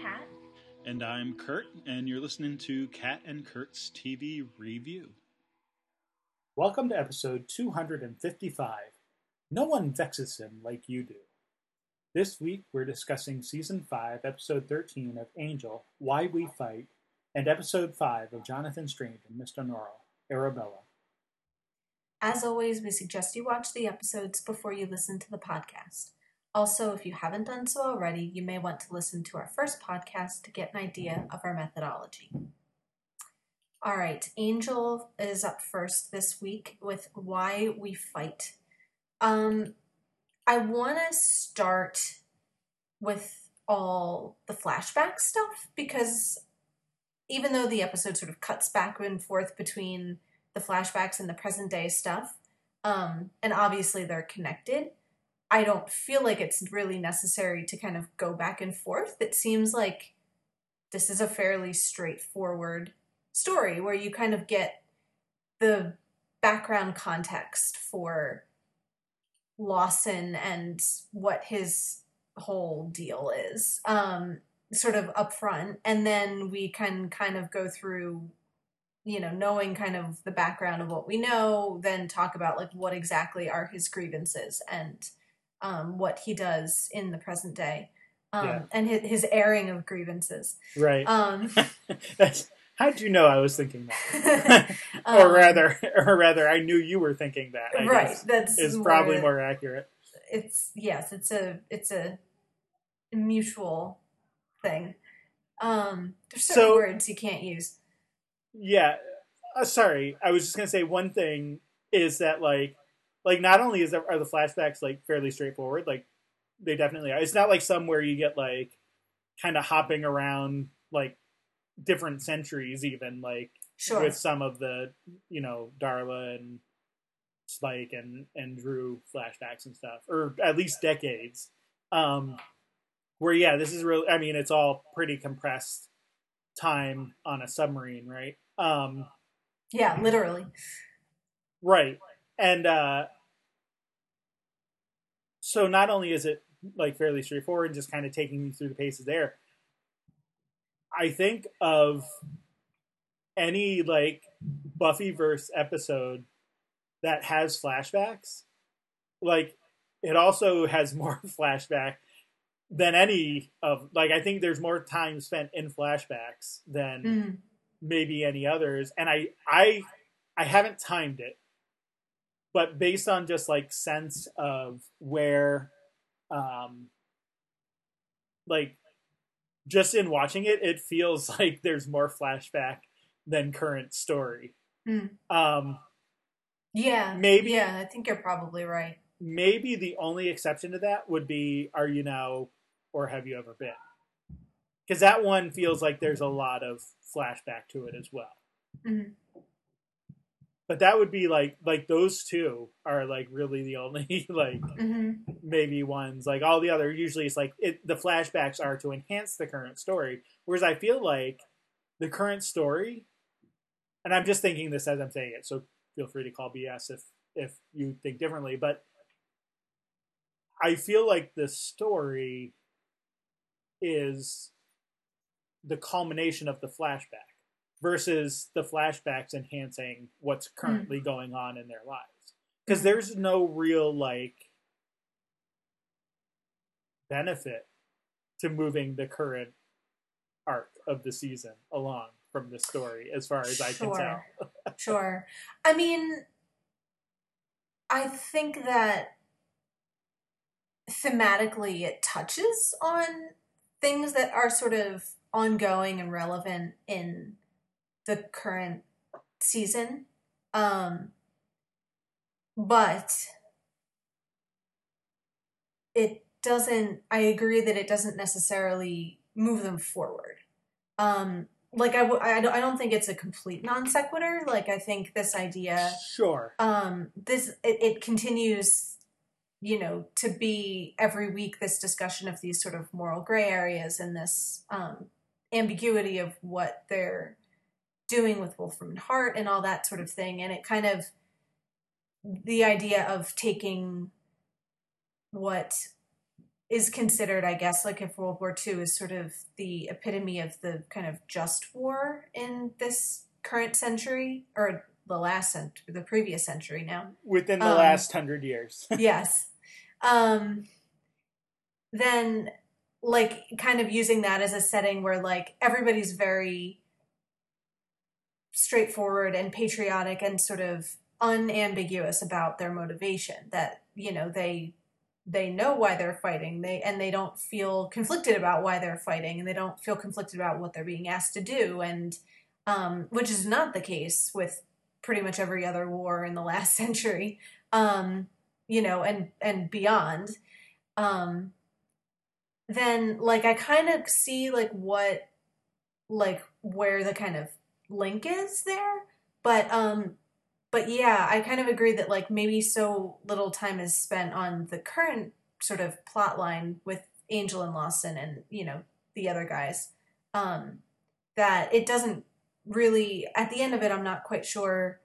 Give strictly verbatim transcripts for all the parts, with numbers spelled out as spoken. Kat. And I'm Kurt, and you're listening to Kat and Kurt's T V Review. Welcome to episode two hundred fifty-five, No One Vexes Him Like You Do. This week we're discussing Season five, Episode thirteen of Angel, Why We Fight, and Episode five of Jonathan Strange and Mister Norrell, Arabella. As always, we suggest you watch the episodes before you listen to the podcast. Also, if you haven't done so already, you may want to listen to our first podcast to get an idea of our methodology. All right, Angel is up first this week with Why We Fight. Um, I want to start with all the flashback stuff, because even though the episode sort of cuts back and forth between the flashbacks and the present day stuff, um, and obviously they're connected, I don't feel like it's really necessary to kind of go back and forth. It seems like this is a fairly straightforward story where you kind of get the background context for Lawson and what his whole deal is, um, sort of up front. And then we can kind of go through, you know, knowing kind of the background of what we know, then talk about like what exactly are his grievances and Um, what he does in the present day, um, yeah. and his, his airing of grievances. Right. Um, That's, how'd you know I was thinking that? um, or rather, or rather, I knew you were thinking that. I right. Guess, that's is probably more accurate. It's yes. It's a it's a mutual thing. Um, there's certain so, words you can't use. Yeah. Uh, sorry, I was just gonna say one thing is that like. Like, not only is there, are the flashbacks, like, fairly straightforward, like, they definitely are. It's not like some where you get, like, kind of hopping around, like, different centuries even, like, sure. with some of the, you know, Darla and Spike and, and Dru flashbacks and stuff, or at least decades. Um, where, yeah, this is really, I mean, it's all pretty compressed time on a submarine, right? Um, yeah, literally. Right. And, uh, so not only is it, like, fairly straightforward and just kind of taking you through the paces there, I think of any, like, Buffyverse episode that has flashbacks, like, it also has more flashback than any of, like, I think there's more time spent in flashbacks than mm. maybe any others. And I, I, I haven't timed it. But based on just, like, sense of where, um, like, just in watching it, it feels like there's more flashback than current story. Mm. Um, yeah. Maybe. Yeah, I think you're probably right. Maybe the only exception to that would be Are You Now or Have You Ever Been? Because that one feels like there's a lot of flashback to it as well. Mm-hmm. But that would be, like, like those two are, like, really the only, like, mm-hmm. maybe ones. Like, all the other, usually it's, like, it, the flashbacks are to enhance the current story. Whereas I feel like the current story, and I'm just thinking this as I'm saying it, so feel free to call B S if, if you think differently. But I feel like the story is the culmination of the flashback. Versus the flashbacks enhancing what's currently mm. going on in their lives. Because there's no real, like, benefit to moving the current arc of the season along from the story, as far as sure. I can tell. Sure. I mean, I think that thematically it touches on things that are sort of ongoing and relevant in the current season, um, but it doesn't, I agree that it doesn't necessarily move them forward. Um, like, I, w- I, don't, I don't think it's a complete non sequitur. Like, I think this idea... Sure. Um, this, it, it continues, you know, to be every week this discussion of these sort of moral gray areas and this um, ambiguity of what they're doing with Wolfram and Hart and all that sort of thing. And it kind of, the idea of taking what is considered, I guess, like if World War Two is sort of the epitome of the kind of just war in this current century, or the last cent- the previous century now. Within the um, last hundred years. Yes. Um, then, like, kind of using that as a setting where, like, everybody's very straightforward and patriotic and sort of unambiguous about their motivation, that, you know, they... they know why they're fighting, they and they don't feel conflicted about why they're fighting, and they don't feel conflicted about what they're being asked to do, and um, which is not the case with pretty much every other war in the last century, um, you know, and, and beyond. Um, then, like, I kind of see, like, what, like, where the kind of link is there, but... Um, But yeah, I kind of agree that, like, maybe so little time is spent on the current sort of plot line with Angel and Lawson and, you know, the other guys, um, that it doesn't really, at the end of it, I'm not quite sure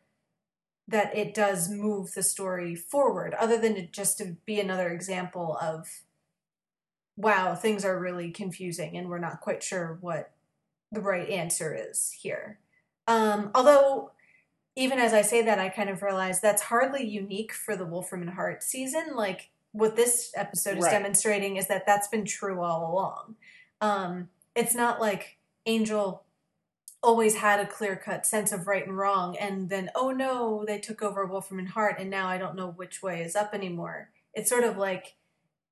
that it does move the story forward, other than to just to be another example of, wow, things are really confusing and we're not quite sure what the right answer is here. Um, although... Even as I say that, I kind of realize that's hardly unique for the Wolfram and Hart season. Like, what this episode is right. demonstrating is that that's been true all along. Um, it's not like Angel always had a clear-cut sense of right and wrong, and then, oh no, they took over Wolfram and Hart, and now I don't know which way is up anymore. It's sort of like,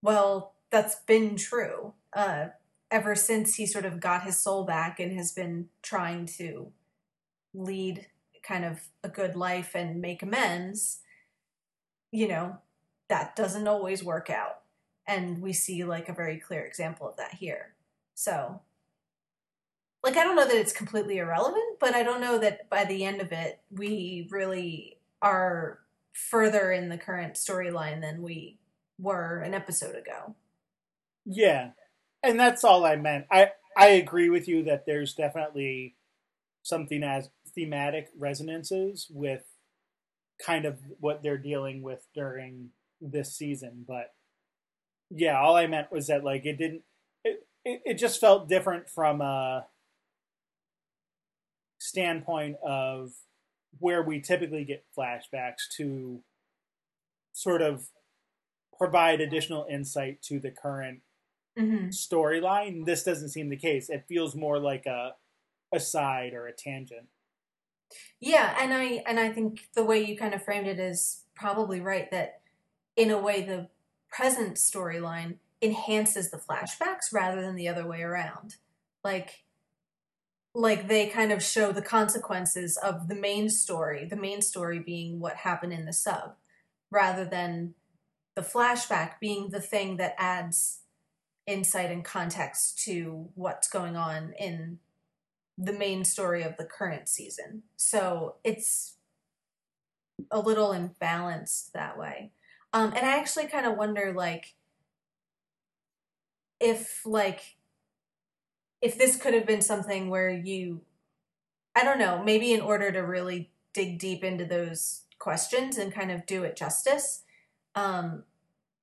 well, that's been true uh, ever since he sort of got his soul back and has been trying to lead... kind of a good life and make amends, you know, that doesn't always work out. And we see, like, a very clear example of that here. So, like, I don't know that it's completely irrelevant, but I don't know that by the end of it, we really are further in the current storyline than we were an episode ago. Yeah. And that's all I meant. I, I agree with you that there's definitely something as thematic resonances with kind of what they're dealing with during this season. But yeah, all I meant was that, like, it didn't, it, it, it just felt different from a standpoint of where we typically get flashbacks to sort of provide additional insight to the current mm-hmm. storyline. This doesn't seem the case. It feels more like a aside or a tangent. Yeah, and I and I think the way you kind of framed it is probably right, that in a way the present storyline enhances the flashbacks rather than the other way around. Like, like they kind of show the consequences of the main story, the main story being what happened in the sub, rather than the flashback being the thing that adds insight and context to what's going on in the main story of the current season. So it's a little imbalanced that way. Um, and I actually kind of wonder, like, if, like, if this could have been something where you, I don't know, maybe in order to really dig deep into those questions and kind of do it justice, um,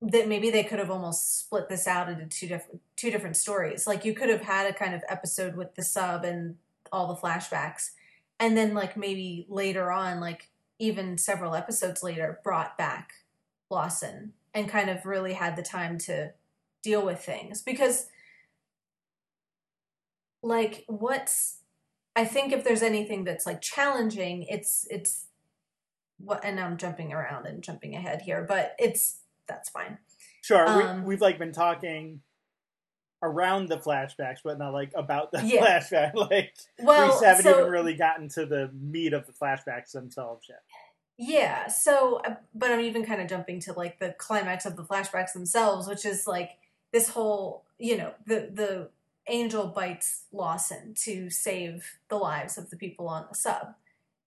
that maybe they could have almost split this out into two different, two different stories. Like, you could have had a kind of episode with the sub and all the flashbacks, and then, like, maybe later on, like, even several episodes later, brought back Lawson and kind of really had the time to deal with things. Because, like, what's, I think if there's anything that's, like, challenging, it's, it's what, and I'm jumping around and jumping ahead here, but it's, that's fine. Sure. Um, we, we've, like, been talking around the flashbacks, but not, like, about the yeah. flashback. Like, well, we haven't so, even really gotten to the meat of the flashbacks themselves yet. Yeah. So, but I'm even kind of jumping to, like, the climax of the flashbacks themselves, which is, like, this whole, you know, the, the Angel bites Lawson to save the lives of the people on the sub.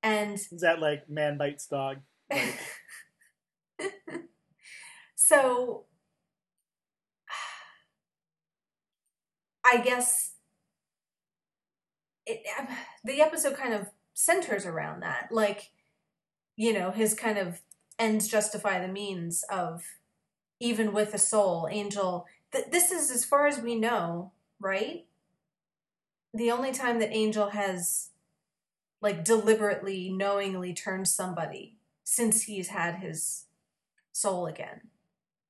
And... Is that, like, man bites dog? Like... So, I guess it, the episode kind of centers around that. Like, you know, his kind of ends justify the means of, even with a soul, Angel th- this is, as far as we know, right? The only time that Angel has, like, deliberately, knowingly turned somebody since he's had his soul again.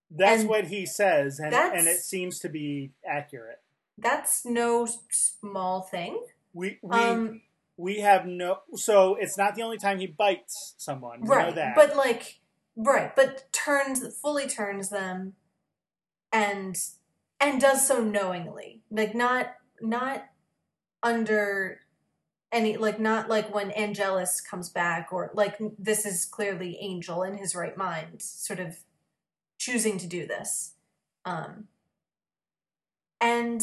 That's and what he says, and, and it seems to be accurate. That's no small thing. We we um, we have no... So it's not the only time he bites someone. We right, know that. But like... Right, but turns, fully turns them and and does so knowingly. Like, not not under any... Like, not like when Angelus comes back or, like, this is clearly Angel in his right mind, sort of choosing to do this. Um, and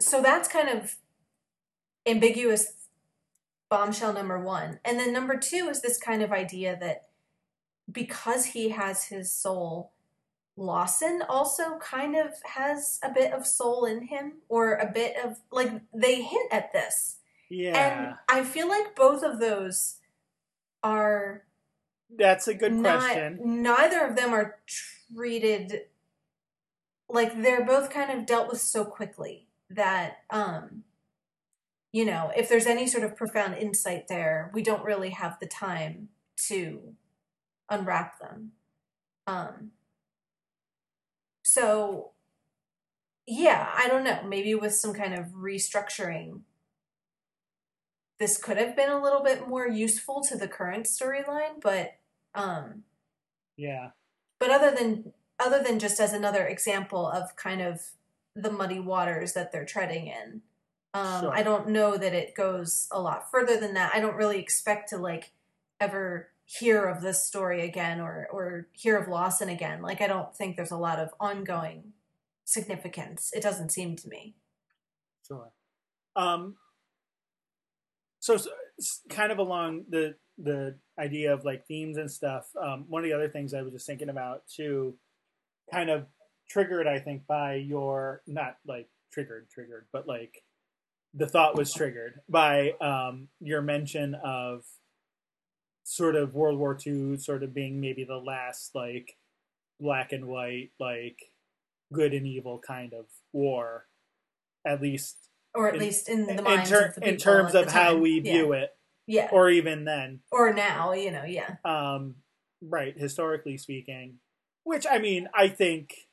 so that's kind of ambiguous bombshell number one. And then number two is this kind of idea that because he has his soul, Lawson also kind of has a bit of soul in him, or a bit of, like, they hint at this. Yeah. And I feel like both of those are... That's a good not, question. Neither of them are treated... Like, they're both kind of dealt with so quickly that... um You know, if there's any sort of profound insight there, we don't really have the time to unwrap them. Um, so, yeah, I don't know. Maybe with some kind of restructuring, this could have been a little bit more useful to the current storyline. But um, yeah. But other than other than just as another example of kind of the muddy waters that they're treading in. Um, sure. I don't know that it goes a lot further than that. I don't really expect to, like, ever hear of this story again or, or hear of Lawson again. Like, I don't think there's a lot of ongoing significance. It doesn't seem to me. Sure. Um, so, so kind of along the the idea of, like, themes and stuff, um, one of the other things I was just thinking about, too, kind of triggered, I think, by your, not, like, triggered, triggered, but, like, the thought was triggered by um, your mention of sort of World War Two sort of being maybe the last, like, black and white, like, good and evil kind of war, at least. Or at in, least in the minds in ter- of the people in terms of how we view it. Yeah. Or even then. Or now, you know, yeah. Um, right, historically speaking. Which, I mean, I think,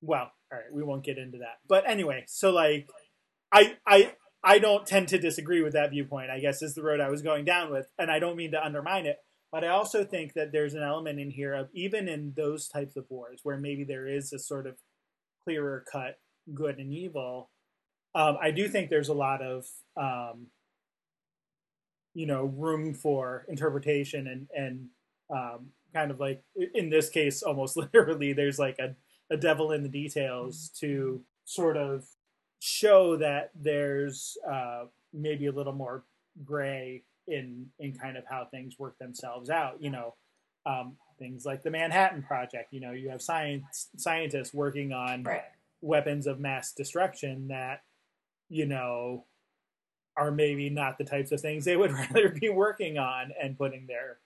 well, all right, we won't get into that. But anyway, so, like, I I I don't tend to disagree with that viewpoint, I guess, is the road I was going down with. And I don't mean to undermine it, but I also think that there's an element in here of, even in those types of wars, where maybe there is a sort of clearer cut good and evil, um, I do think there's a lot of, um, you know, room for interpretation and, and um, kind of, like, in this case, almost literally, there's, like, a a devil in the details to sort of show that there's uh, maybe a little more gray in in kind of how things work themselves out. You know, um, things like the Manhattan Project. You know, you have science scientists working on right. weapons of mass destruction that, you know, are maybe not the types of things they would rather be working on and putting their,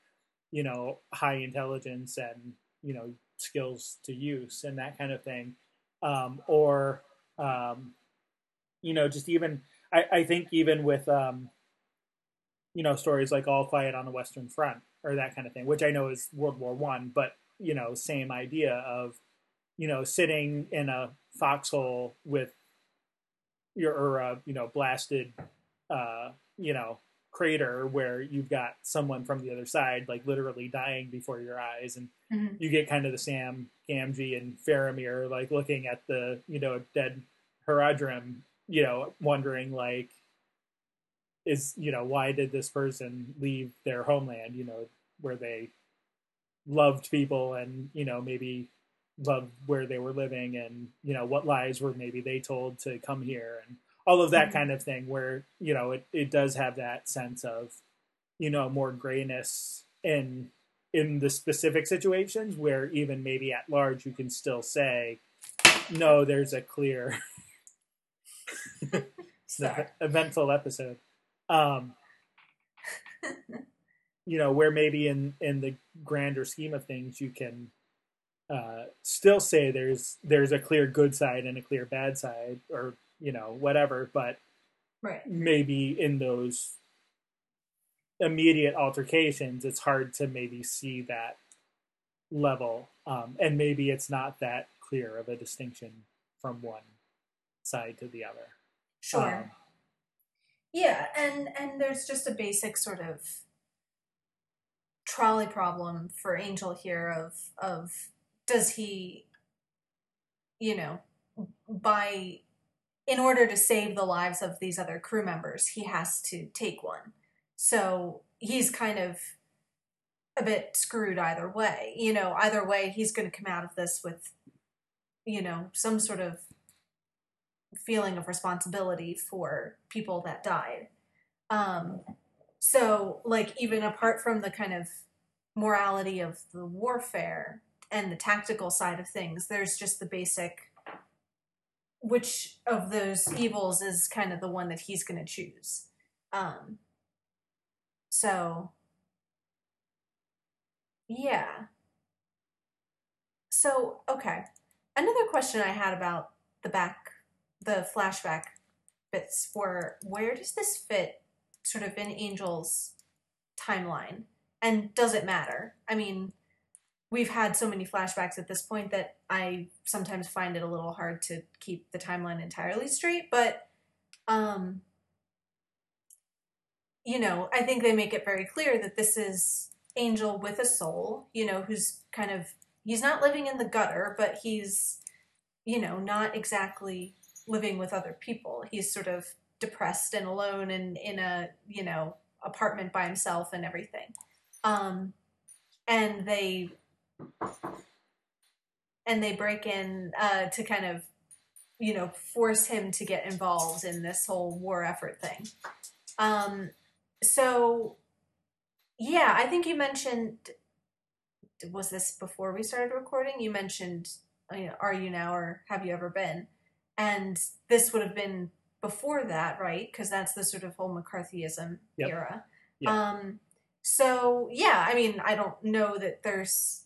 you know, high intelligence and, you know, skills to use and that kind of thing. Um, or, um, you know, just even, I, I think even with, um, you know, stories like All Quiet on the Western Front or that kind of thing, which I know is World War One, but, you know, same idea of, you know, sitting in a foxhole with your, or a, you know, blasted, uh, you know, crater where you've got someone from the other side, like, literally dying before your eyes, and mm-hmm. you get kind of the Sam Gamgee and Faramir, like, looking at the, you know, dead Haradrim, you know, wondering, like, is, you know, why did this person leave their homeland, you know, where they loved people and, you know, maybe loved where they were living, and, you know, what lies were maybe they told to come here, and all of that kind of thing, where, you know, it, it does have that sense of, you know, more grayness in in the specific situations where even maybe at large you can still say, no, there's a clear eventful episode. Um, you know, where maybe in, in the grander scheme of things you can uh, still say there's there's a clear good side and a clear bad side, or you know whatever. But right. maybe in those immediate altercations, it's hard to maybe see that level, um, and maybe it's not that clear of a distinction from one side to the other. Sure. Um, yeah, and and there's just a basic sort of trolley problem for Angel here of of does he, you know, by in order to save the lives of these other crew members, he has to take one. So he's kind of a bit screwed either way. You know, either way, he's going to come out of this with, you know, some sort of feeling of responsibility for people that died. Um, so, like, even apart from the kind of morality of the warfare and the tactical side of things, there's just the basic, which of those evils is kind of the one that he's going to choose. Um, so, yeah. So, okay. Another question I had about the back, the flashback bits were, where does this fit sort of in Angel's timeline? And does it matter? I mean, we've had so many flashbacks at this point that I sometimes find it a little hard to keep the timeline entirely straight, but, um, you know, I think they make it very clear that this is Angel with a soul, you know, who's kind of, he's not living in the gutter, but he's, you know, not exactly living with other people. He's sort of depressed and alone and in a, you know, apartment by himself and everything. Um, and they, and they break in uh, to kind of, you know, force him to get involved in this whole war effort thing. Um, so yeah, I think you mentioned, was this before we started recording? You mentioned, you know, are you now or have you ever been? And this would have been before that, right? Because that's the sort of whole McCarthyism yep. era. Yep. Um, so, yeah, I mean, I don't know that there's...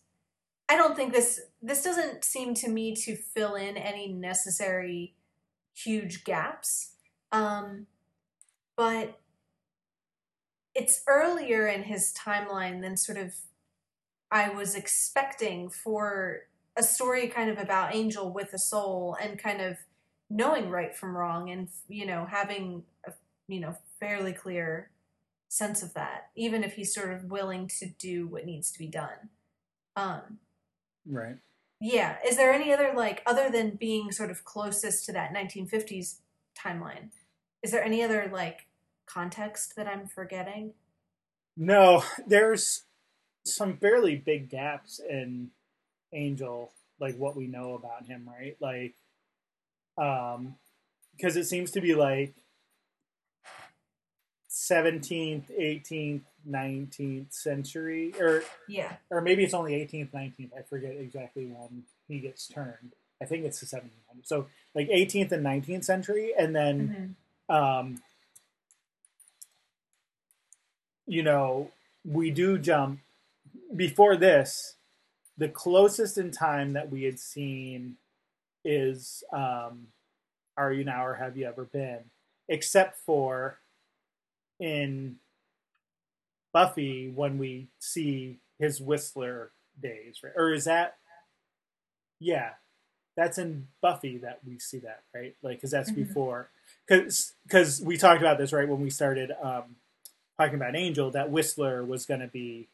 I don't think this... This doesn't seem to me to fill in any necessary huge gaps. Um, but it's earlier in his timeline than sort of I was expecting for a story kind of about Angel with a soul and kind of knowing right from wrong and, you know, having a, you know, fairly clear sense of that, even if he's sort of willing to do what needs to be done. Um, right. Yeah. Is there any other, like, other than being sort of closest to that nineteen fifties timeline, is there any other, like, context that I'm forgetting? No, there's some fairly big gaps in Angel, like what we know about him, right? Like, um, because it seems to be like seventeenth, eighteenth, nineteenth century, or yeah, or maybe it's only eighteenth, nineteenth. I forget exactly when he gets turned. I think it's the seventeenth. So like eighteenth and nineteenth century, and then, mm-hmm. um, you know, we do jump before this. The closest in time that we had seen is um, Are You Now or Have You Ever Been? Except for in Buffy when we see his Whistler days. Right? Or is that... Yeah. That's in Buffy that we see that, right? Like, because that's mm-hmm. before... Because we talked about this, right, when we started um, talking about Angel, that Whistler was going to be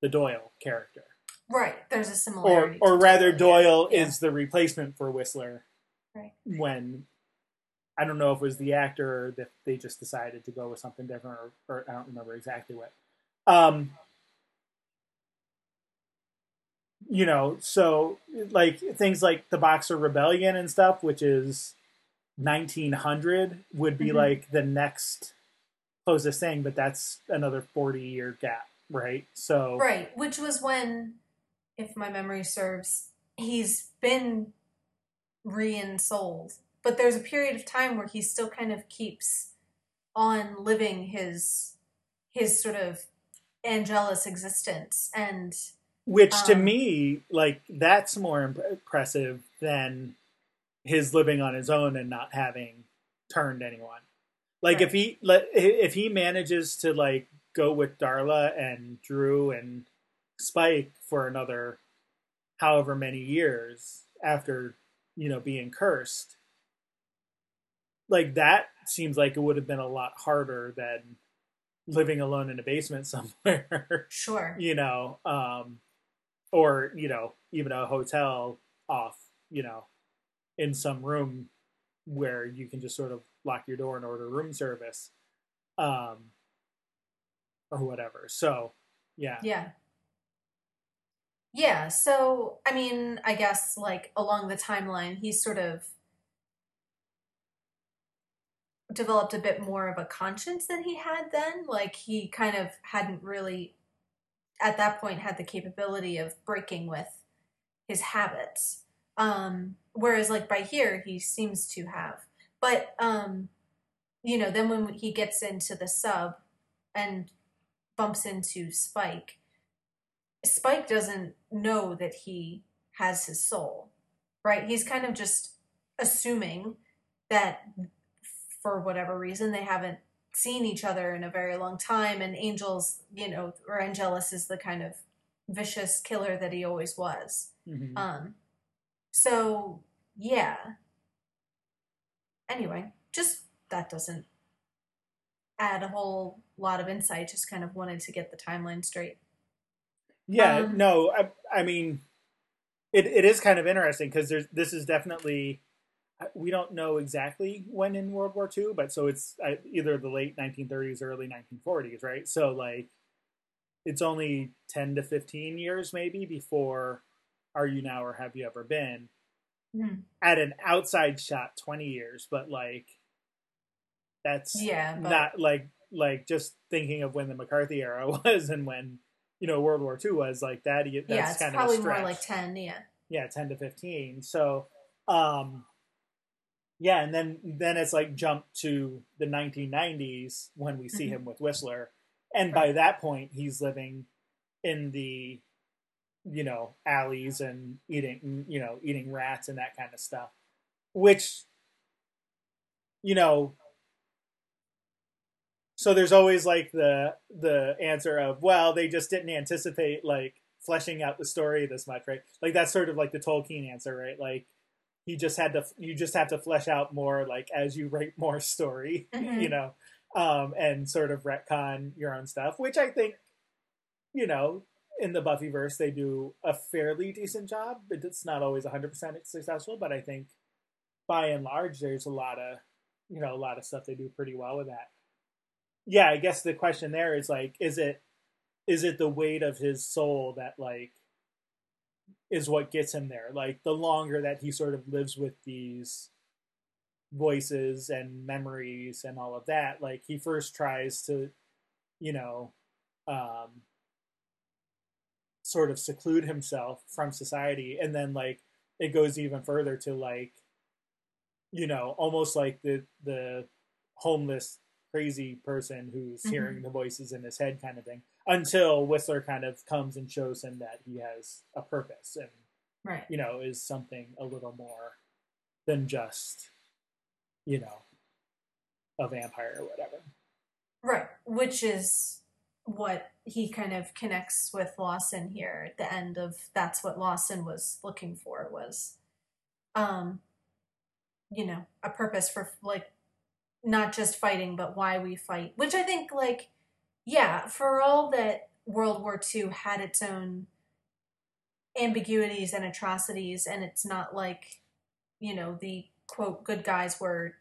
the Doyle character. Right, there's a similarity. Or, or rather, Doyle yeah. is the replacement for Whistler. Right. When, I don't know if it was the actor or if they just decided to go with something different, or, or I don't remember exactly what. Um, you know, so, like, things like the Boxer Rebellion and stuff, which is nineteen hundred, would be, mm-hmm. like, the next closest thing, but that's another forty-year gap, right? So right, which was when... if my memory serves, he's been re-ensouled. But there's a period of time where he still kind of keeps on living his his sort of Angelus existence. And Which um, to me, like, that's more impressive than his living on his own and not having turned anyone. Like, right. if he if he manages to, like, go with Darla and Dru and Spike for another however many years after, you know, being cursed, like, that seems like it would have been a lot harder than living alone in a basement somewhere. Sure. You know, um, or, you know, even a hotel off, you know, in some room where you can just sort of lock your door and order room service, um, or whatever. So, yeah. Yeah. Yeah. So, I mean, I guess, like, along the timeline, he's sort of developed a bit more of a conscience than he had then. Like, he kind of hadn't really, at that point, had the capability of breaking with his habits. Um, whereas, like, by here, he seems to have. But, um, you know, then when he gets into the sub and bumps into Spike, Spike doesn't know that he has his soul, right? He's kind of just assuming that for whatever reason, they haven't seen each other in a very long time. And Angel's, you know, or Angelus is the kind of vicious killer that he always was. Mm-hmm. Um, so, yeah. Anyway, just that doesn't add a whole lot of insight. Just kind of wanted to get the timeline straight. Yeah, um, no, I, I mean, it it is kind of interesting because there's this is definitely... We don't know exactly when in World War Two, but so it's either the late nineteen thirties, early nineteen forties, right? So, like, it's only ten to fifteen years maybe before Are You Now or Have You Ever Been? Mm. At an outside shot, twenty years, but, like, that's yeah, but... not, like, like just thinking of when the McCarthy era was and when, you know, World War Two was, like, that, that's yeah, it's kind of a stretch. Probably more like ten, yeah. Yeah, ten to fifteen. So, um... yeah, and then, then it's like jump to the nineteen nineties when we see mm-hmm. him with Whistler. And right. by that point, he's living in the, you know, alleys and eating, you know, eating rats and that kind of stuff. Which, you know, so there's always like the the answer of, well, they just didn't anticipate like fleshing out the story this much, right? Like that's sort of like the Tolkien answer, right? Like, You just had to. You just have to flesh out more, like as you write more story, mm-hmm. you know, um, and sort of retcon your own stuff, which I think, you know, in the Buffyverse they do a fairly decent job. It's not always one hundred percent successful, but I think by and large there's a lot of, you know, a lot of stuff they do pretty well with that. Yeah, I guess the question there is like, is it, is it the weight of his soul that like. Is what gets him there. Like, the longer that he sort of lives with these voices and memories and all of that, like, he first tries to, you know, um, sort of seclude himself from society. And then, like, it goes even further to, like, you know, almost like the, the homeless, crazy person who's mm-hmm. hearing the voices in his head kind of thing. Until Whistler kind of comes and shows him that he has a purpose and, right. you know, is something a little more than just, you know, a vampire or whatever. Right, which is what he kind of connects with Lawson here at the end of, that's what Lawson was looking for was, um, you know, a purpose for, like, not just fighting, but why we fight, which I think, like, yeah, for all that World War Two had its own ambiguities and atrocities, and it's not like, you know, the, quote, good guys were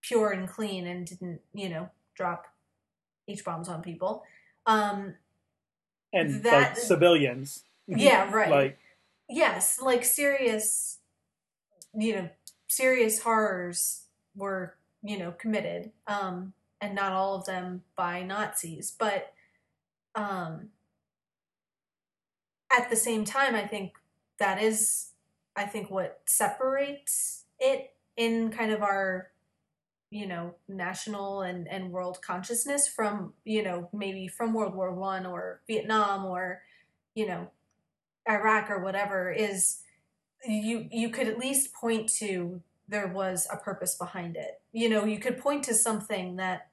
pure and clean and didn't, you know, drop H-bombs on people. Um, and, that, like, civilians. Yeah, right. Like, yes, like, serious, you know, serious horrors were, you know, committed, um, and not all of them by Nazis. But um, at the same time, I think that is, I think, what separates it in kind of our, you know, national and, and world consciousness from, you know, maybe from World War One or Vietnam or, you know, Iraq or whatever, is you you could at least point to there was a purpose behind it. You know, you could point to something that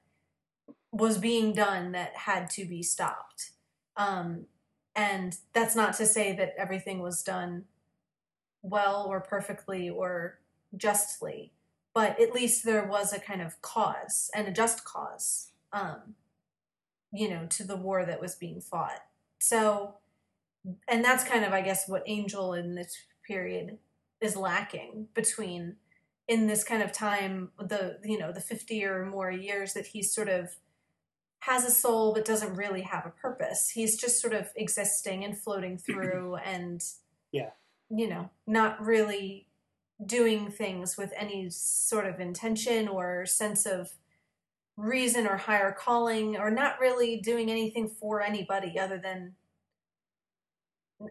was being done that had to be stopped. Um, and that's not to say that everything was done well or perfectly or justly, but at least there was a kind of cause, and a just cause, um, you know, to the war that was being fought. So, and that's kind of, I guess, what Angel in this period is lacking between, in this kind of time, the, you know, the fifty or more years that he's sort of has a soul but doesn't really have a purpose. He's just sort of existing and floating through and, yeah, you know, not really doing things with any sort of intention or sense of reason or higher calling, or not really doing anything for anybody other than,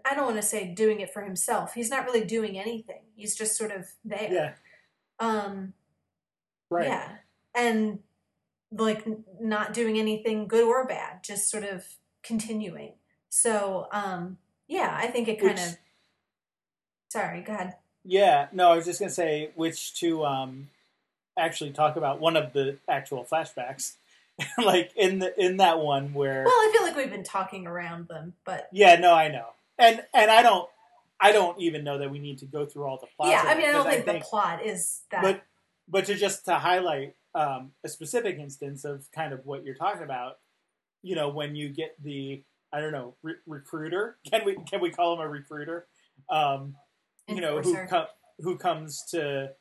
I don't want to say doing it for himself. He's not really doing anything. He's just sort of there. Yeah. Um, right. Yeah. And like not doing anything good or bad, just sort of continuing. So, um, yeah, I think it kind which, of, sorry, go ahead. Yeah, no, I was just going to say, which to, um, actually talk about one of the actual flashbacks, like in the, in that one where, well, I feel like we've been talking around them, but yeah, no, I know. And, and I don't, I don't even know that we need to go through all the plot. Yeah, I mean, I don't think, I think the plot is that. But, but to just to highlight um, a specific instance of kind of what you're talking about, you know, when you get the, I don't know, re- recruiter. Can we can we call him a recruiter? Um, you know, who com- who comes to,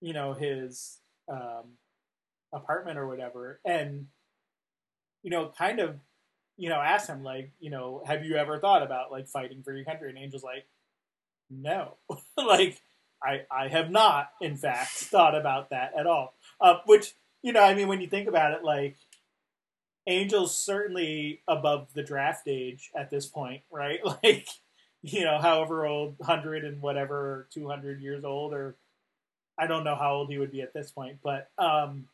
you know, his um, apartment or whatever, and, you know, kind of, you know, asks him, like, you know, have you ever thought about, like, fighting for your country? And Angel's like, no, like, I I have not, in fact, thought about that at all. Uh, which, you know, I mean, when you think about it, like, Angel's certainly above the draft age at this point, right? Like, you know, however old, one hundred and whatever, two hundred years old, or I don't know how old he would be at this point, but, um,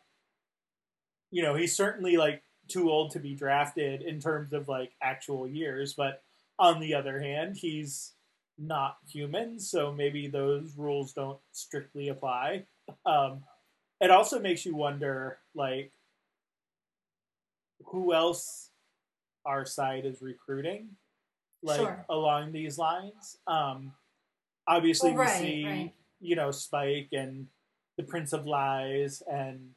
you know, he's certainly, like, too old to be drafted in terms of, like, actual years. But on the other hand, he's not human, so maybe those rules don't strictly apply. Um, it also makes you wonder, like, who else our side is recruiting, like, sure, along these lines. Um, obviously, well, right, we see, right, you know, Spike and the Prince of Lies and...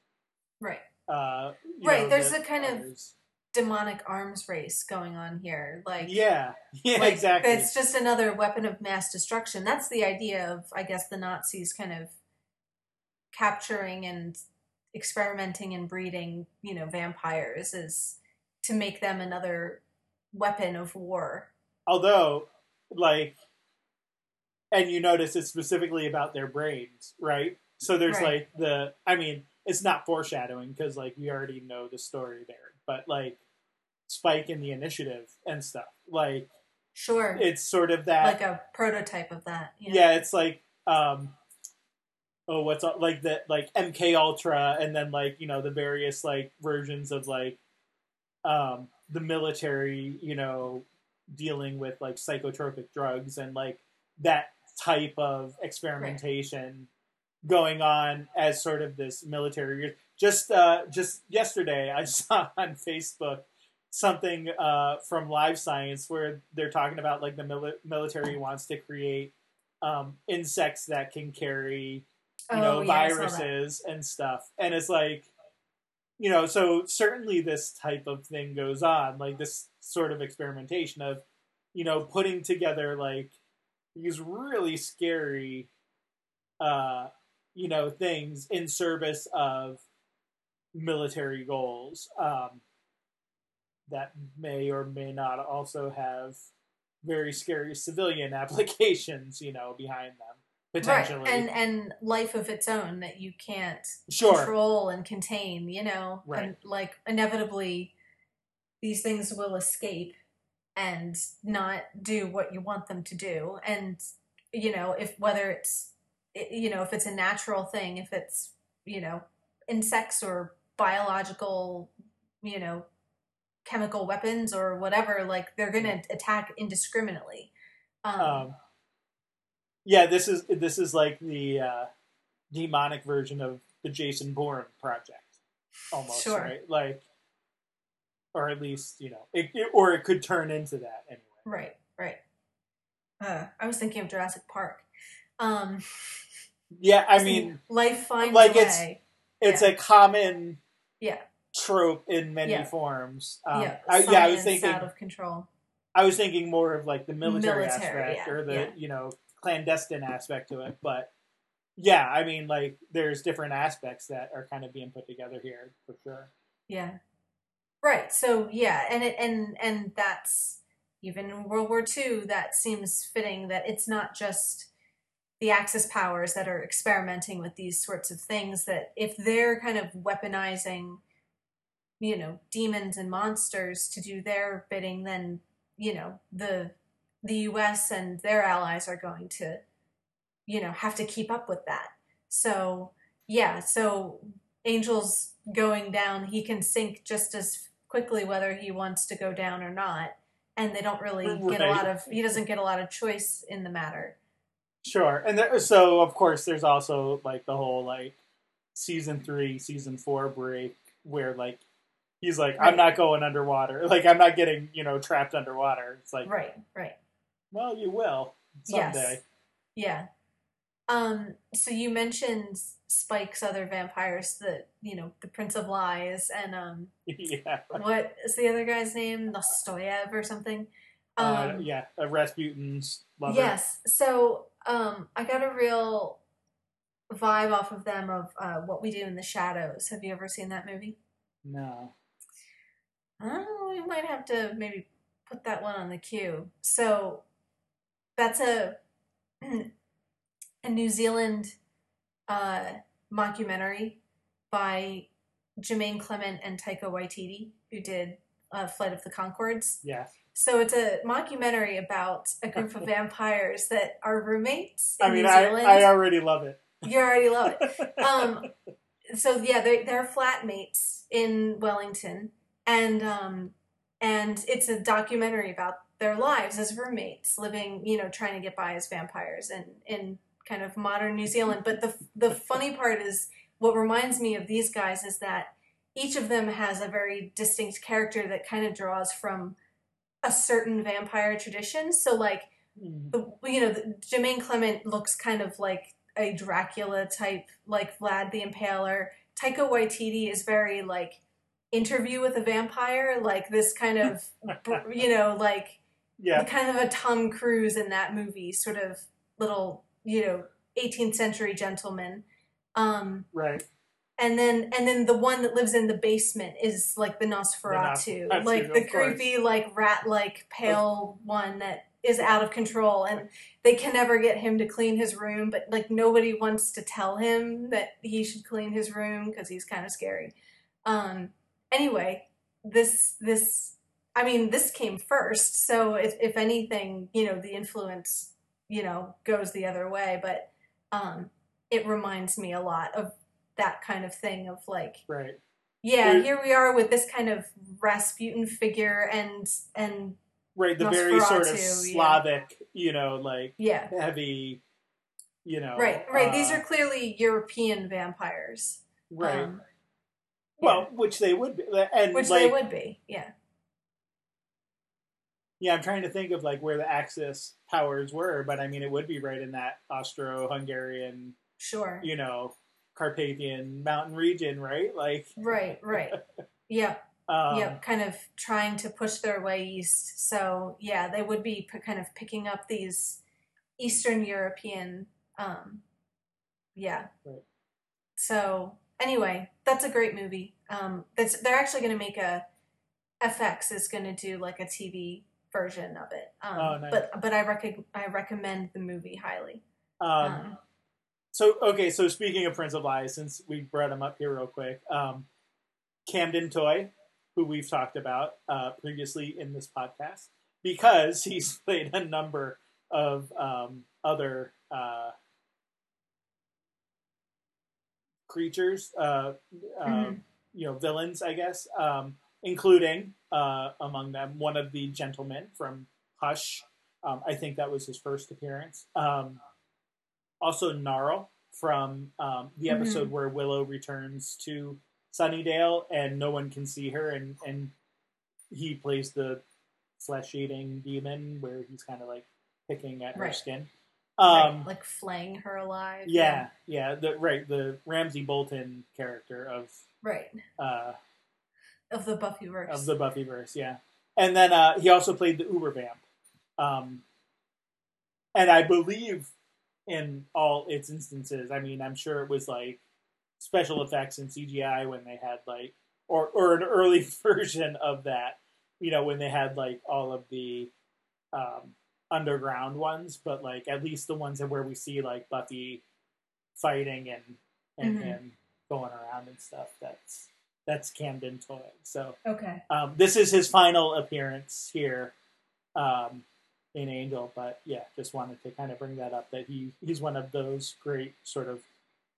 Right. Uh, right, know, there's the a kind others. of demonic arms race going on here. Like, yeah, yeah, like, exactly. It's just another weapon of mass destruction. That's the idea of, I guess, the Nazis kind of capturing and experimenting and breeding, you know, vampires, is to make them another weapon of war. Although, like, and you notice it's specifically about their brains, right? So there's, right, like, the, I mean... It's not foreshadowing because, like, we already know the story there. But, like, Spike in the Initiative and stuff. Like, sure, it's sort of that. Like a prototype of that. Yeah, yeah, it's like, um, oh, what's all, like the like M K Ultra, and then, like, you know, the various, like, versions of, like, um, the military, you know, dealing with, like, psychotropic drugs and, like, that type of experimentation. Right. Going on as sort of this military. Just uh, just yesterday, I saw on Facebook something uh, from Live Science where they're talking about, like, the mil- military wants to create um, insects that can carry, you know, oh, yeah, viruses and stuff. And it's like, you know, so certainly this type of thing goes on, like this sort of experimentation of, you know, putting together, like, these really scary uh you know, things in service of military goals um, that may or may not also have very scary civilian applications, you know, behind them, potentially. Right. And, and life of its own that you can't, sure, control and contain, you know. Right. And, like, inevitably these things will escape and not do what you want them to do. And, you know, if whether it's, you know, if it's a natural thing, if it's, you know, insects or biological, you know, chemical weapons or whatever, like they're going to attack indiscriminately. Um, um, yeah, this is this is like the uh, demonic version of the Jason Bourne project, almost, sure. Right? Like, or at least you know, it, it, or it could turn into that anyway. Right, right. Uh, I was thinking of Jurassic Park. Um, yeah, I mean, life finds like a way. It's it's yeah. a common yeah. trope in many yeah. forms. Um, yeah, I, yeah, I was thinking out of control. I was thinking more of like the military, military aspect yeah, or the yeah. you know clandestine aspect to it, but yeah, I mean like there's different aspects that are kind of being put together here for sure. Yeah, right. So yeah, and it, and and that's even in World War Two. That seems fitting that it's not just the Axis powers that are experimenting with these sorts of things, that if they're kind of weaponizing, you know, demons and monsters to do their bidding, then, you know, the the U S and their allies are going to, you know, have to keep up with that. So, yeah, so Angel's going down, he can sink just as quickly whether he wants to go down or not, and they don't really get a lot of, he doesn't get a lot of choice in the matter. Sure. And there, so, of course, there's also, like, the whole, like, season three, season four break where, like, he's like, I'm right. not going underwater. Like, I'm not getting, you know, trapped underwater. It's like... Right, right. Well, you will someday. Yes. Yeah. Um, so you mentioned Spike's other vampires, the, you know, the Prince of Lies and, um... yeah. What is the other guy's name? Nostoyev or something? Um, uh, yeah. Uh, Rasputin's lover. Yes. So... Um, I got a real vibe off of them of uh, What We Do in the Shadows. Have you ever seen that movie? No. Oh, we might have to maybe put that one on the queue. So that's a a New Zealand uh, mockumentary by Jemaine Clement and Taika Waititi, who did uh, Flight of the Conchords. Yeah. So it's a mockumentary about a group of vampires that are roommates in I mean, New Zealand. I, I already love it. You already love it. Um, so yeah, they're, they're flatmates in Wellington, and um, and it's a documentary about their lives as roommates, living, you know, trying to get by as vampires in, in kind of modern New Zealand. But the the funny part is, what reminds me of these guys is that each of them has a very distinct character that kind of draws from a certain vampire tradition. So like, you know, Jemaine Clement looks kind of like a Dracula type, like Vlad the Impaler. Taika Waititi is very like Interview with a Vampire, like this kind of, you know, like yeah. kind of a Tom Cruise in that movie, sort of little, you know, eighteenth century gentleman. Um, right. And then, and then the one that lives in the basement is like the Nosferatu, yeah, like the creepy, course. like rat-like, pale one that is out of control, and they can never get him to clean his room. But like nobody wants to tell him that he should clean his room because he's kind of scary. Um, anyway, this this I mean, this came first, so if if anything, you know, the influence, you know, goes the other way. But um, it reminds me a lot of that kind of thing of like, right. yeah, There's, here we are with this kind of Rasputin figure and and right, the Nosferatu, very sort of Slavic, yeah. you know, like yeah. heavy, you know, right, right. Uh, These are clearly European vampires, right? Um, well, yeah. which they would be, and which like, they would be, yeah, yeah. I'm trying to think of like where the Axis powers were, but I mean, it would be right in that Austro-Hungarian, sure, you know. Carpathian mountain region, right? Like right, right, yeah, um, yeah. Kind of trying to push their way east. So yeah, they would be p- kind of picking up these Eastern European, um, yeah. Right. So anyway, that's a great movie. Um, that's they're actually going to make a F X is going to do like a T V version of it. Um, oh, nice. But but I rec- I recommend the movie highly. Um. um So, okay, so speaking of Prince of Lies, since we brought him up here real quick, um, Camden Toy, who we've talked about uh, previously in this podcast, because he's played a number of um, other uh, creatures, uh, um, mm-hmm. you know, villains, I guess, um, including uh, among them one of the gentlemen from Hush. Um, I think that was his first appearance. Um, also, Norrell from um, the episode mm-hmm. where Willow returns to Sunnydale and no one can see her, and, and he plays the flesh-eating demon where he's kind of like picking at right. her skin. Um, like, like flaying her alive. Yeah, yeah, the, right, the Ramsay Bolton character of... Right. Uh, of the Buffyverse. Of the Buffyverse, yeah. And then uh, he also played the Uber Vamp. Um, and I believe in all its instances, I mean, I'm sure it was like special effects and C G I when they had like, or, or an early version of that, you know, when they had like all of the um, underground ones, but like at least the ones where we see like Buffy fighting and, and mm-hmm. him going around and stuff, that's, that's Camden Toy. So, okay. Um, this is his final appearance here. Um, in Angel, but yeah, just wanted to kind of bring that up, that he, he's one of those great sort of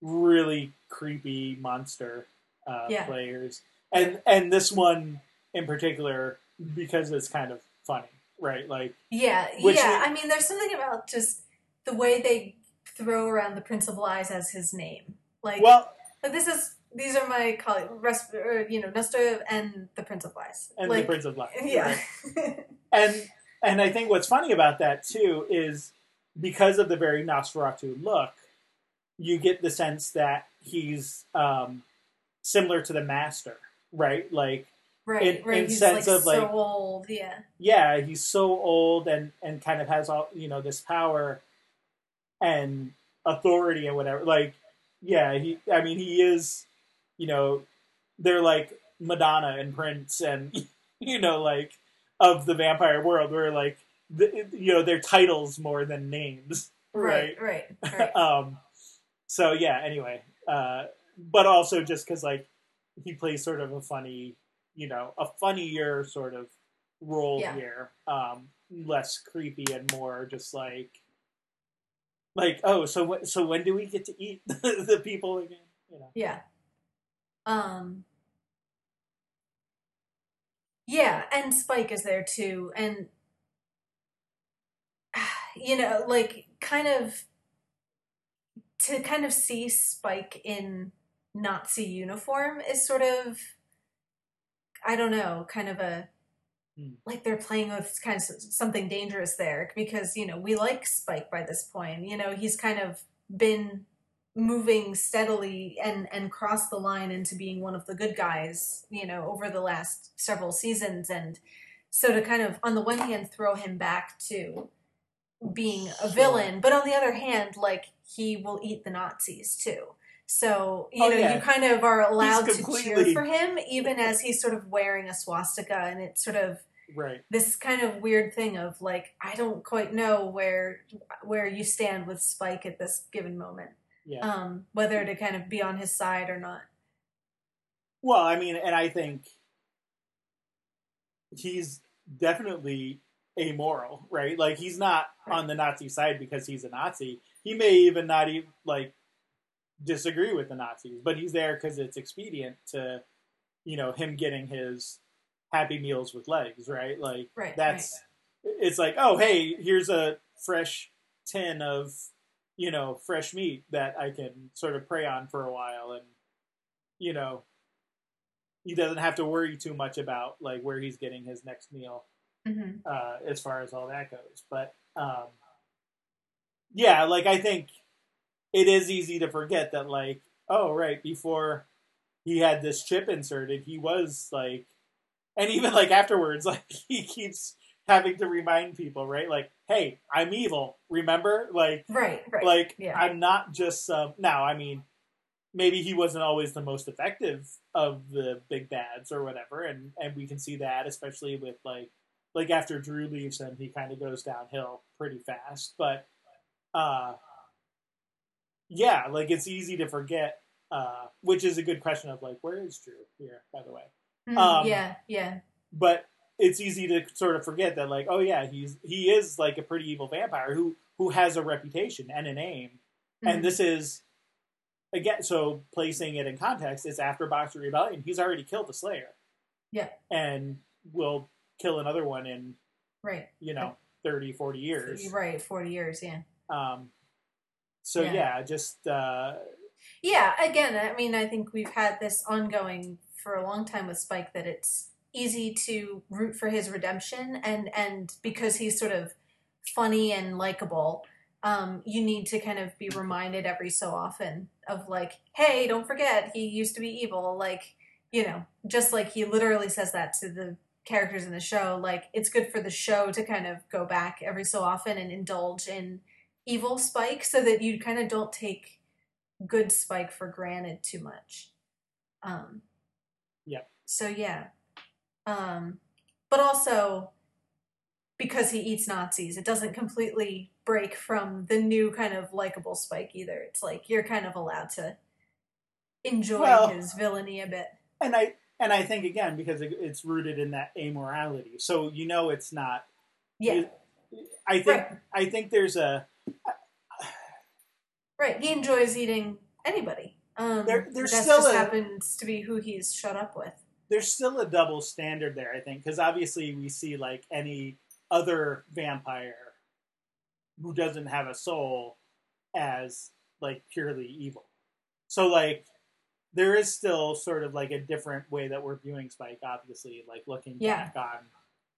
really creepy monster uh, yeah. players. And and this one in particular, because it's kind of funny, right? Like Yeah, which yeah. Is, I mean, there's something about just the way they throw around the Prince of Lies as his name. Like, well, like this is... These are my colleagues, you know, Nesta and the Prince of Lies. And like, the Prince of Lies. Yeah. Right? and... And I think what's funny about that, too, is because of the very Nosferatu look, you get the sense that he's um, similar to the Master, right? Like, right, in, right. in he's sense like of so like, old, yeah. Yeah, he's so old and, and kind of has all, you know, this power and authority and whatever. Like, yeah, he, I mean, he is, you know, they're like Madonna and Prince and, you know, like, of the vampire world, where like the, you know, they're titles more than names, right? Right, right. right. um, so yeah. Anyway, uh, but also just because like he plays sort of a funny, you know, a funnier sort of role yeah. here, um, less creepy and more just like, like oh, so what? So when do we get to eat the, the people again? You know? Yeah. Um. Yeah, and Spike is there too, and, you know, like, kind of, to kind of see Spike in Nazi uniform is sort of, I don't know, kind of a, mm. like they're playing with kind of something dangerous there, because, you know, we like Spike by this point, you know, he's kind of been moving steadily and and crossed the line into being one of the good guys, you know, over the last several seasons. And so to kind of, on the one hand, throw him back to being a villain, but on the other hand, like, he will eat the Nazis too. So, you oh, know, yeah. you kind of are allowed he's to completely... cheer for him, even as he's sort of wearing a swastika. And it's sort of right. this kind of weird thing of like, I don't quite know where where you stand with Spike at this given moment. Yeah. Um, whether to kind of be on his side or not. Well, I mean, and I think he's definitely amoral, right? Like, he's not right. on the Nazi side because he's a Nazi. He may even not even, like, disagree with the Nazis, but he's there because it's expedient to, you know, him getting his Happy Meals with legs, right? Like, right, that's, right. it's like, oh, hey, here's a fresh tin of... you know, fresh meat that I can sort of prey on for a while. And, you know, he doesn't have to worry too much about, like, where he's getting his next meal mm-hmm. uh, as far as all that goes. But, um, yeah, like, I think it is easy to forget that, like, oh, right, before he had this chip inserted, he was, like, and even, like, afterwards, like, he keeps... having to remind people, right? Like, hey, I'm evil, remember? Like, right, right. like yeah. I'm not just, um, now, I mean, maybe he wasn't always the most effective of the big bads or whatever, and, and we can see that, especially with, like, like after Dru leaves him, he kind of goes downhill pretty fast, but, uh, yeah, like, it's easy to forget, uh, which is a good question of, like, where is Dru here, by the way? Mm, um, yeah, yeah. But, it's easy to sort of forget that, like, oh yeah, he's he is like a pretty evil vampire who who has a reputation and a name, mm-hmm. and this is again so placing it in context. It's after Boxer Rebellion. He's already killed the Slayer, Yeah. And we'll kill another one in, right, you know, thirty, forty years. Right, forty years, yeah. Um. So, yeah, yeah just... Uh, yeah, again, I mean, I think we've had this ongoing for a long time with Spike that it's easy to root for his redemption, and, and because he's sort of funny and likable, um, you need to kind of be reminded every so often of, like, hey, don't forget, he used to be evil. Like, you know, just like he literally says that to the characters in the show. Like, it's good for the show to kind of go back every so often and indulge in evil Spike so that you kind of don't take good Spike for granted too much. Um, yeah. So, yeah. Um, but also, because he eats Nazis, it doesn't completely break from the new kind of likable Spike either. It's like you're kind of allowed to enjoy well, his villainy a bit. And I and I think, again, because it, it's rooted in that amorality. So, you know, it's not... Yeah. It, I think right. I think there's a... Right, he enjoys eating anybody. Um, there, there's that still just a, happens to be who he's shut up with. There's still a double standard there, I think, because obviously we see, like, any other vampire who doesn't have a soul as, like, purely evil. So, like, there is still sort of, like, a different way that we're viewing Spike, obviously, like, looking yeah. back on,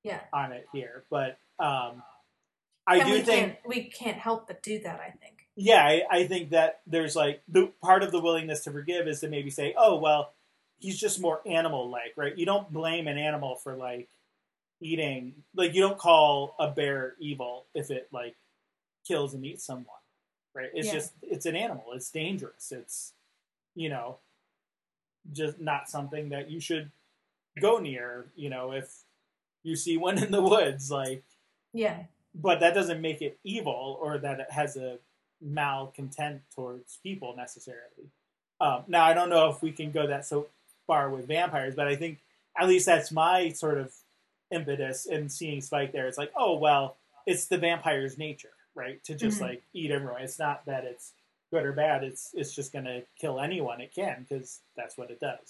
yeah. on it here. But um, I and do we think... Can't, we can't help but do that, I think. Yeah, I, I think that there's, like, the part of the willingness to forgive is to maybe say, oh, well, he's just more animal-like, right? You don't blame an animal for, like, eating... Like, you don't call a bear evil if it, like, kills and eats someone, right? It's yeah. just... It's an animal. It's dangerous. It's, you know, just not something that you should go near, you know, if you see one in the woods, like... Yeah. But that doesn't make it evil or that it has a... malcontent towards people necessarily. Um, now, I don't know if we can go that so far with vampires, but I think at least that's my sort of impetus in seeing Spike there. It's like, oh, well, it's the vampire's nature, right? To just mm-hmm. like eat everyone. It's not that it's good or bad. It's it's just going to kill anyone it can because that's what it does.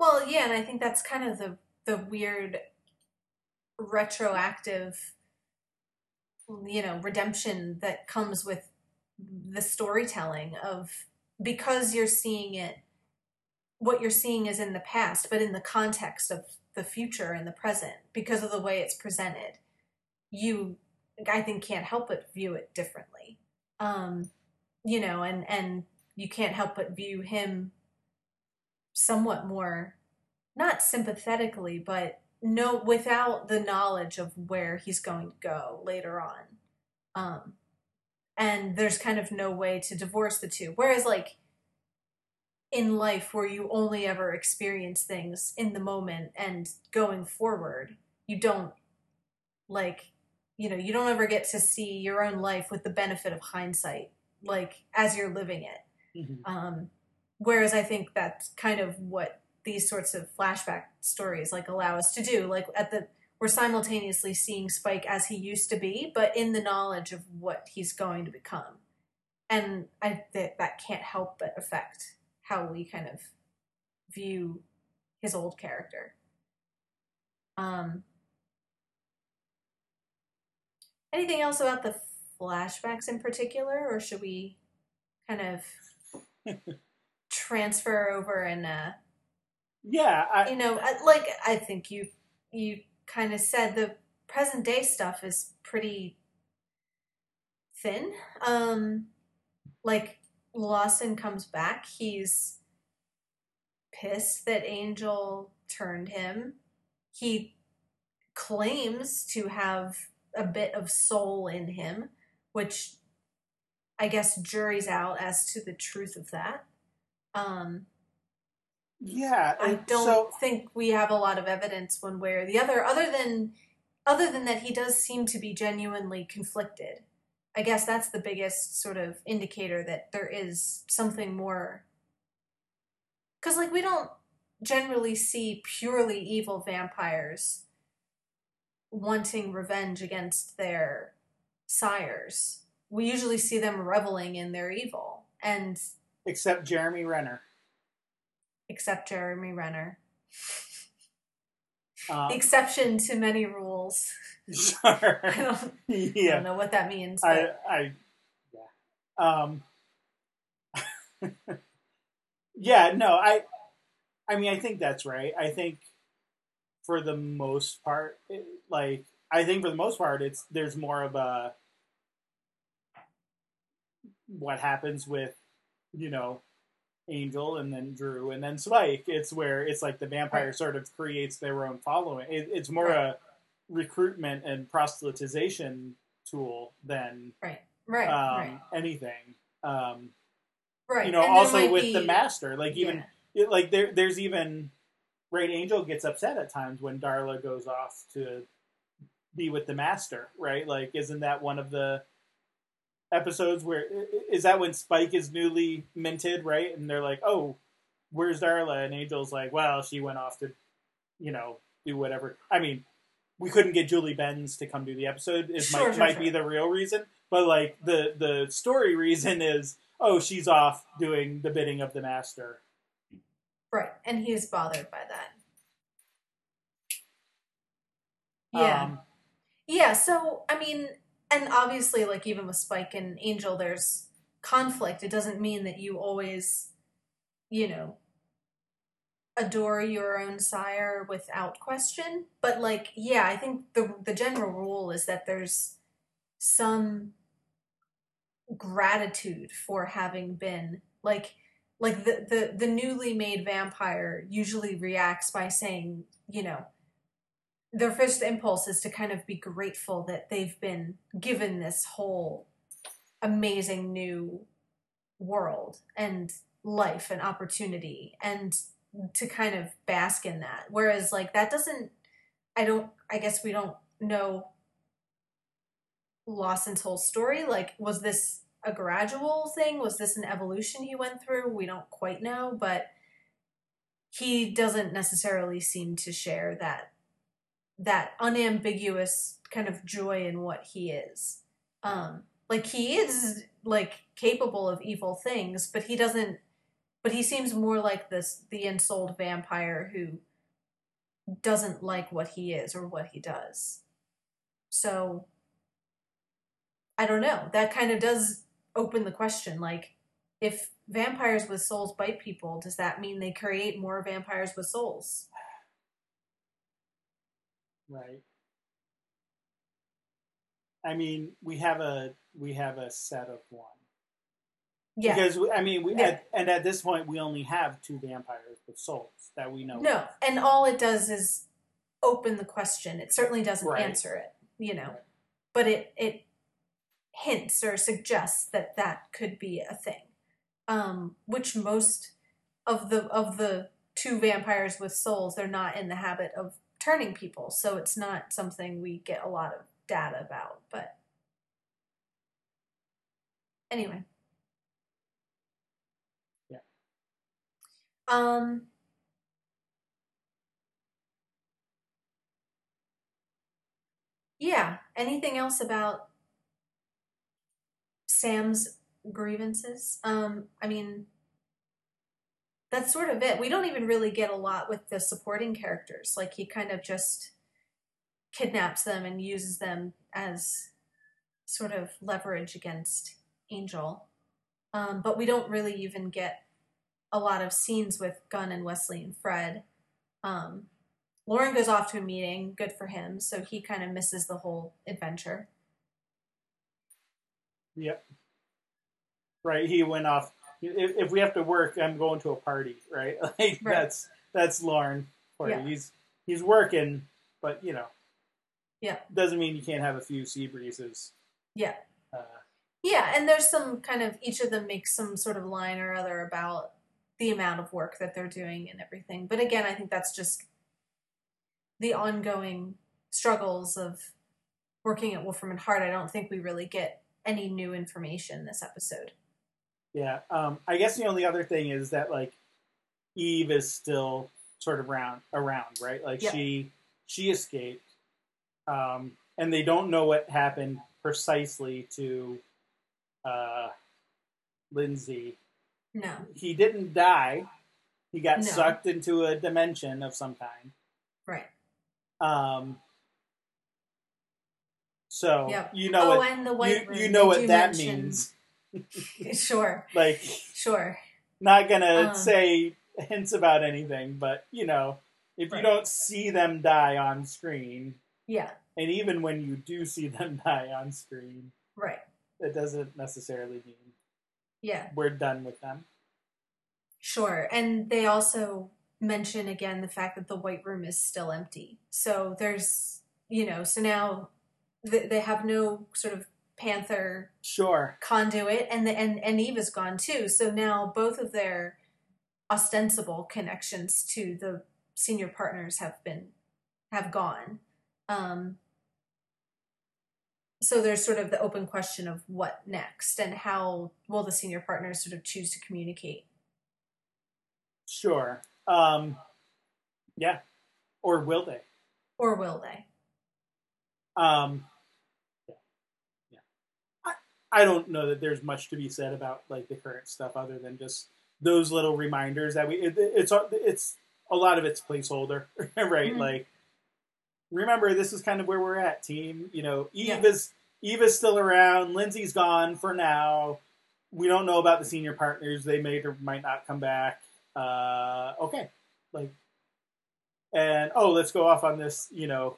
Well, yeah, and I think that's kind of the the weird retroactive you know, redemption that comes with the storytelling of, because you're seeing it, what you're seeing is in the past, but in the context of the future and the present, because of the way it's presented, you, I think, can't help but view it differently. Um, you know, and, and you can't help but view him somewhat more, not sympathetically, but no, without the knowledge of where he's going to go later on. Um, and there's kind of no way to divorce the two. Whereas, like, in life where you only ever experience things in the moment and going forward, you don't, like, you know, you don't ever get to see your own life with the benefit of hindsight, like, as you're living it. Mm-hmm. Um, whereas I think that's kind of what these sorts of flashback stories like allow us to do, like at the, we're simultaneously seeing Spike as he used to be, but in the knowledge of what he's going to become. And I think that can't help but affect how we kind of view his old character. Um, anything else about the flashbacks in particular, or should we kind of transfer over and, uh, yeah, I, you know, like I think you you kind of said the present day stuff is pretty thin. Um, like Lawson comes back, he's pissed that Angel turned him. He claims to have a bit of soul in him, which I guess juries out as to the truth of that. Um. Yeah, I don't so, think we have a lot of evidence one way or the other, other than other than that he does seem to be genuinely conflicted. I guess that's the biggest sort of indicator that there is something more. Because, like, we don't generally see purely evil vampires wanting revenge against their sires. We usually see them reveling in their evil. and Except Jeremy Renner. Except Jeremy Renner. Um, the exception to many rules. Sure. I don't, yeah. I don't know what that means. But. I, I, yeah. Um, yeah, no, I, I mean, I think that's right. I think for the most part, it, like, I think for the most part, it's, there's more of a, what happens with, you know, Angel and then Dru and then Spike. It's where it's like the vampire right. sort of creates their own following. It, it's more right. a recruitment and proselytization tool than right, right, um, right. anything. Um, right. You know, and also with be, the Master, like even yeah. it, like there, there's even right. Angel gets upset at times when Darla goes off to be with the Master, right? Like, isn't that one of the episodes where is that when Spike is newly minted, right? And they're like, "Oh, where's Darla?" And Angel's like, "Well, she went off to, you know, do whatever." I mean, we couldn't get Julie Benz to come do the episode. It sure, might, sure, might sure. be the real reason, but like the the story reason is, oh, she's off doing the bidding of the Master, right? And he is bothered by that. Yeah, um, yeah. So I mean. And obviously, like, even with Spike and Angel, there's conflict. It doesn't mean that you always, you know, adore your own sire without question. But, like, yeah, I think the the general rule is that there's some gratitude for having been, like, like the, the, the newly made vampire usually reacts by saying, you know, their first impulse is to kind of be grateful that they've been given this whole amazing new world and life and opportunity and to kind of bask in that. Whereas like that doesn't, I don't, I guess we don't know Lawson's whole story. Like, was this a gradual thing? Was this an evolution he went through? We don't quite know, but he doesn't necessarily seem to share that that unambiguous kind of joy in what he is. Um, like he is like capable of evil things, but he doesn't, but he seems more like this, the ensouled vampire who doesn't like what he is or what he does. So I don't know. That kind of does open the question. Like, if vampires with souls bite people, does that mean they create more vampires with souls? Right. I mean, we have a we have a set of one. Yeah. Because we, I mean, we yeah. at, and at this point, we only have two vampires with souls that we know. No, of. And all it does is open the question. It certainly doesn't right. answer it, you know, right. but it it hints or suggests that that could be a thing, um, which most of the of the two vampires with souls, they're not in the habit of turning people, so it's not something we get a lot of data about, but anyway. Yeah. Um yeah, anything else about Sam's grievances? Um I mean that's sort of it. We don't even really get a lot with the supporting characters. Like, he kind of just kidnaps them and uses them as sort of leverage against Angel. Um, but we don't really even get a lot of scenes with Gunn and Wesley and Fred. Um, Lauren goes off to a meeting. Good for him. So he kind of misses the whole adventure. Yep. Right. He went off. If, if we have to work, I'm going to a party, right? Like right. that's that's Lauren. Yeah. He's he's working, but you know, yeah, doesn't mean you can't have a few sea breezes. Yeah, uh, yeah, and there's some kind of each of them makes some sort of line or other about the amount of work that they're doing and everything. But again, I think that's just the ongoing struggles of working at Wolfram and Hart. I don't think we really get any new information this episode. Yeah, um, I guess the only other thing is that, like, Eve is still sort of round, around, right? Like, yep. she she escaped, um, and they don't know what happened precisely to uh, Lindsay. No. He didn't die, He got no. sucked into a dimension of some kind. Right. Um. So yep. you know oh, what and the white you, you know what you that mention... means. Sure. Like sure. Not gonna um, say hints about anything, but you know, if right. you don't see them die on screen, yeah. And even when you do see them die on screen, right, it doesn't necessarily mean yeah we're done with them. Sure, and they also mention again the fact that the white room is still empty. So there's, you know, so now th- they have no sort of panther sure conduit, and the and and Eva's gone too. So now both of their ostensible connections to the senior partners have been have gone. Um, so there's sort of the open question of what next and how will the senior partners sort of choose to communicate. Sure. Um, yeah. Or will they? Or will they? Um, yeah. yeah. I, I don't know that there's much to be said about like the current stuff other than just those little reminders that we, it, it's, it's a lot of it's placeholder, right? Mm-hmm. Like, remember, this is kind of where we're at, team. You know, Eve yeah. is, Eve is still around. Lindsay's gone for now. We don't know about the senior partners. They may or might not come back. Uh, okay, like, and oh, let's go off on this, you know,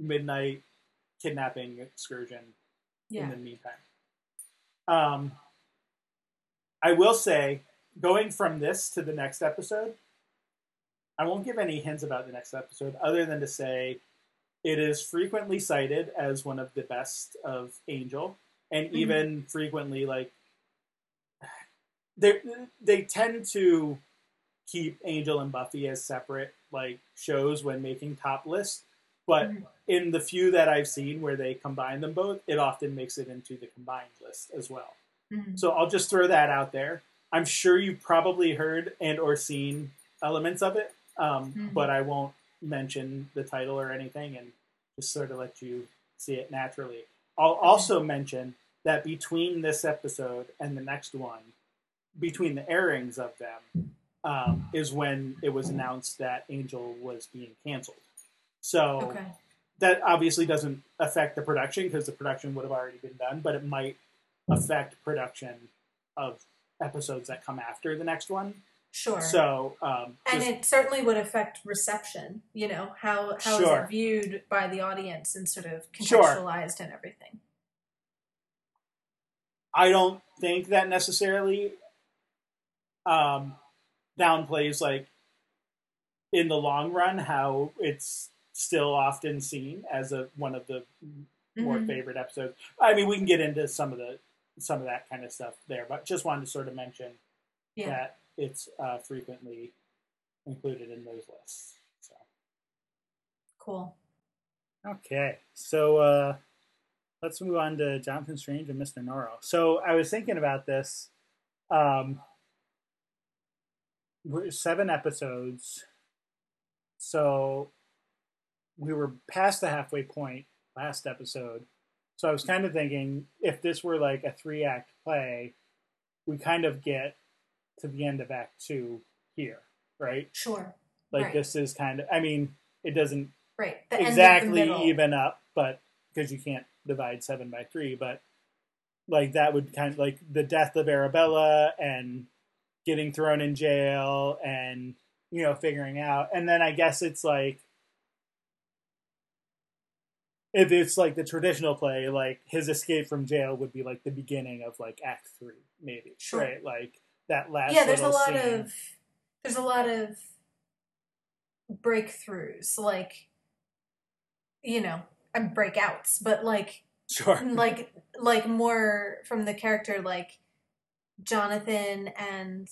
midnight kidnapping excursion yeah. in the meantime. Um, I will say, going from this to the next episode, I won't give any hints about the next episode other than to say it is frequently cited as one of the best of Angel, and mm-hmm. even frequently, like, They they tend to keep Angel and Buffy as separate like shows when making top lists, but mm-hmm. in the few that I've seen where they combine them both, it often makes it into the combined list as well. Mm-hmm. So I'll just throw that out there. I'm sure you've probably heard and or seen elements of it, um, mm-hmm. but I won't mention the title or anything and just sort of let you see it naturally. I'll okay. also mention that between this episode and the next one, between the airings of them, um, is when it was announced that Angel was being canceled. So okay. that obviously doesn't affect the production because the production would have already been done, but it might affect production of episodes that come after the next one. Sure. So, um, and it certainly would affect reception, you know, how, how sure. is it viewed by the audience and sort of contextualized sure. and everything. I don't think that necessarily... Um, downplays like in the long run how it's still often seen as a one of the mm-hmm. more favorite episodes. I mean, we can get into some of the some of that kind of stuff there, but just wanted to sort of mention yeah. that it's uh, frequently included in those lists. So. Cool. Okay, so uh, let's move on to Jonathan Strange and Mister Norrell. So I was thinking about this. Um, We're seven episodes, so we were past the halfway point last episode. So I was kind of thinking, if this were like a three-act play, we kind of get to the end of Act Two here, right? Sure. Like right. this is kind of, I mean, it doesn't right. the exactly end of the middle. Even up, but because you can't divide seven by three, but like that would kind of like the death of Arabella and getting thrown in jail and, you know, figuring out. And then I guess it's like, if it's like the traditional play, like his escape from jail would be like the beginning of like act three, maybe. Sure. Right. Like that last Yeah, there's a lot scene. of, there's a lot of breakthroughs, like, you know, and breakouts, but like, sure. like, like more from the character, like, Jonathan and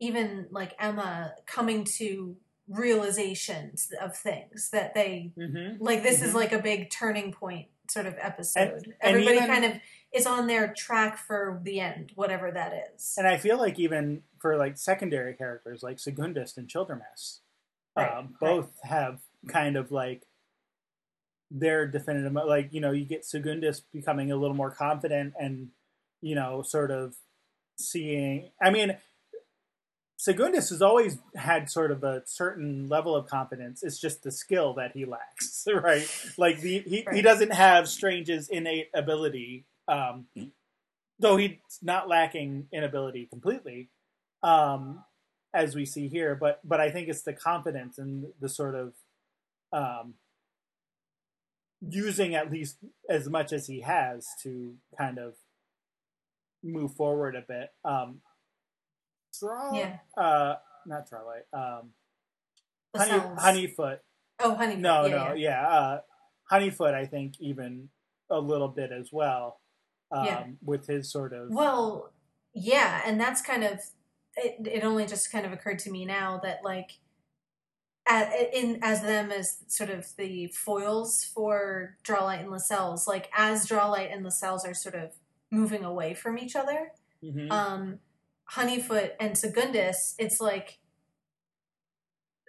even like Emma coming to realizations of things that they mm-hmm. like this mm-hmm. is like a big turning point sort of episode. And, everybody and even, kind of is on their track for the end, whatever that is. And I feel like even for like secondary characters like Segundus and Childermass, right. um, both right. have kind of like their definitive, like, you know, you get Segundus becoming a little more confident and you know, sort of seeing, I mean, Segundus has always had sort of a certain level of competence. It's just the skill that he lacks, right? Like the, he, right. he doesn't have Strange's innate ability, um, though he's not lacking in ability completely, um, as we see here. But but I think it's the competence and the sort of um, using at least as much as he has to kind of move forward a bit. Um, Draw, yeah. uh, not Drawlight. Um, honey, Honeyfoot. Oh, Honeyfoot. No, yeah, no, yeah. yeah. Uh, Honeyfoot, I think, even a little bit as well, um, yeah. with his sort of. Well, yeah, and that's kind of. It, it only just kind of occurred to me now that, like, at, in as them as sort of the foils for Drawlight and Lascelles, like as Drawlight and Lascelles are sort of moving away from each other. Mm-hmm. Um. Honeyfoot and Segundus, it's like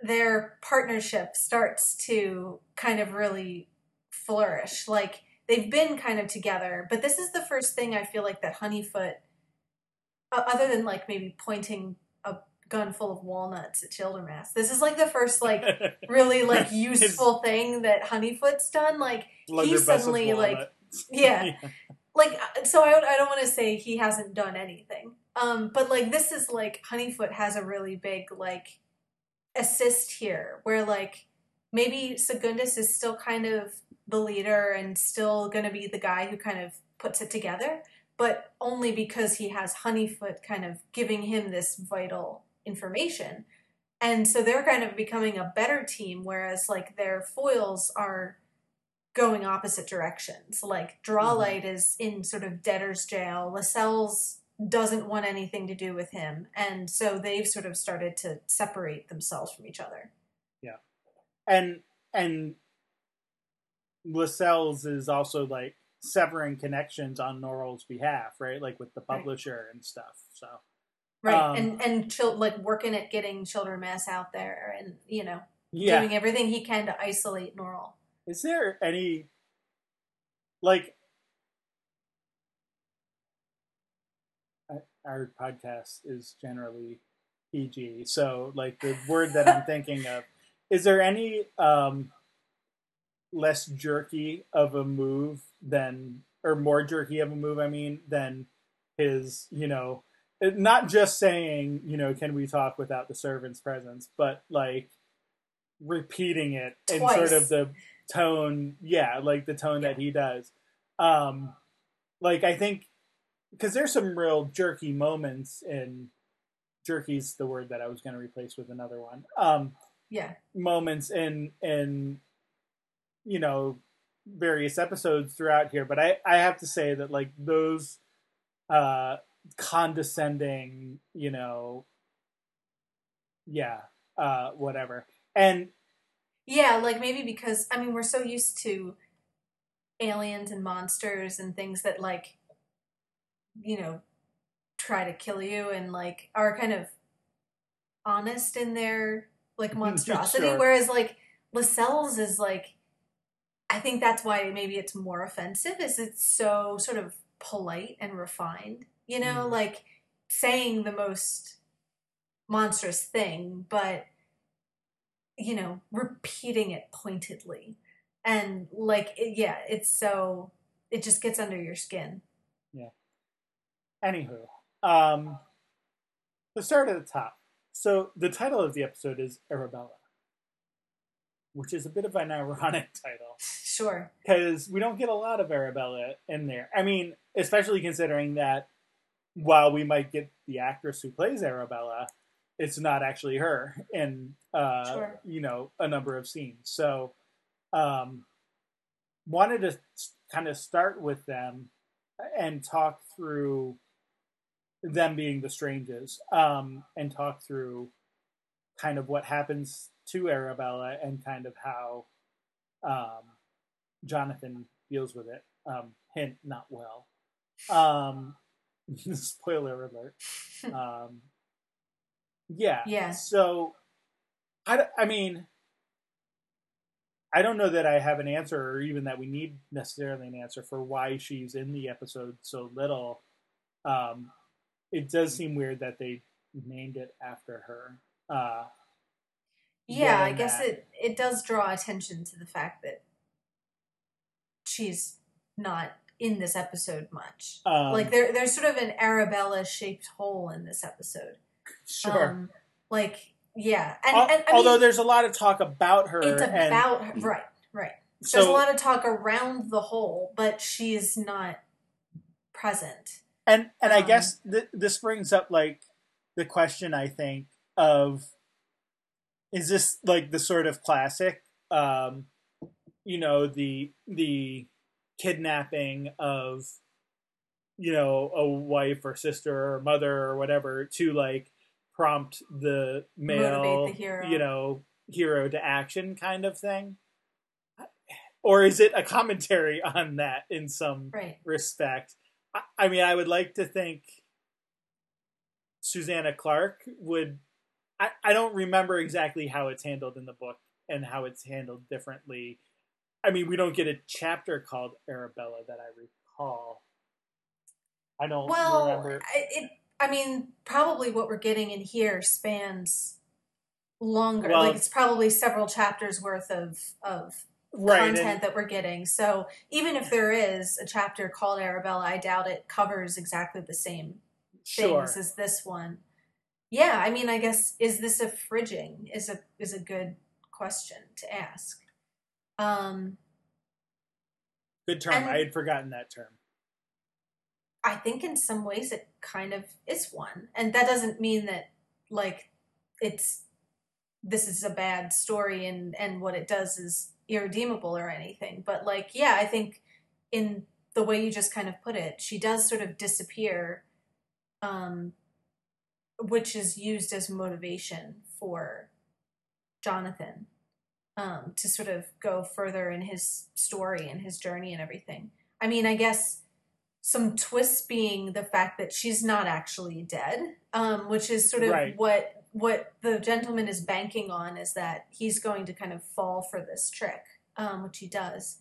their partnership starts to kind of really flourish. Like they've been kind of together, but this is the first thing I feel like that Honeyfoot, other than like maybe pointing a gun full of walnuts at Childermass, this is like the first like really like useful thing that Honeyfoot's done. Like he suddenly like yeah, yeah. like so I I don't want to say he hasn't done anything. Um, but, like, this is, like, Honeyfoot has a really big, like, assist here where, like, maybe Segundus is still kind of the leader and still going to be the guy who kind of puts it together, but only because he has Honeyfoot kind of giving him this vital information. And so they're kind of becoming a better team, whereas, like, their foils are going opposite directions. Like, Drawlight mm-hmm. is in sort of debtor's jail. Lascelles doesn't want anything to do with him, and so they've sort of started to separate themselves from each other. Yeah, and and Lascelles is also like severing connections on Norrell's behalf, right? Like with the publisher right. and stuff. So right, um, and and chil- like working at getting Childermass out there, and you know, yeah. doing everything he can to isolate Norrell. Is there any like? Our podcast is generally P G, so like the word that I'm thinking of, is there any um, less jerky of a move than, or more jerky of a move, I mean, than his, you know, not just saying, you know, can we talk without the servant's presence, but like repeating it Twice. in sort of the tone, yeah, like the tone yeah. that he does. Um, like, I think, because there's some real jerky moments in jerky's the word that I was going to replace with another one. Um, yeah. Moments in, in, you know, various episodes throughout here. But I, I have to say that like those uh, condescending, you know, yeah, uh, whatever. And yeah, like maybe because, I mean, we're so used to aliens and monsters and things that like, you know, try to kill you and like are kind of honest in their like monstrosity. Sure. Whereas like Lascelles is like, I think that's why maybe it's more offensive, is it's so sort of polite and refined, you know, mm. like saying the most monstrous thing, but you know, repeating it pointedly. And like, it, yeah, it's so, it just gets under your skin. Yeah. Anywho, um, let's start at the top. So the title of the episode is Arabella, which is a bit of an ironic title. Sure. Because we don't get a lot of Arabella in there. I mean, especially considering that while we might get the actress who plays Arabella, it's not actually her in, uh, sure. you know, a number of scenes. So um, wanted to kind of start with them and talk through them being the Stranges, um, and talk through kind of what happens to Arabella and kind of how um, Jonathan deals with it. Um, hint, not well. Um, spoiler alert. Um, yeah. Yeah. So, I, I mean, I don't know that I have an answer, or even that we need necessarily an answer for why she's in the episode so little. Um, it does seem weird that they named it after her. Uh, yeah, I guess that, it, it does draw attention to the fact that she's not in this episode much. Um, like, there, there's sort of an Arabella-shaped hole in this episode. Sure. Um, like, yeah. And, Al- and I Although mean, there's a lot of talk about her. It's about and, her. Right, right. So, there's a lot of talk around the hole, but she's not present. And and um, I guess th- this brings up, like, the question, I think, of, is this, like, the sort of classic, um, you know, the the kidnapping of, you know, a wife or sister or mother or whatever to, like, prompt the male, motivate the hero. you know, hero to action kind of thing? Or is it a commentary on that in some right. respect? I, I mean, I would like to think Susanna Clark would... I, I don't remember exactly how it's handled in the book and how it's handled differently. I mean, we don't get a chapter called Arabella that I recall. I don't well, remember. I, it, I mean, probably what we're getting in here spans longer. Well, like, it's probably several chapters worth of... of Right, content and, that we're getting. So even if there is a chapter called Arabella, I doubt it covers exactly the same sure. things as this one. Yeah, I mean, I guess, is this a fridging? Is a is a good question to ask. Um, good term. I had forgotten that term. I think in some ways it kind of is one. And that doesn't mean that, like, it's this is a bad story and, and what it does is irredeemable or anything, but like, yeah, I think in the way you just kind of put it, she does sort of disappear, um, which is used as motivation for Jonathan, um, to sort of go further in his story and his journey and everything. I mean, I guess some twists being the fact that she's not actually dead, um, which is sort of right. what What the gentleman is banking on is that he's going to kind of fall for this trick, um, which he does.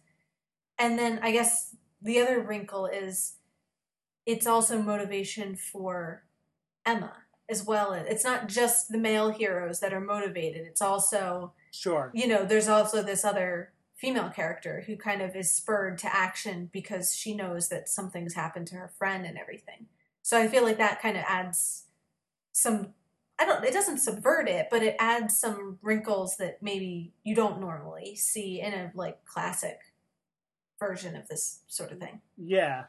And then I guess the other wrinkle is it's also motivation for Emma as well. It's not just the male heroes that are motivated. It's also, sure, you know, there's also this other female character who kind of is spurred to action because she knows that something's happened to her friend and everything. So I feel like that kind of adds some... I don't, it doesn't subvert it, but it adds some wrinkles that maybe you don't normally see in a like classic version of this sort of thing. Yeah,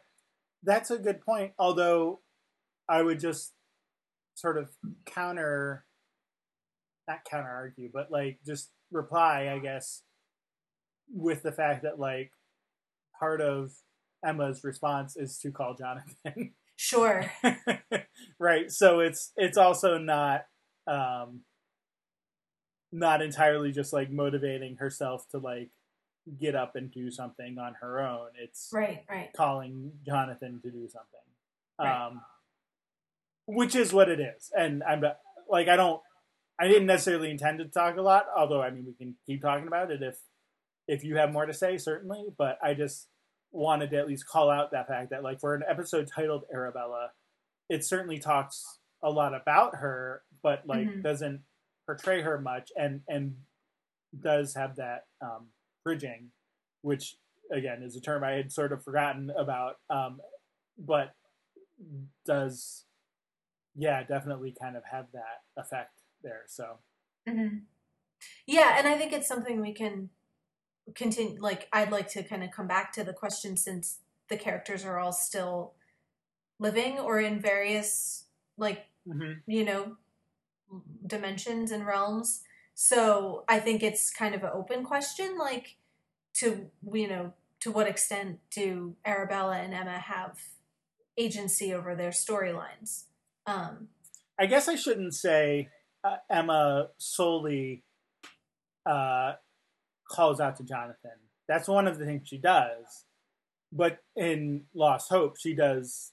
that's a good point. Although I would just sort of counter, not counter argue, but like just reply, I guess, with the fact that like part of Emma's response is to call Jonathan. Sure. Right. So it's it's also not um, not entirely just like motivating herself to like get up and do something on her own. It's right, right. calling Jonathan to do something, right. um, which is what it is. And I'm like, I don't, I didn't necessarily intend to talk a lot. Although I mean, we can keep talking about it if if you have more to say, certainly. But I just wanted to at least call out that fact that like for an episode titled Arabella, it certainly talks a lot about her, but like mm-hmm. doesn't portray her much and, and does have that um, bridging, which again is a term I had sort of forgotten about, um, but does, yeah, definitely kind of have that effect there. So, mm-hmm. yeah. And I think it's something we can continue, like I'd like to kind of come back to the question since the characters are all still living or in various like mm-hmm. you know dimensions and realms. So I think it's kind of an open question, like to you know to what extent do Arabella and Emma have agency over their storylines? Um, I guess I shouldn't say uh, Emma solely. Uh, calls out to Jonathan. That's one of the things she does. But in Lost Hope, she does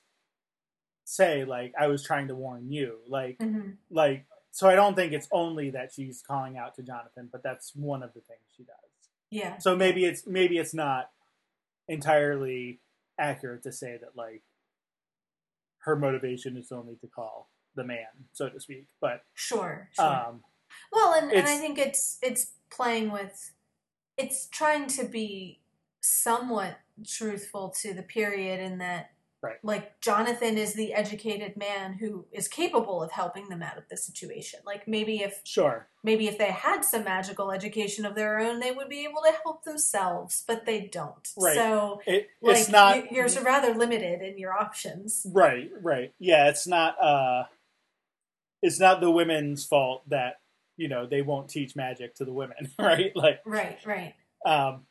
say, like, I was trying to warn you. Like, mm-hmm. like. So I don't think it's only that she's calling out to Jonathan, but that's one of the things she does. Yeah. So maybe it's maybe it's not entirely accurate to say that, like, her motivation is only to call the man, so to speak. But sure, sure. Um, well, and, and I think it's it's playing with, it's trying to be somewhat truthful to the period in that, right. Like, Jonathan is the educated man who is capable of helping them out of the situation. Like, maybe if sure, maybe if they had some magical education of their own, they would be able to help themselves, but they don't. Right. So, it, like, it's not, you're rather limited in your options. Right, right. Yeah, it's not, uh, it's not the women's fault that, you know, they won't teach magic to the women, right? Like, right, right. Um,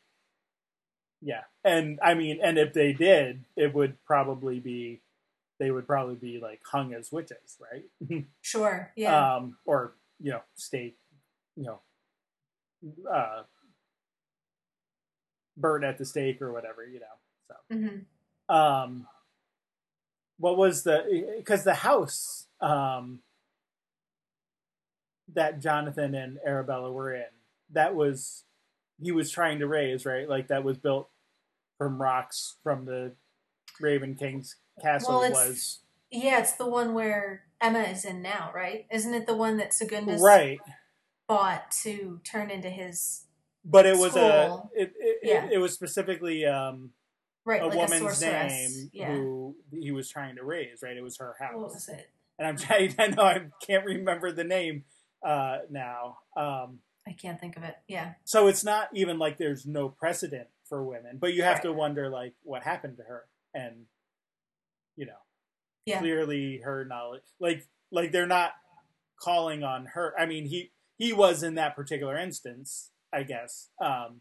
yeah, and I mean, and if they did, it would probably be, they would probably be like hung as witches, right? Sure, yeah. Um, or, you know, staked, you know, uh, burnt at the stake or whatever, you know. So, mm-hmm. um, what was the, because the house um, that Jonathan and Arabella were in, that was, he was trying to raise, right? Like, that was built from rocks from the Raven King's castle. Well, was... Yeah, it's the one where Emma is in now, right? Isn't it the one that Segundus right. bought to turn into his But it school? was a... It, it, yeah. it, it was specifically um, right, a like woman's a name yeah. who he was trying to raise, right? It was her house. What was it? And I'm trying... I know I can't remember the name uh, now. Um I can't think of it. Yeah. So it's not even like there's no precedent for women, but you have right. to wonder like what happened to her, and you know, yeah. clearly her knowledge, like like they're not calling on her. I mean, he he was in that particular instance, I guess, um,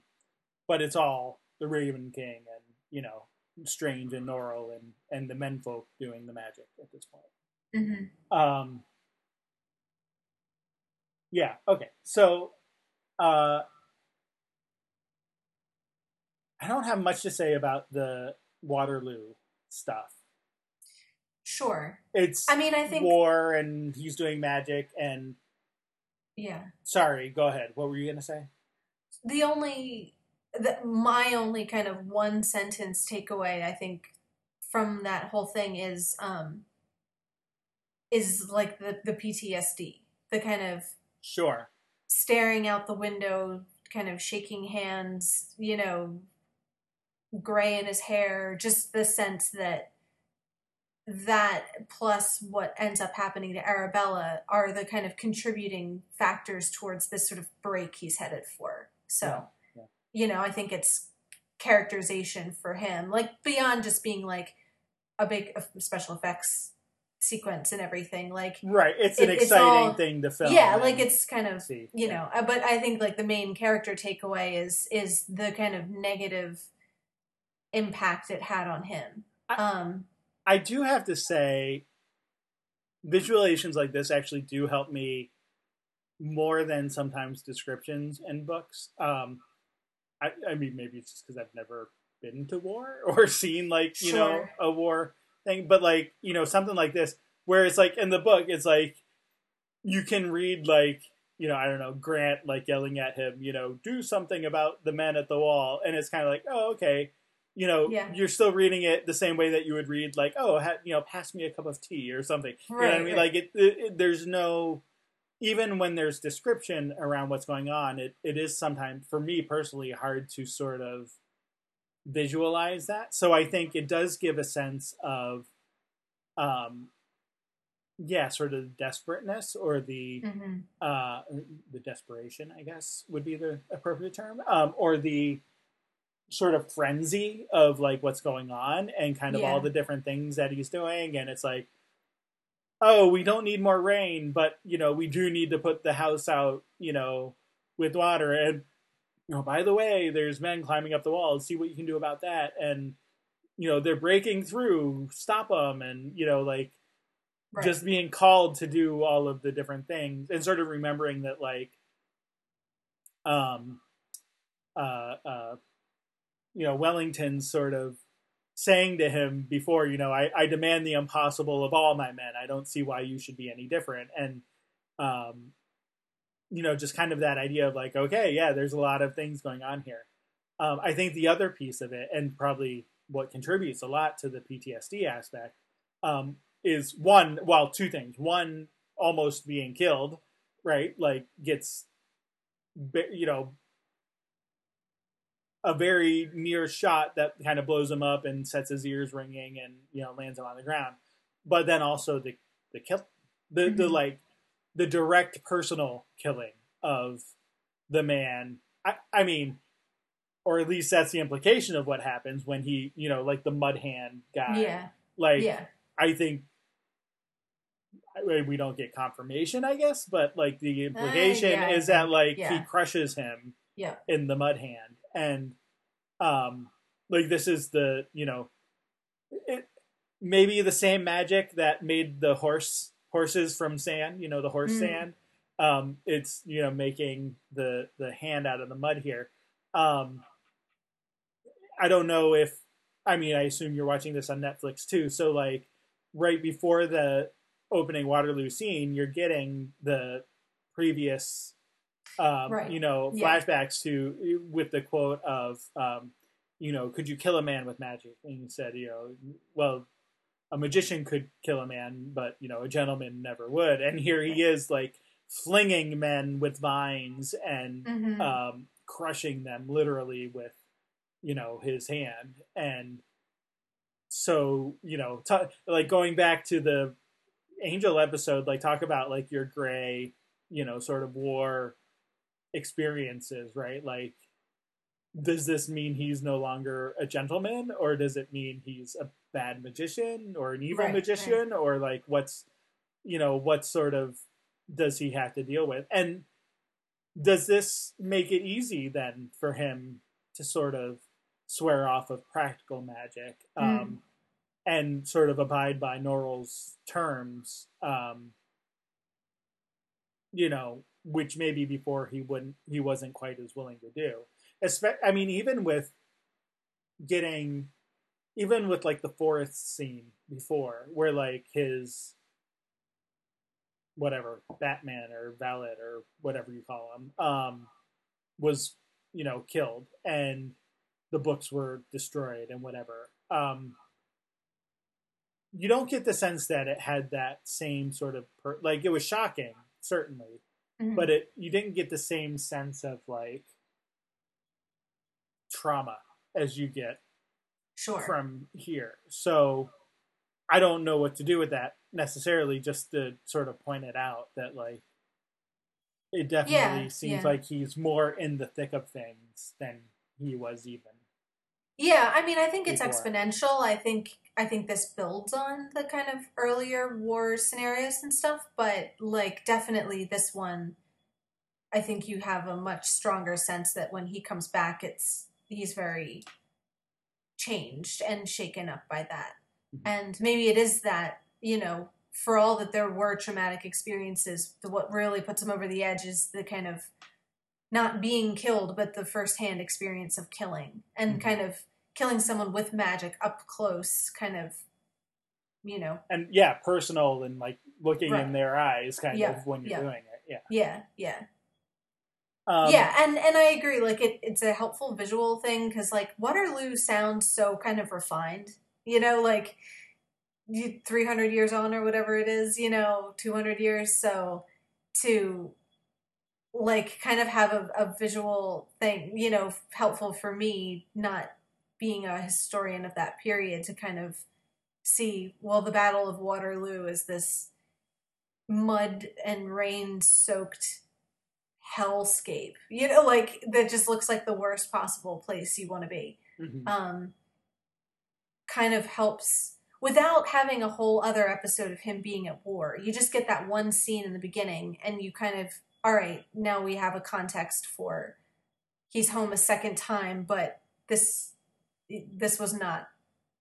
but it's all the Raven King and you know Strange and Norrell and and the menfolk doing the magic at this point. Mm-hmm. Um. Yeah. Okay. So. Uh, I don't have much to say about the Waterloo stuff. Sure. It's I mean, I think war and he's doing magic and yeah. Sorry, go ahead. What were you going to say? The only the, my only kind of one sentence takeaway I think from that whole thing is um is like the the P T S D. The kind of Sure. staring out the window, kind of shaking hands, you know, gray in his hair, just the sense that that plus what ends up happening to Arabella are the kind of contributing factors towards this sort of break he's headed for. So, yeah, yeah. you know, I think it's characterization for him, like beyond just being like a big special effects sequence and everything, like right it's an it, exciting it's all, thing to film yeah like it's kind of see. you know yeah. But I think like the main character takeaway is is the kind of negative impact it had on him. I, um I do have to say visualizations like this actually do help me more than sometimes descriptions in books. um I, I mean maybe it's just because I've never been to war or seen like you sure. know a war thing, but like you know something like this where it's like in the book it's like you can read like you know I don't know Grant like yelling at him you know do something about the men at the wall, and it's kind of like oh okay you know yeah. you're still reading it the same way that you would read like oh ha- you know pass me a cup of tea or something right, you know what I mean right. like it, it, it there's no even when there's description around what's going on it it is sometimes for me personally hard to sort of visualize that. So I think it does give a sense of um yeah sort of desperateness or the mm-hmm. uh the desperation I guess would be the appropriate term, um or the sort of frenzy of like what's going on and kind of yeah. all the different things that he's doing, and it's like oh we don't need more rain but you know we do need to put the house out you know with water, and oh, by the way, there's men climbing up the walls. See what you can do about that. And, you know, they're breaking through. Stop them. And, you know, like, right. just being called to do all of the different things. And sort of remembering that, like, um, uh, uh, you know, Wellington's sort of saying to him before, you know, I, I demand the impossible of all my men. I don't see why you should be any different. And, um, you know, just kind of that idea of like, okay, yeah, there's a lot of things going on here. Um, I think the other piece of it, and probably what contributes a lot to the P T S D aspect, um, is one, well, two things. One, almost being killed, right? Like, gets, you know, a very near shot that kind of blows him up and sets his ears ringing and, you know, lands him on the ground. But then also the, the kill, the, mm-hmm. the like, the direct personal killing of the man. I, I mean, or at least that's the implication of what happens when he, you know, like the mud hand guy. Yeah. Like, yeah. I think I, we don't get confirmation, I guess, but like the implication uh, yeah, is that like yeah. he crushes him yeah. in the mud hand. And, um, like, this is the, you know, it, maybe the same magic that made the horse, horses from sand, you know, the horse mm. sand. Um, it's, you know, making the, the hand out of the mud here. Um, I don't know if, I mean, I assume you're watching this on Netflix too. So like right before the opening Waterloo scene, you're getting the previous, Um, right. you know, flashbacks yeah. to, with the quote of, um, you know, could you kill a man with magic? And he said, you know, well, a magician could kill a man, but, you know, a gentleman never would. And here he is, like, flinging men with vines and mm-hmm. um, crushing them literally with, you know, his hand. And so, you know, t- like, going back to the Angel episode, like, talk about, like, your gray, you know, sort of war experiences, right? Like, does this mean he's no longer a gentleman, or does it mean he's a bad magician or an evil right, magician right. or like what's, you know, what sort of does he have to deal with? And does this make it easy then for him to sort of swear off of practical magic mm. um and sort of abide by Norrell's terms, um you know, which maybe before he wouldn't, he wasn't quite as willing to do. Espe- I mean, even with getting, even with like the forest scene before, where like his, whatever, Batman or valet or whatever you call him, um, was, you know, killed and the books were destroyed and whatever. Um, you don't get the sense that it had that same sort of, per- like it was shocking, certainly. Mm-hmm. But it, you didn't get the same sense of like trauma as you get sure. from here. So I don't know what to do with that necessarily, just to sort of point it out that like it definitely yeah, seems yeah. like he's more in the thick of things than he was even. Yeah, I mean, I think before. It's exponential. I think I think this builds on the kind of earlier war scenarios and stuff, but like definitely this one, I think you have a much stronger sense that when he comes back, it's he's very changed and shaken up by that. Mm-hmm. And maybe it is that, you know, for all that there were traumatic experiences, the, what really puts him over the edge is the kind of not being killed, but the firsthand experience of killing and mm-hmm. kind of killing someone with magic up close, kind of, you know. And yeah, personal and like looking right. in their eyes kind yeah. of when you're yeah. doing it. Yeah. Yeah. Yeah. Um, yeah. And, and I agree. Like it, it's a helpful visual thing. Cause like Waterloo sounds so kind of refined, you know, like three hundred years on or whatever it is, you know, two hundred years. So to like kind of have a, a visual thing, you know, helpful for me, not being a historian of that period, to kind of see, well, the Battle of Waterloo is this mud and rain soaked hellscape, you know, like that just looks like the worst possible place you want to be. Mm-hmm. Um, kind of helps without having a whole other episode of him being at war. You just get that one scene in the beginning and you kind of, all right, now we have a context for he's home a second time, but this, this was not,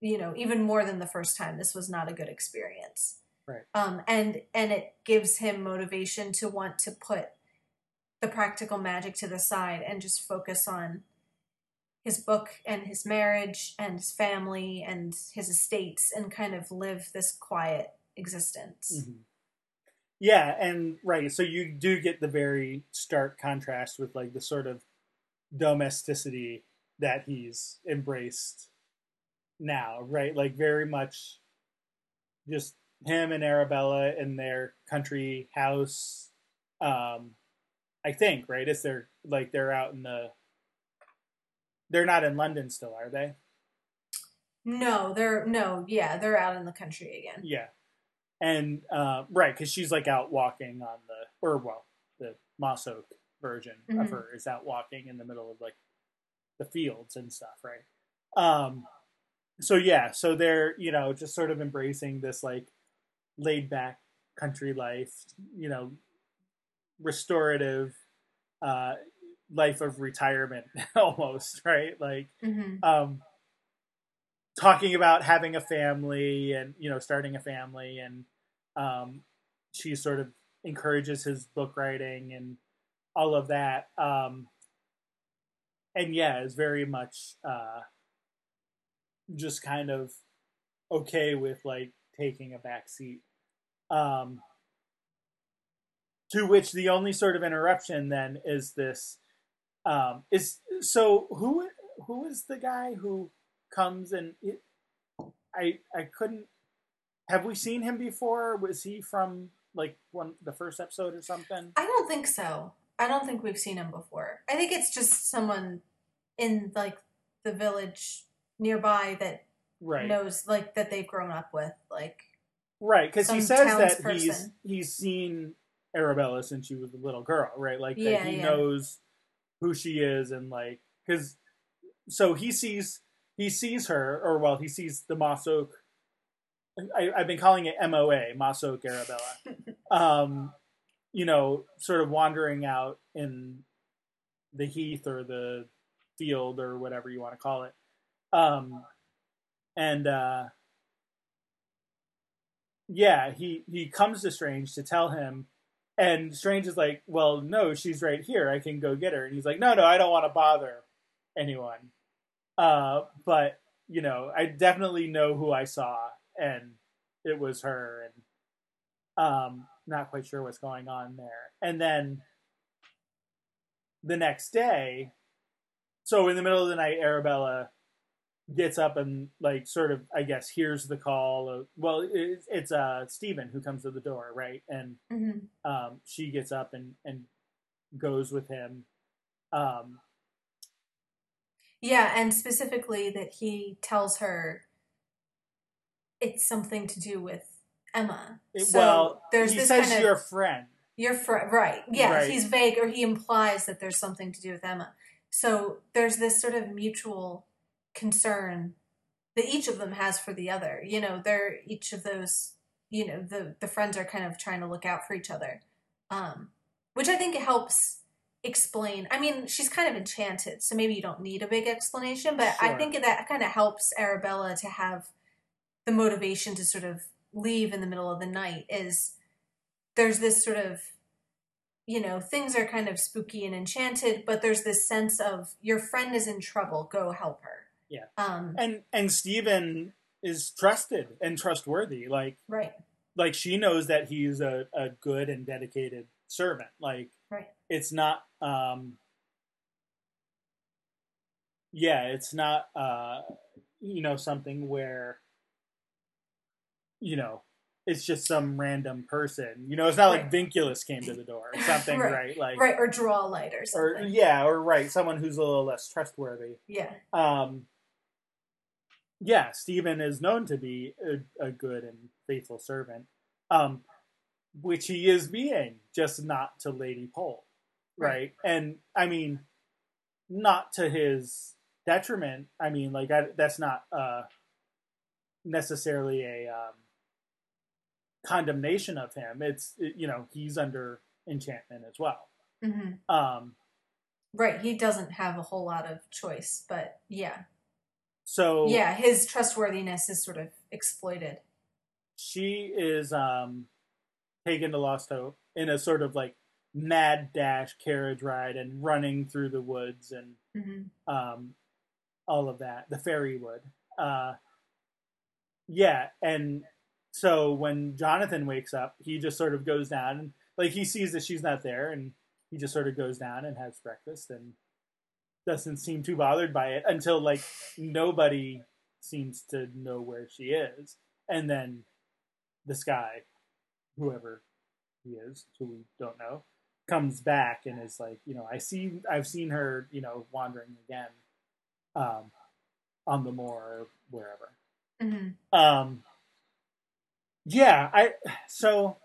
you know, even more than the first time, this was not a good experience. Right. Um, and, and it gives him motivation to want to put the practical magic to the side and just focus on his book and his marriage and his family and his estates and kind of live this quiet existence. Mm-hmm. Yeah. And right. So you do get the very stark contrast with like the sort of domesticity that he's embraced now, right? Like very much just him and Arabella in their country house. Um, I think, right? It's their, like, they're out in the, they're not in London still, are they? No, they're, no, yeah, they're out in the country again. Yeah. And, uh, right, because she's, like, out walking on the, or, well, the Moss Oak version mm-hmm. of her is out walking in the middle of, like, the fields and stuff, right? Um, so, yeah, so they're, you know, just sort of embracing this, like, laid-back country life, you know, restorative uh, life of retirement, almost, right? Like, mm-hmm. um talking about having a family and, you know, starting a family. And um, she sort of encourages his book writing and all of that. Um, and yeah, is very much uh, just kind of okay with, like, taking a back seat. Um, to which the only sort of interruption then is this, um, is, so who, who is the guy who comes and it, I I couldn't have we seen him before? Was he from like one the first episode or something? I don't think so. I don't think we've seen him before. I think it's just someone in like the village nearby that right. knows like that they've grown up with like right because he says that person. he's he's seen Arabella since she was a little girl, right? Like yeah, that he yeah. knows who she is and like because so he sees. He sees her, or well, he sees the Moss Oak. I, I've been calling it M O A, Moss Oak Arabella. Um, you know, sort of wandering out in the heath or the field or whatever you want to call it. Um, and uh, yeah, he, he comes to Strange to tell him. And Strange is like, well, no, she's right here. I can go get her. And he's like, no, no, I don't want to bother anyone. Uh, but, you know, I definitely know who I saw, and it was her, and, um, not quite sure what's going on there. And then the next day, so in the middle of the night, Arabella gets up and, like, sort of, I guess, hears the call of, well, it's, it's, uh, Stephen who comes to the door, right? And, mm-hmm. um, she gets up and, and goes with him, um, yeah, and specifically that he tells her it's something to do with Emma. So well, there's he this says kind of, your friend. Your friend, right. Yeah, right. He's vague, or he implies that there's something to do with Emma. So there's this sort of mutual concern that each of them has for the other. You know, they're each of those, you know, the, the friends are kind of trying to look out for each other, um, which I think helps explain. I mean, she's kind of enchanted, so maybe you don't need a big explanation, but sure. I think that kind of helps Arabella to have the motivation to sort of leave in the middle of the night is there's this sort of, you know, things are kind of spooky and enchanted, but there's this sense of your friend is in trouble, go help her. Yeah. Um, and, and Stephen is trusted and trustworthy. Like, right. Like she knows that he's a, a good and dedicated servant. Like, right. It's not, um, yeah, it's not, uh, you know, something where, you know, it's just some random person. You know, it's not right. like Vinculus came to the door or something, right. right? Like, right, or Drawlight or something. Or, yeah, or right, someone who's a little less trustworthy. Yeah. Um, yeah, Stephen is known to be a, a good and faithful servant, um, which he is being, just not to Lady Pole. Right. And I mean, not to his detriment. I mean, like I, that's not uh, necessarily a um, condemnation of him. It's, it, you know, he's under enchantment as well. Mm-hmm. Um, right. He doesn't have a whole lot of choice, but yeah. So yeah, his trustworthiness is sort of exploited. She is um, taken to Lost Hope in a sort of like mad dash carriage ride and running through the woods and mm-hmm. um, all of that. The fairy wood. Uh, yeah. And so when Jonathan wakes up, he just sort of goes down and like he sees that she's not there and he just sort of goes down and has breakfast and doesn't seem too bothered by it until like nobody seems to know where she is. And then this guy, whoever he is, who we don't know, comes back and is like, you know, I see, I've seen her, you know, wandering again um, on the moor or wherever. Mm-hmm. Um, yeah, I, so...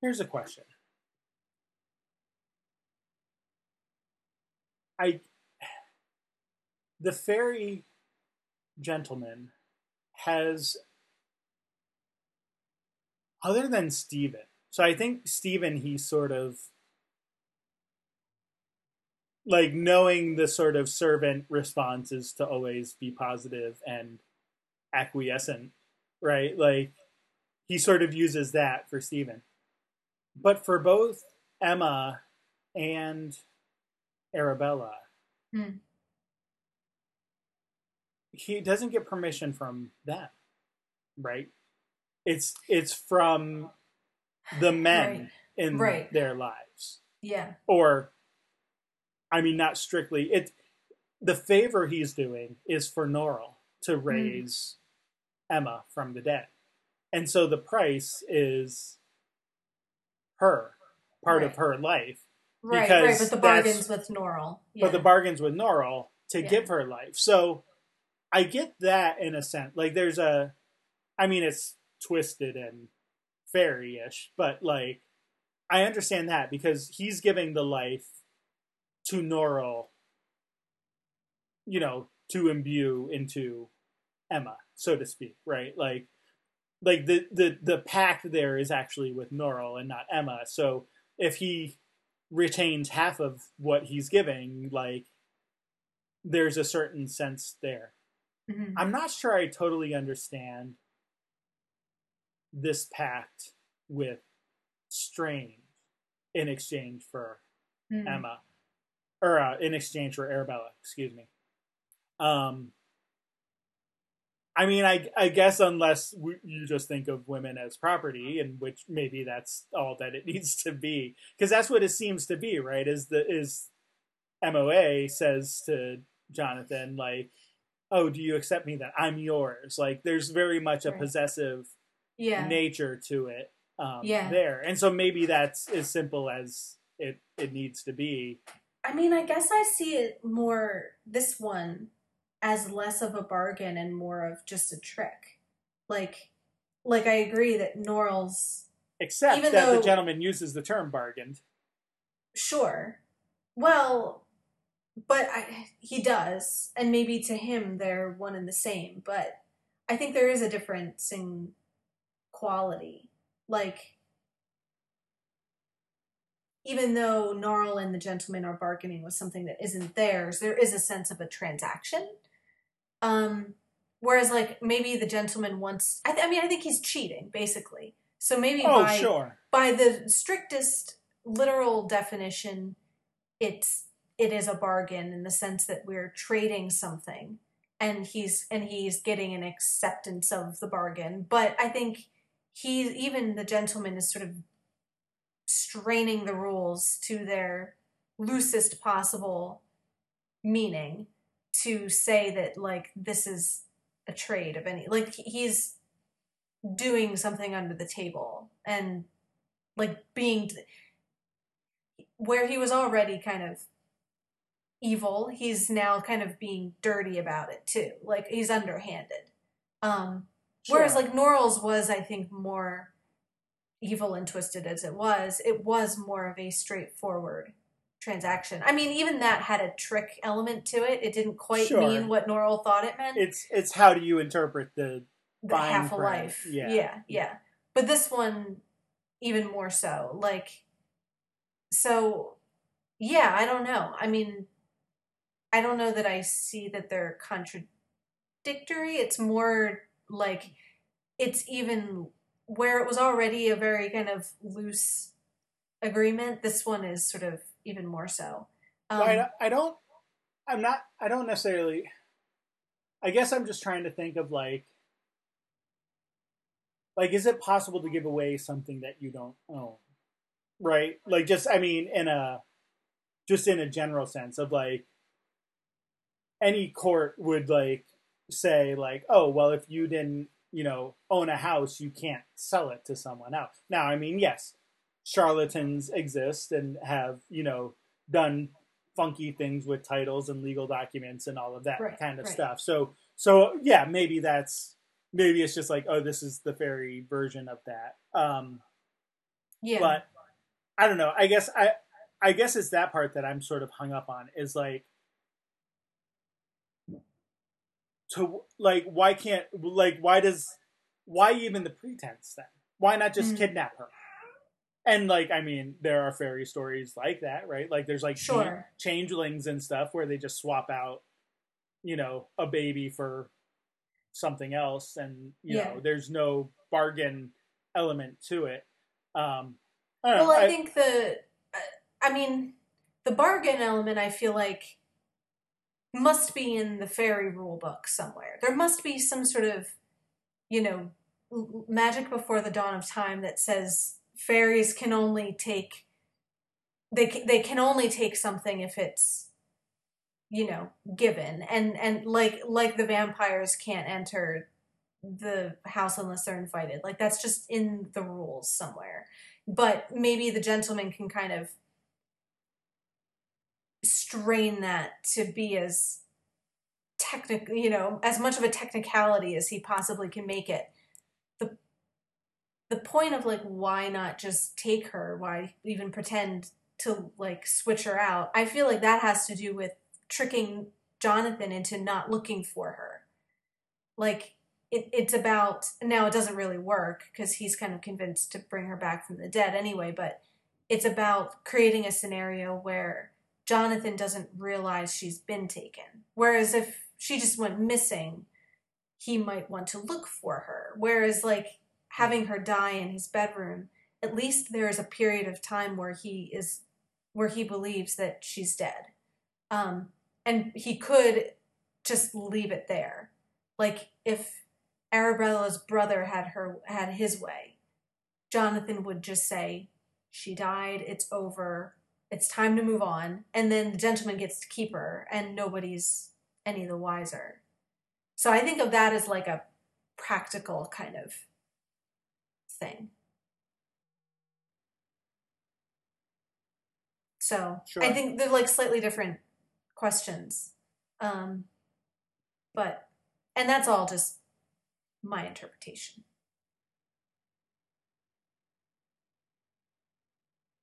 Here's a question. I, the fairy gentleman has, other than Stephen, so I think Stephen, he sort of, like, knowing the sort of servant response is to always be positive and acquiescent, right? Like, he sort of uses that for Stephen. But for both Emma and Arabella, hmm. he doesn't get permission from them, right? It's it's from the men right. in right. their lives. Yeah. Or, I mean, not strictly. It, the favor he's doing is for Norrell to raise hmm. Emma from the dead. And so the price is... her, part right. of her life. Right, right, but the bargains with Norrell. Yeah. But the bargains with Norrell to yeah. give her life. So I get that in a sense. Like there's a, I mean it's twisted and fairy-ish, but like I understand that because he's giving the life to Norrell, you know, to imbue into Emma, so to speak, right? Like Like, the, the, the pact there is actually with Norrell and not Emma. So if he retains half of what he's giving, like, there's a certain sense there. Mm-hmm. I'm not sure I totally understand this pact with Strange in exchange for mm-hmm. Emma. Or uh, in exchange for Arabella, excuse me. Um... I mean, I, I guess unless we, you just think of women as property, and which maybe that's all that it needs to be, because that's what it seems to be, right? Is the is M O A says to Jonathan, like, "Oh, do you accept me? Then I'm yours." Like, there's very much a possessive yeah. nature to it um, yeah. there, and so maybe that's as simple as it it needs to be. I mean, I guess I see it more this one. As less of a bargain and more of just a trick. Like, like I agree that Norrell's... Except even that though, the gentleman uses the term bargained. Sure. Well, but I, he does. And maybe to him, they're one and the same. But I think there is a difference in quality. Like, even though Norrell and the gentleman are bargaining with something that isn't theirs, there is a sense of a transaction. Um, whereas, like, maybe the gentleman wants... I, th- I mean, I think he's cheating, basically. So maybe oh, by, sure. by the strictest literal definition, it's it is a bargain in the sense that we're trading something, and he's and he's getting an acceptance of the bargain. But I think he, even the gentleman is sort of straining the rules to their loosest possible meaning to say that, like, this is a trade of any, like, he's doing something under the table and, like, being where he was already kind of evil, he's now kind of being dirty about it too. Like, he's underhanded. Um, sure. Whereas, like, Norrell's was, I think, more evil and twisted as it was, it was more of a straightforward transaction. I mean, even that had a trick element to it. It didn't quite sure. mean what Norrell thought it meant. It's it's how do you interpret the, the half a life? Yeah. yeah, yeah. But this one, even more so. Like, so, yeah, I don't know. I mean, I don't know that I see that they're contradictory. It's more like it's even. Where it was already a very kind of loose agreement, this one is sort of even more so. Um, well, I, don't, I don't, I'm not, I don't necessarily, I guess I'm just trying to think of like, like, is it possible to give away something that you don't own? Right? Like just, I mean, in a, just in a general sense of like, any court would like say like, oh, well, if you didn't, you know, own a house, you can't sell it to someone else. Now, I mean, yes, charlatans exist and have, you know, done funky things with titles and legal documents and all of that right, kind of right. stuff. So, so yeah, maybe that's, maybe it's just like, oh, this is the fairy version of that. Um, yeah. But I don't know. I guess I, I guess it's that part that I'm sort of hung up on is like, to like, why can't, like, why does, why even the pretense then? Why not just mm-hmm. kidnap her? And like, I mean, there are fairy stories like that, right? Like there's like sure. changelings and stuff where they just swap out, you know, a baby for something else. And, you yeah. know, there's no bargain element to it. Um, I don't well, know, I, I think the, I mean, the bargain element, I feel like, must be in the fairy rule book somewhere. There must be some sort of, you know, magic before the dawn of time that says fairies can only take, they can, they can only take something if it's, you know, given. And and like like the vampires can't enter the house unless they're invited. Like that's just in the rules somewhere. But maybe the gentleman can kind of strain that to be as technical, you know, as much of a technicality as he possibly can make it. The the point of like, why not just take her? Why even pretend to like switch her out? I feel like that has to do with tricking Jonathan into not looking for her. Like it, it's about, now it doesn't really work because he's kind of convinced to bring her back from the dead anyway, but it's about creating a scenario where Jonathan doesn't realize she's been taken. Whereas if she just went missing, he might want to look for her. Whereas like having her die in his bedroom, at least there is a period of time where he is, where he believes that she's dead. Um, and he could just leave it there. Like if Arabella's brother had her, had his way, Jonathan would just say, she died, it's over. It's time to move on. And then the gentleman gets to keep her and nobody's any the wiser. So I think of that as like a practical kind of thing. So sure. I think they're like slightly different questions. Um, but, and that's all just my interpretation.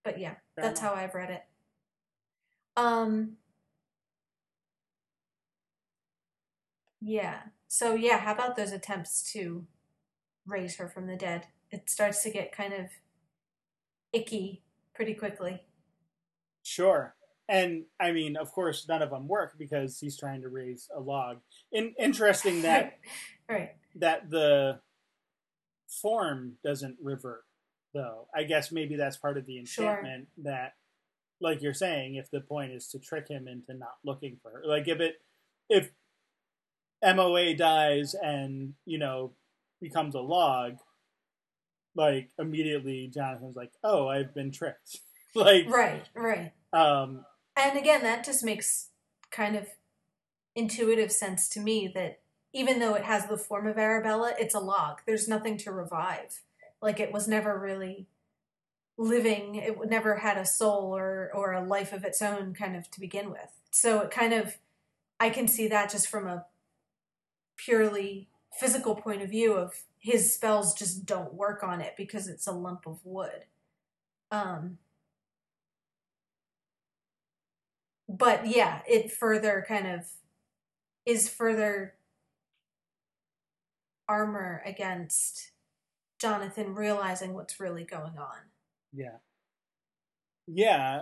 But yeah, that's how I've read it. Um, yeah. So yeah, how about those attempts to raise her from the dead? It starts to get kind of icky pretty quickly. Sure. And I mean, of course, none of them work because he's trying to raise a log. In- interesting that right. that the form doesn't revert. Though I guess maybe that's part of the enchantment sure. that, like you're saying, if the point is to trick him into not looking for her, like if it, if M O A dies and, you know, becomes a log, like immediately Jonathan's like, oh, I've been tricked. Like, right, right. Um, and again, that just makes kind of intuitive sense to me that even though it has the form of Arabella, it's a log. There's nothing to revive. Like it was never really living. It never had a soul or, or a life of its own kind of to begin with. So it kind of, I can see that just from a purely physical point of view of his spells just don't work on it because it's a lump of wood. Um, but yeah, it further kind of is further armor against Jonathan realizing what's really going on. Yeah. Yeah.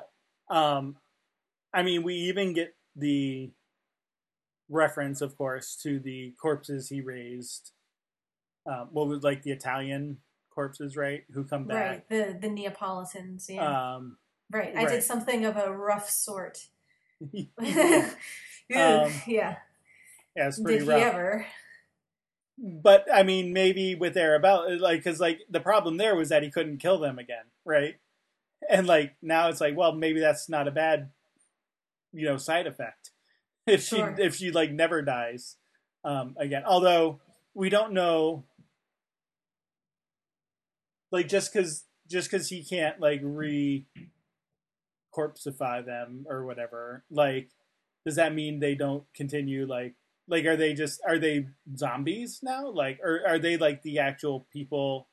Um, I mean, we even get the reference, of course, to the corpses he raised. Uh, what was like the Italian corpses, right? Who come back. Right. The, the Neapolitans. Yeah. Um, right. I right. did something of a rough sort. yeah. um, yeah. Yeah. It's pretty did rough. Did he ever? But, I mean, maybe with Arabella, like, because, like, the problem there was that he couldn't kill them again, right? And, like, now it's like, well, maybe that's not a bad, you know, side effect. if she sure. if she like never dies um, again. Although we don't know, like just because just because he can't like re corpseify them or whatever. Like, does that mean they don't continue like like are they just are they zombies now? Like, or are they like the actual people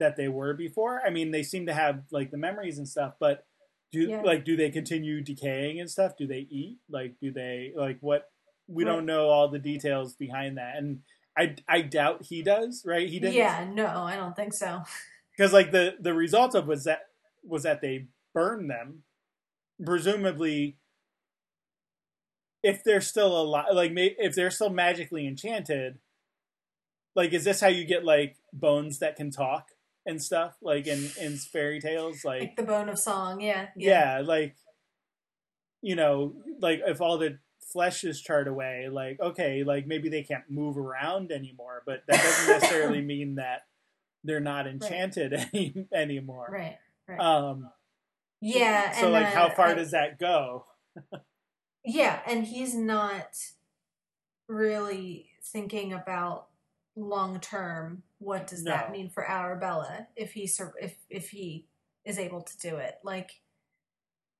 that they were before? I mean, they seem to have like the memories and stuff, but do yeah. like do they continue decaying and stuff? Do they eat? Like, do they like what? We right. don't know all the details behind that, and I I doubt he does. Right? He didn't. Yeah. No, I don't think so. Because like the the result of was that was that they burned them. Presumably, if they're still alive, like if they're still magically enchanted, like is this how you get like bones that can talk and stuff, like in, in fairy tales, like, like the bone of song, yeah, yeah, yeah, like you know, like if all the flesh is charred away, like okay, like maybe they can't move around anymore, but that doesn't necessarily mean that they're not enchanted right. any, anymore, right? Right. Um, Yeah. So, and, like, uh, how far I, does that go? Yeah, and he's not really thinking about long term. What does no. that mean for Arabella if he if if he is able to do it? Like,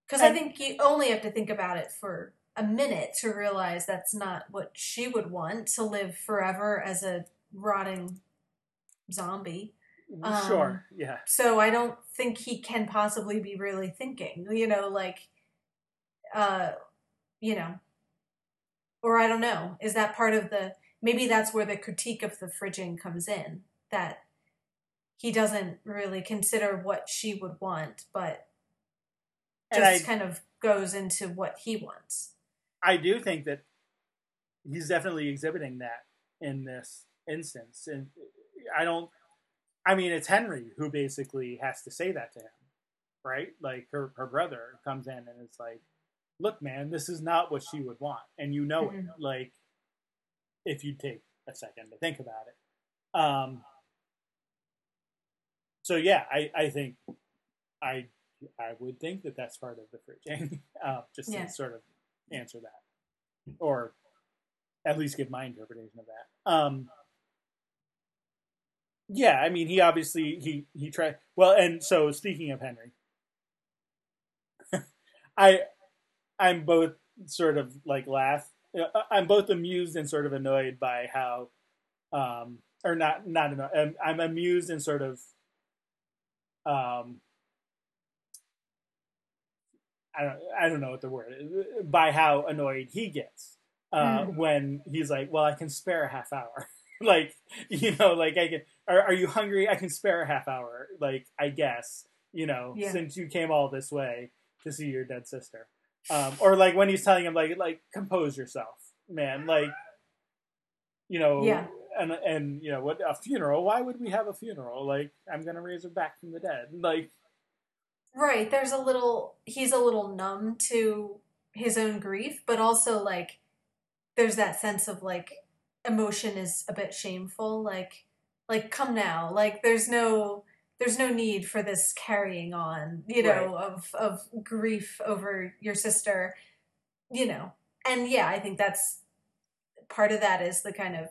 because I think you only have to think about it for a minute to realize that's not what she would want, to live forever as a rotting zombie. Um, sure, yeah. So I don't think he can possibly be really thinking, you know, like, uh, you know, or I don't know. Is that part of the, maybe that's where the critique of the fridging comes in, that he doesn't really consider what she would want, but just I, kind of goes into what he wants. I do think that he's definitely exhibiting that in this instance. And I don't, I mean, it's Henry who basically has to say that to him, right? Like, her, her brother comes in and it's like, look, man, this is not what she would want. And you know mm-hmm. it. Like, if you take a second to think about it. Um, so, yeah, I, I think, I I would think that that's part of the preaching. uh, just yeah. to sort of answer that. Or at least give my interpretation of that. Um Yeah, I mean, he obviously, he, he tried, well, and so speaking of Henry, I, I'm both sort of like laugh, I'm both amused and sort of annoyed by how, um, or not, not annoyed, I'm, I'm amused and sort of, um, I don't, I don't know what the word is, by how annoyed he gets, uh, mm. when he's like, well, I can spare a half hour. Like, you know, like, I can, are, are you hungry? I can spare a half hour, like, I guess, you know, yeah. since you came all this way to see your dead sister. Um, or, like, when he's telling him, like, like compose yourself, man, like, you know, yeah. and, and you know, what a funeral, why would we have a funeral? Like, I'm going to raise her back from the dead, like. Right, there's a little, he's a little numb to his own grief, but also, like, there's that sense of, like, emotion is a bit shameful, like like come now, like there's no there's no need for this carrying on, you know, right. of of grief over your sister, you know. And yeah, I think that's part of that is the kind of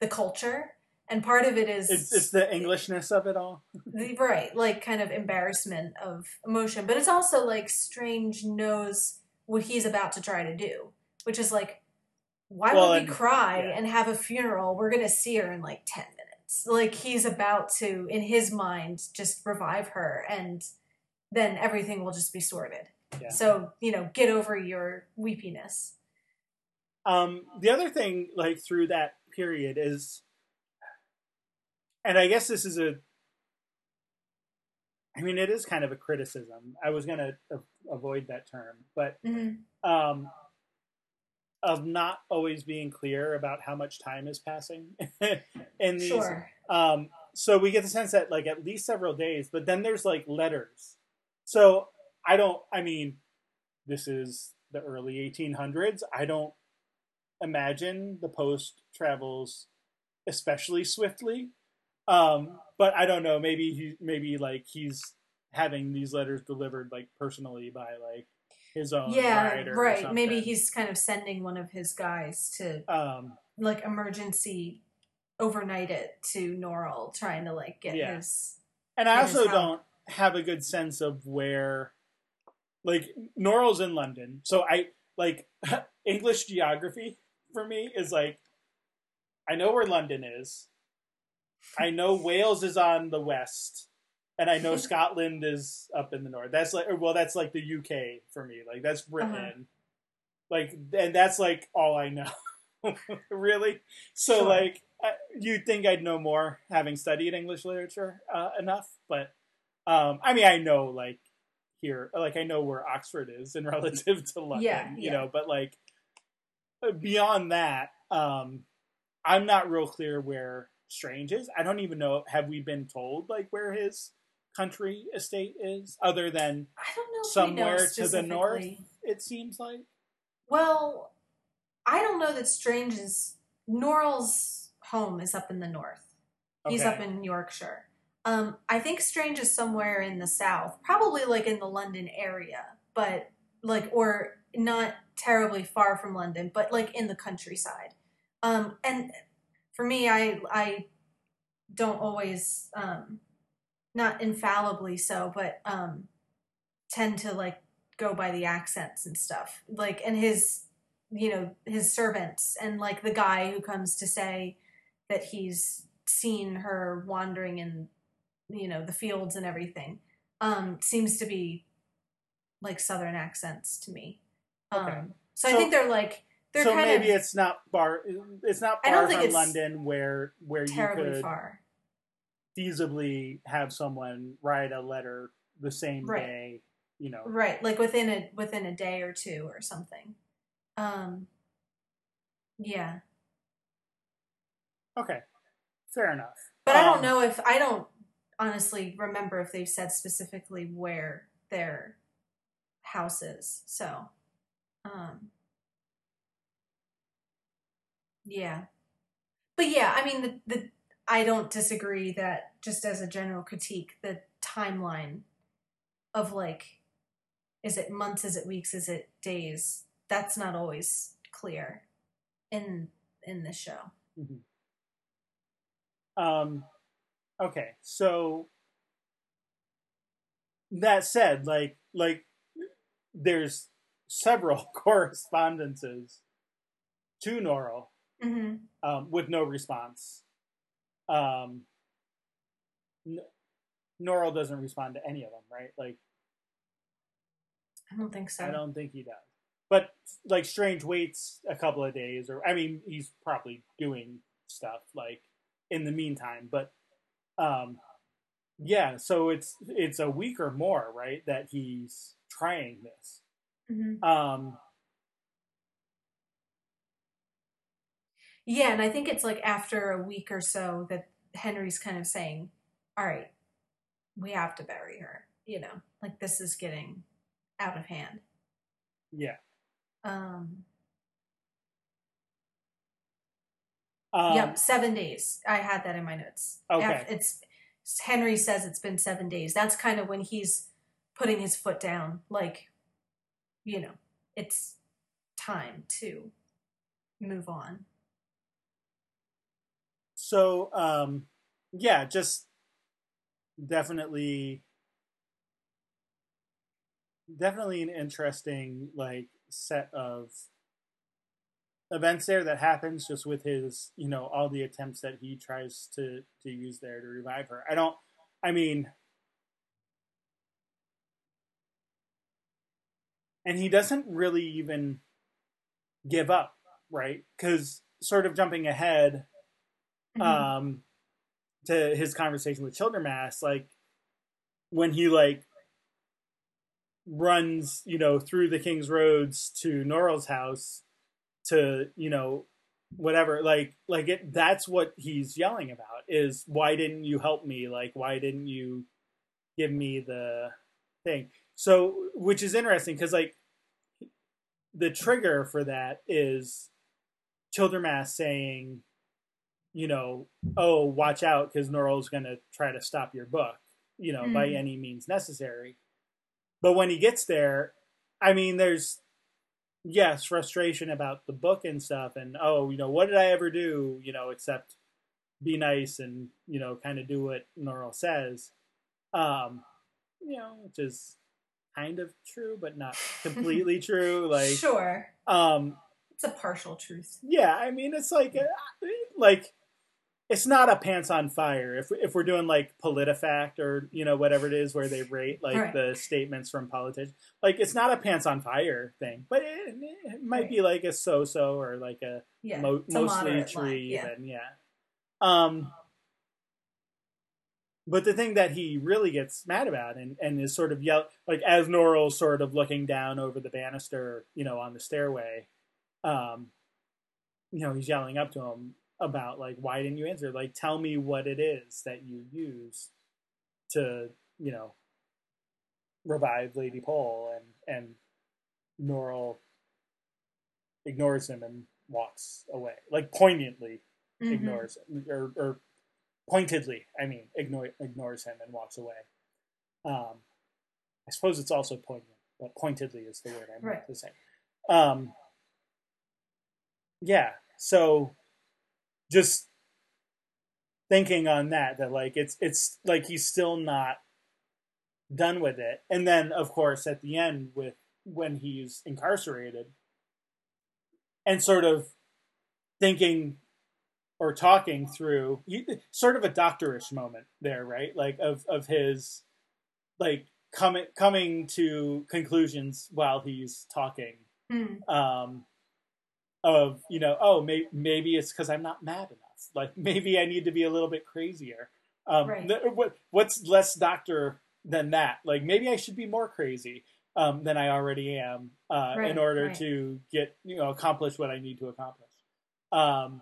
the culture, and part of it is it's, it's the Englishness of it all. Right, like kind of embarrassment of emotion, but it's also like Strange knows what he's about to try to do, which is like, Why well, would we and, cry yeah. and have a funeral? We're going to see her in like ten minutes. Like, he's about to, in his mind, just revive her, and then everything will just be sorted. Yeah. So, you know, get over your weepiness. Um, the other thing, like, through that period is, and I guess this is a, I mean, it is kind of a criticism. I was going to uh, avoid that term, but, mm-hmm. um, of not always being clear about how much time is passing in these. Sure. Um, so we get the sense that like at least several days, but then there's like letters. So I don't, I mean, this is the early eighteen hundreds. I don't imagine the post travels especially swiftly. Um, but I don't know, maybe he, maybe like he's having these letters delivered like personally by like, his own yeah, rider. Yeah, right. Or maybe he's kind of sending one of his guys to um, like emergency overnight it to Norrell, trying to like get yeah. his. And I also don't have a good sense of where, like, Norrell's in London, so I like English geography for me is like, I know where London is, I know Wales is on the west, and I know Scotland is up in the north. That's like, or, well, that's like the U K for me. Like, that's Britain. Uh-huh. Like, and that's like all I know, really. So sure. like, I, you'd think I'd know more having studied English literature uh, enough, but um, I mean, I know like here, like I know where Oxford is in relative to London, yeah, you yeah. know, but like beyond that, um, I'm not real clear where Strange is. I don't even know, have we been told like where his country estate is, other than I don't know if somewhere to the north, it seems like. Well, I don't know that Strange is, Norrell's home is up in the north. Okay. He's up in Yorkshire. Um, I think Strange is somewhere in the south, probably like in the London area, but like, or not terribly far from London, but like in the countryside. Um, and for me, I I don't always, um, not infallibly so, but um, tend to like go by the accents and stuff. Like, and his, you know, his servants and like the guy who comes to say that he's seen her wandering in, you know, the fields and everything, um, seems to be like Southern accents to me. Um, okay. so, so I think they're like, They're so maybe of, it's not far. It's not far from London, where where you could far. feasibly have someone write a letter the same right. day. You know, right? Like within a within a day or two or something. Um. Yeah. Okay. Fair enough. But um, I don't know if I don't honestly remember if they've said specifically where their house is. So. Um. Yeah. But yeah, I mean, the, the I don't disagree that, just as a general critique, the timeline of like, is it months, is it weeks, is it days? That's not always clear in in this show. Mm-hmm. Um, okay, so that said, like like there's several correspondences to Norrell. Mm-hmm. Um, with no response. Um, N- Norrell doesn't respond to any of them, right? Like, I don't think so. I don't think he does. But, like, Strange waits a couple of days, or, I mean, he's probably doing stuff, like, in the meantime, but, um, yeah, so it's, it's a week or more, right, that he's trying this. Mm-hmm. Um, Yeah, and I think it's like after a week or so that Henry's kind of saying, all right, we have to bury her, you know, like this is getting out of hand. Yeah. Um, um Yep, seven days. I had that in my notes. Okay. It's Henry says it's been seven days. That's kind of when he's putting his foot down, like, you know, it's time to move on. So, um, yeah, just definitely, definitely an interesting, like, set of events there that happens just with his, you know, all the attempts that he tries to, to use there to revive her. I don't, I mean, and he doesn't really even give up, right? 'Cause sort of jumping ahead, Mm-hmm. um, to his conversation with Childermass, like, when he, like, runs, you know, through the King's Roads to Norrell's house to, you know, whatever, like, like, it, that's what he's yelling about, is, why didn't you help me? Like, why didn't you give me the thing? So, which is interesting, because, like, the trigger for that is Childermass saying, you know, oh, watch out, because Norrell's going to try to stop your book, you know, mm-hmm. by any means necessary. But when he gets there, I mean, there's, yes, frustration about the book and stuff, and, oh, you know, what did I ever do, you know, except be nice and, you know, kind of do what Norrell says, um, you know, which is kind of true, but not completely true. Like, sure. Um, it's a partial truth. Yeah, I mean, it's like, like, it's not a pants on fire. If if we're doing like PolitiFact or, you know, whatever it is where they rate like right. the statements from politicians, like it's not a pants on fire thing, but it, it might right. be like a so-so or like a yeah. mo- mostly tree. Yeah. Even. yeah. Um, but the thing that he really gets mad about and, and is sort of yell like as Norrell's sort of looking down over the banister, you know, on the stairway, um, you know, he's yelling up to him about, like, why didn't you answer? Like, tell me what it is that you use to, you know, revive Lady Pole. And, and Norrell ignores him and walks away. Like, poignantly mm-hmm. ignores him. Or, or pointedly, I mean, ignore, ignores him and walks away. Um, I suppose it's also poignant, but pointedly is the word I'm right. to say. Um, yeah, so... Just thinking on that, that like it's it's like he's still not done with it. And then, of course, at the end with when he's incarcerated and sort of thinking or talking through you, sort of a doctorish moment there, right? Like of of his like coming coming to conclusions while he's talking. Mm. Um, Of, you know, oh, may- maybe it's because I'm not mad enough. Like, maybe I need to be a little bit crazier. Um, right. th- what, what's less doctor than that? Like, maybe I should be more crazy um, than I already am uh, right, in order right. to get, you know, accomplish what I need to accomplish. Um,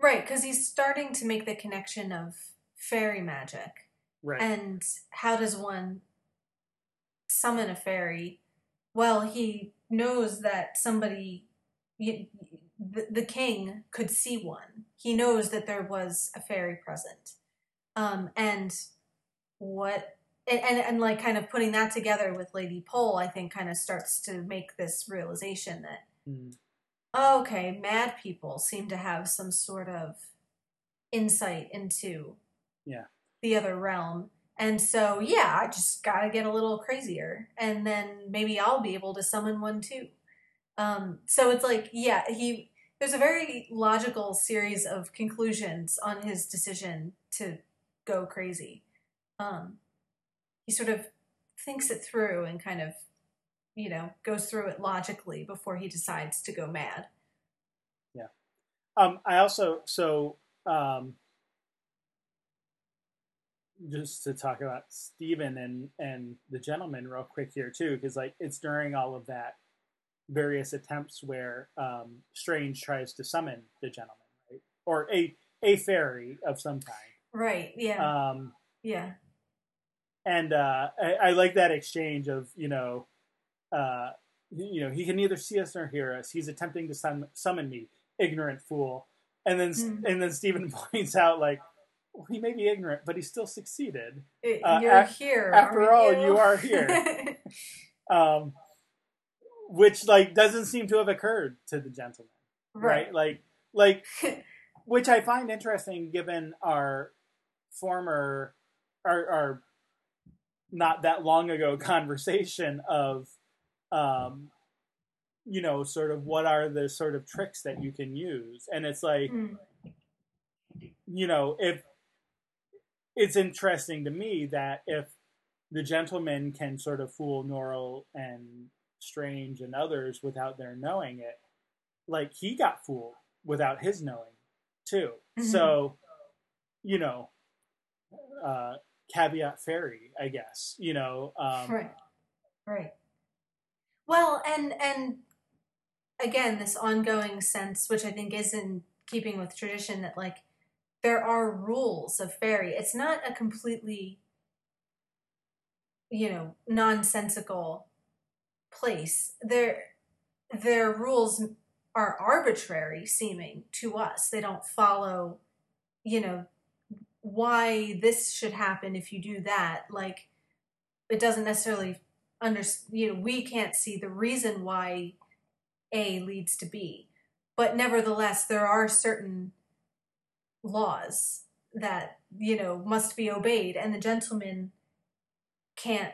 right, because he's starting to make the connection of fairy magic. Right. And how does one summon a fairy? Well, he knows that somebody... You, the, the king could see one. He knows that there was a fairy present. Um, and what, and, and, and like kind of putting that together with Lady Pole, I think kind of starts to make this realization that, mm. okay, mad people seem to have some sort of insight into yeah. the other realm. And so, yeah, I just got to get a little crazier. And then maybe I'll be able to summon one too. Um, so it's like, yeah, he, there's a very logical series of conclusions on his decision to go crazy. Um, he sort of thinks it through and kind of, you know, goes through it logically before he decides to go mad. Yeah. Um, I also, so, um, just to talk about Stephen and, and the gentleman real quick here too, because like it's during all of that. Various attempts where um, Strange tries to summon the gentleman, right? Or a a fairy of some kind. Right, yeah. Um, yeah. And uh, I, I like that exchange of, you know, uh, you know, he can neither see us nor hear us. He's attempting to sum- summon me, ignorant fool. And then mm. and then Stephen points out, like, well, he may be ignorant, but he still succeeded. It, uh, you're af- here. After all, you, you are here. um Which, like, doesn't seem to have occurred to the gentleman, right? right? Like, like, which I find interesting given our former, our, our not that long ago conversation of, um, you know, sort of what are the sort of tricks that you can use. And it's like, mm. you know, if it's interesting to me that if the gentleman can sort of fool Norrell and Strange and others without their knowing it, like he got fooled without his knowing too. Mm-hmm. So, you know, uh, caveat fairy, I guess, you know. Um, right. Right. Well, and, and again, this ongoing sense, which I think is in keeping with tradition, that like there are rules of fairy. It's not a completely, you know, nonsensical place. Their their rules are arbitrary seeming to us. They don't follow, you know, why this should happen if you do that. Like, it doesn't necessarily under, you know, we can't see the reason why A leads to B. But nevertheless, there are certain laws that, you know, must be obeyed, and the gentleman can't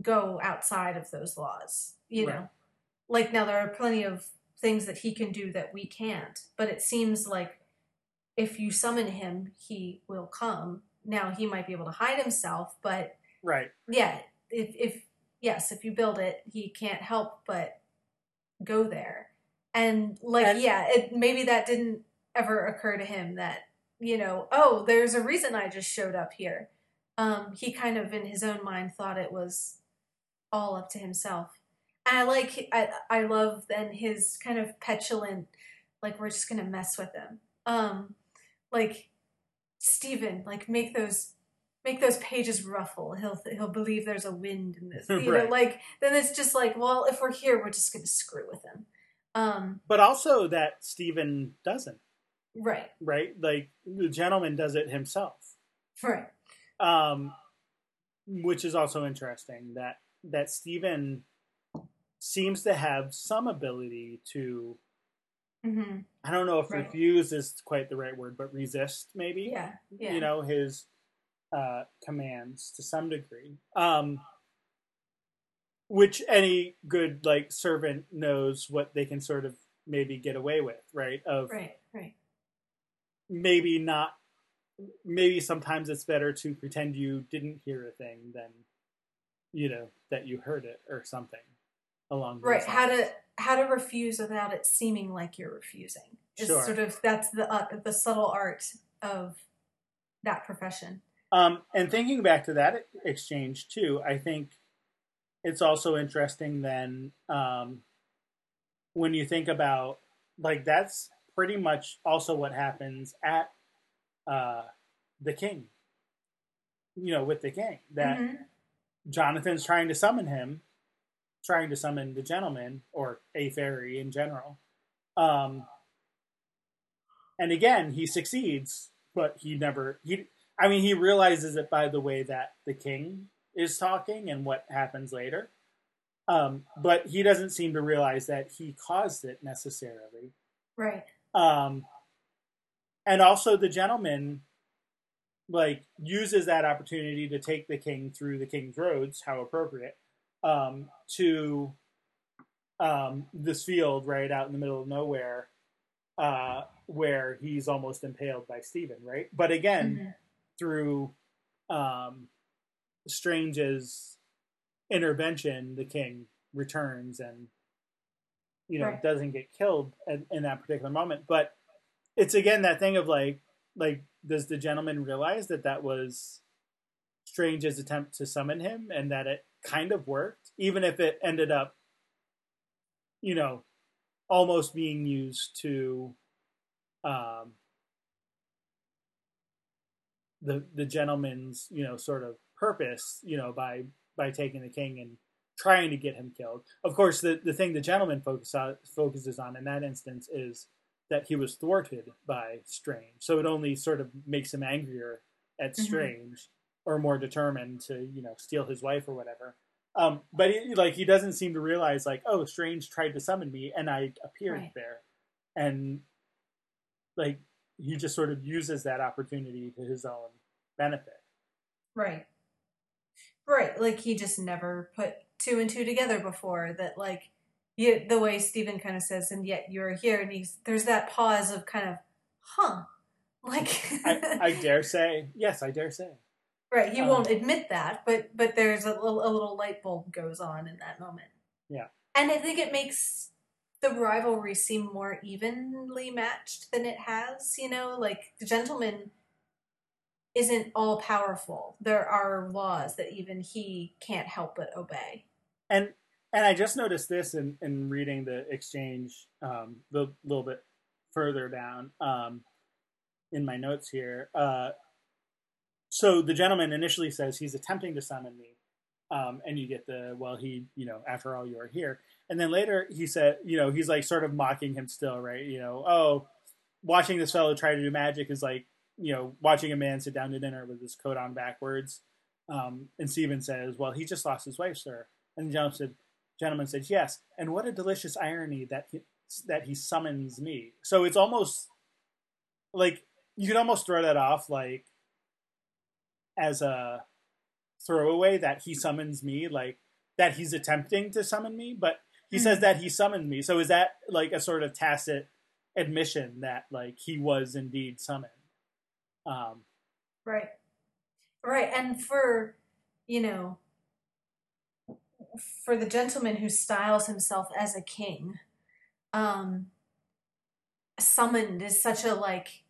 go outside of those laws, you right. know. Like, now there are plenty of things that he can do that we can't, but it seems like if you summon him, he will come. Now, he might be able to hide himself, but... Right. Yeah, if, if yes, if you build it, he can't help but go there. And, like, and, yeah, it, maybe that didn't ever occur to him that, you know, oh, there's a reason I just showed up here. Um, he kind of, in his own mind, thought it was all up to himself. And I like, I, I love then his kind of petulant, like, we're just going to mess with him. Um, like, Stephen, like, make those, make those pages ruffle. He'll, he'll believe there's a wind in this. You right. know, like, then it's just like, well, if we're here, we're just going to screw with him. Um, but also that Stephen doesn't. Right. Right? Like, the gentleman does it himself. Right. Um, which is also interesting that, that Stephen seems to have some ability to, mm-hmm. I don't know if right. refuse is quite the right word, but resist maybe. Yeah. yeah. You know, his uh, commands to some degree. Um, which any good, like, servant knows what they can sort of maybe get away with, right? Of right, right. Maybe not, maybe sometimes it's better to pretend you didn't hear a thing than, you know, that you heard it or something. Along right, lines. how to how to refuse without it seeming like you're refusing. Just sure. sort of that's the uh, the subtle art of that profession. Um, and thinking back to that exchange too, I think it's also interesting then um, when you think about like that's pretty much also what happens at uh, the king. You know, with the king that mm-hmm. Jonathan's trying to summon him. Trying to summon the gentleman or a fairy in general, um, and again he succeeds, but he never. He, I mean, he realizes it by the way that the king is talking and what happens later. Um, but he doesn't seem to realize that he caused it necessarily, right? Um, and also the gentleman, like, uses that opportunity to take the king through the king's roads, how appropriate. Um, to um, this field right out in the middle of nowhere uh, where he's almost impaled by Stephen, right? But again, mm-hmm. through um, Strange's intervention, the king returns and, you know, right. doesn't get killed at, in that particular moment. But it's again that thing of like, like, does the gentleman realize that that was Strange's attempt to summon him and that it kind of worked, even if it ended up, you know, almost being used to um, the the gentleman's, you know, sort of purpose, you know, by by taking the king and trying to get him killed. Of course, the, the thing the gentleman focus on, focuses on in that instance is that he was thwarted by Strange. So it only sort of makes him angrier at mm-hmm. Strange. Or more determined to, you know, steal his wife or whatever. Um, but, he, like, he doesn't seem to realize, like, oh, Strange tried to summon me, and I appeared right. there. And, like, he just sort of uses that opportunity to his own benefit. Right. Right. Like, he just never put two and two together before. That, like, you, the way Stephen kind of says, and yet you're here. And he's, there's that pause of kind of, huh. Like. I, I dare say. Yes, I dare say. Right, he won't um, admit that, but but there's a little, a little light bulb goes on in that moment. Yeah. And I think it makes the rivalry seem more evenly matched than it has, you know? Like, the gentleman isn't all-powerful. There are laws that even he can't help but obey. And and I just noticed this in, in reading the exchange um, a little bit further down um, in my notes here. Uh So the gentleman initially says he's attempting to summon me, um, and you get the, well, he, you know, after all, you are here. And then later he said, you know, he's like sort of mocking him still, right? You know, oh, watching this fellow try to do magic is like, you know, watching a man sit down to dinner with his coat on backwards. Um, and Stephen says, well, he just lost his wife, sir. And the gentleman said, yes, and what a delicious irony that he, that he summons me. So it's almost, like, you can almost throw that off, like, as a throwaway, that he summons me, like, that he's attempting to summon me, but he mm-hmm. says that he summoned me. So is that, like, a sort of tacit admission that, like, he was indeed summoned? Um, right. Right, and for, you know, for the gentleman who styles himself as a king, um, summoned is such a, like,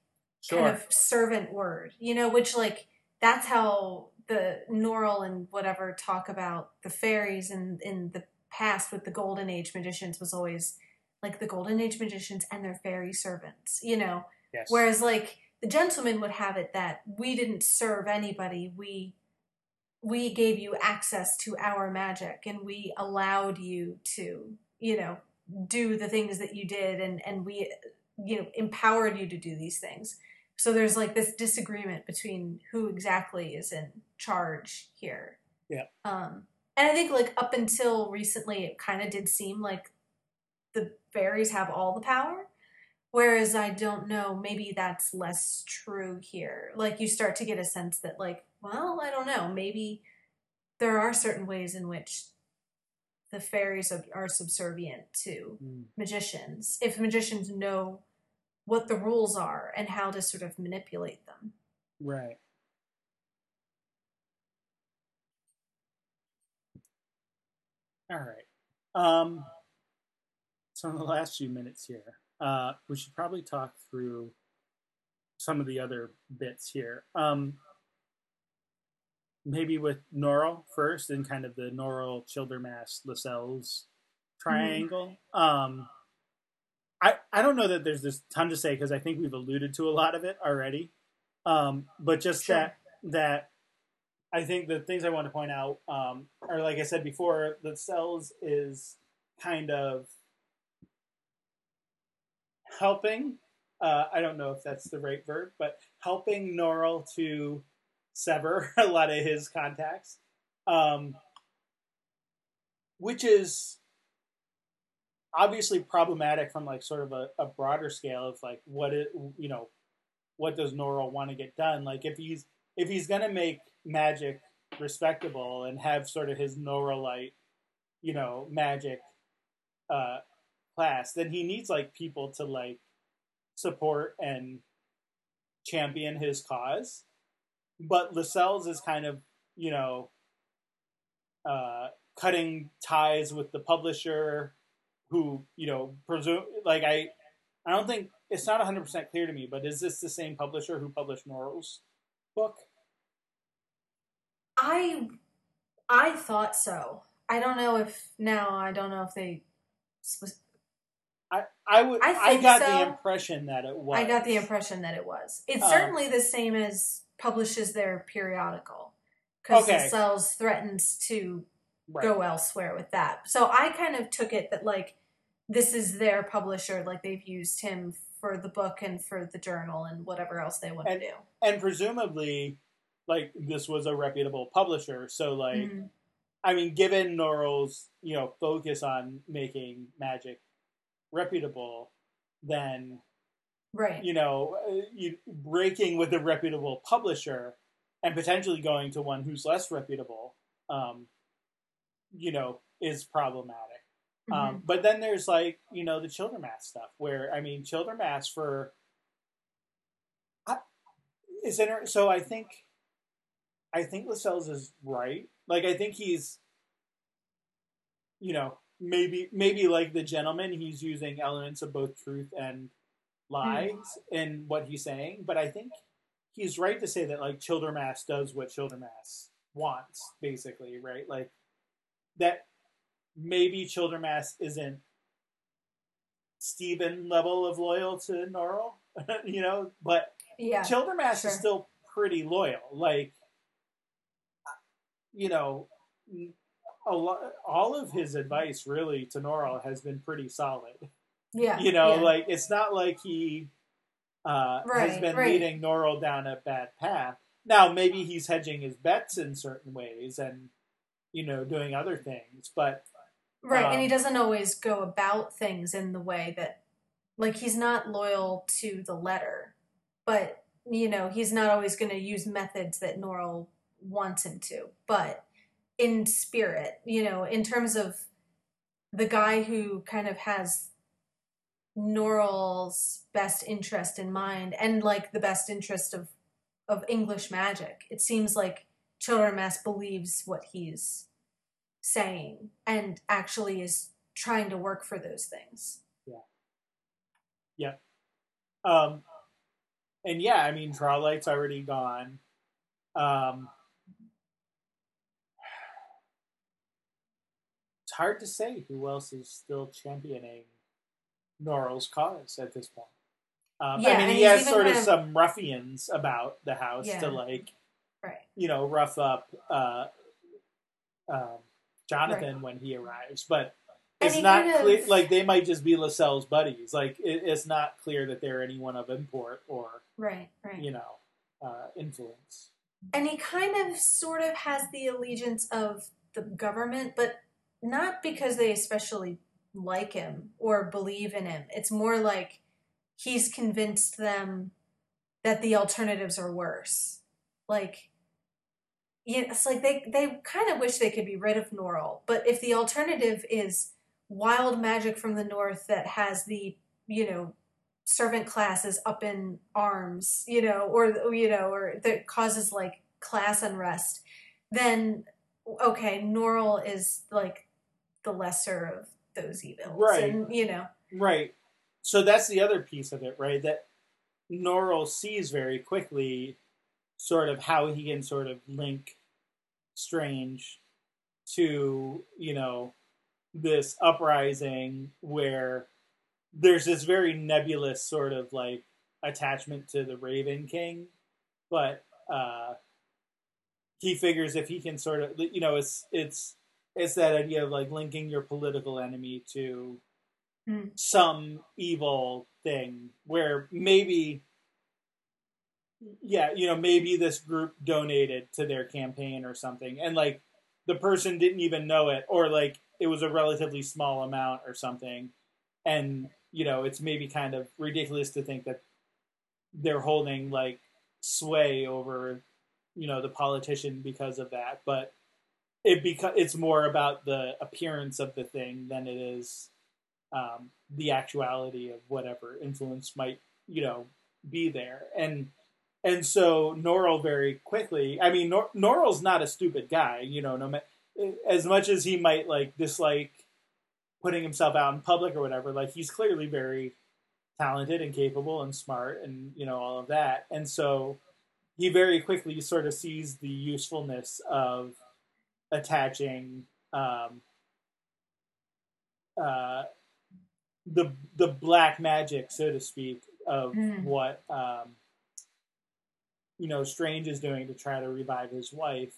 sure. kind of servant word, you know, which, like, that's how the Norrell and whatever talk about the fairies in, in the past with the Golden Age magicians was always, like, the Golden Age magicians and their fairy servants, you know, yes. whereas, like, the gentleman would have it that we didn't serve anybody. We we gave you access to our magic, and we allowed you to, you know, do the things that you did, and, and we, you know, empowered you to do these things. So there's, like, this disagreement between who exactly is in charge here. Yeah. Um, and I think, like, up until recently, it kind of did seem like the fairies have all the power. Whereas I don't know, maybe that's less true here. Like, you start to get a sense that, like, well, I don't know, maybe there are certain ways in which the fairies are subservient to mm. magicians, if magicians know what the rules are and how to sort of manipulate them. Right. All right. Um, so in the last few minutes here, Uh, we should probably talk through some of the other bits here. Um, maybe with Norrell first, and kind of the Norrell, Childermass, Lascelles triangle. Mm-hmm. Um, I I don't know that there's this ton to say, because I think we've alluded to a lot of it already. Um, but just sure. that that I think the things I want to point out um, are, like I said before, Lascelles is kind of helping, uh, I don't know if that's the right verb, but helping Norrell to sever a lot of his contacts, um, which is obviously problematic from, like, sort of a, a broader scale of, like, what it, you know, what does Norrell want to get done? Like, if he's if he's gonna make magic respectable and have sort of his Norrellite, you know, magic uh class, then he needs, like, people to, like, support and champion his cause. But Lascelles is kind of, you know, uh, cutting ties with the publisher, who, you know, presume, like, I I don't think, it's not one hundred percent clear to me, but is this the same publisher who published Norrell's book? I I thought so. I don't know if, now, I don't know if they sp- I, I would. I, I got so. the impression that it was. I got the impression that it was. It's um, certainly the same as publishes their periodical, because okay. Lascelles threatens to right. go elsewhere with that. So I kind of took it that, like, this is their publisher, like, they've used him for the book and for the journal and whatever else they want and, to do. And presumably, like, this was a reputable publisher, so, like, mm-hmm. I mean, given Norrell's, you know, focus on making magic reputable, then right you know you breaking with a reputable publisher and potentially going to one who's less reputable um you know is problematic. Mm-hmm. um but then there's, like, you know, the Childermass stuff, where I mean Childermass for I, is inter- so I think I think Lascelles is right. Like, I think he's, you know, Maybe, maybe like the gentleman, he's using elements of both truth and lies mm. in what he's saying. But I think he's right to say that, like, Childermass does what Childermass wants, basically, right? Like, that maybe Childermass isn't Stephen level of loyal to Norrell, you know? But yeah, Childermass sure. is still pretty loyal. Like, you know... A lot, all of his advice, really, to Norrell has been pretty solid. Yeah. You know, yeah. like, it's not like he uh, right, has been right. leading Norrell down a bad path. Now, maybe he's hedging his bets in certain ways, and, you know, doing other things, but right, um, and he doesn't always go about things in the way that, like, he's not loyal to the letter, but, you know, he's not always going to use methods that Norrell wants him to, but in spirit, you know, in terms of the guy who kind of has Norrell's best interest in mind, and, like, the best interest of, of English magic, it seems like Childermass believes what he's saying and actually is trying to work for those things. Yeah. Yeah. Um, and yeah, I mean, Drawlight's already gone. Um, it's hard to say who else is still championing Norrell's cause at this point. Um, yeah, I mean, he has sort of some ruffians about the house yeah. to, like, right. you know, rough up uh, um, Jonathan right. when he arrives, but it's not kind of, clear, like, they might just be Lascelles' buddies. Like, it, it's not clear that they're anyone of import or, right, right. you know, uh, influence. And he kind of sort of has the allegiance of the government, but not because they especially like him or believe in him. It's more like he's convinced them that the alternatives are worse. Like, you know, it's like they, they kind of wish they could be rid of Norrell, but if the alternative is wild magic from the north that has the, you know, servant classes up in arms, you know, or, you know, or that causes, like, class unrest, then, okay, Norrell is, like, the lesser of those evils. Right. And, you know. Right. So that's the other piece of it, right? That Norrell sees very quickly sort of how he can sort of link Strange to, you know, this uprising where there's this very nebulous sort of, like, attachment to the Raven King, but uh, he figures if he can sort of, you know, it's it's it's that idea of, like, linking your political enemy to mm. some evil thing where maybe, yeah, you know, maybe this group donated to their campaign or something, and, like, the person didn't even know it, or, like, it was a relatively small amount or something. And, you know, it's maybe kind of ridiculous to think that they're holding, like, sway over, you know, the politician because of that. But it beca- it's more about the appearance of the thing than it is um, the actuality of whatever influence might, you know, be there. And and so Norrell very quickly, I mean, Nor- Norrell's not a stupid guy, you know, no matter, as much as he might, like, dislike putting himself out in public or whatever, like, he's clearly very talented and capable and smart and, you know, all of that. And so he very quickly sort of sees the usefulness of attaching um, uh, the the black magic, so to speak, of mm. what, um, you know, Strange is doing to try to revive his wife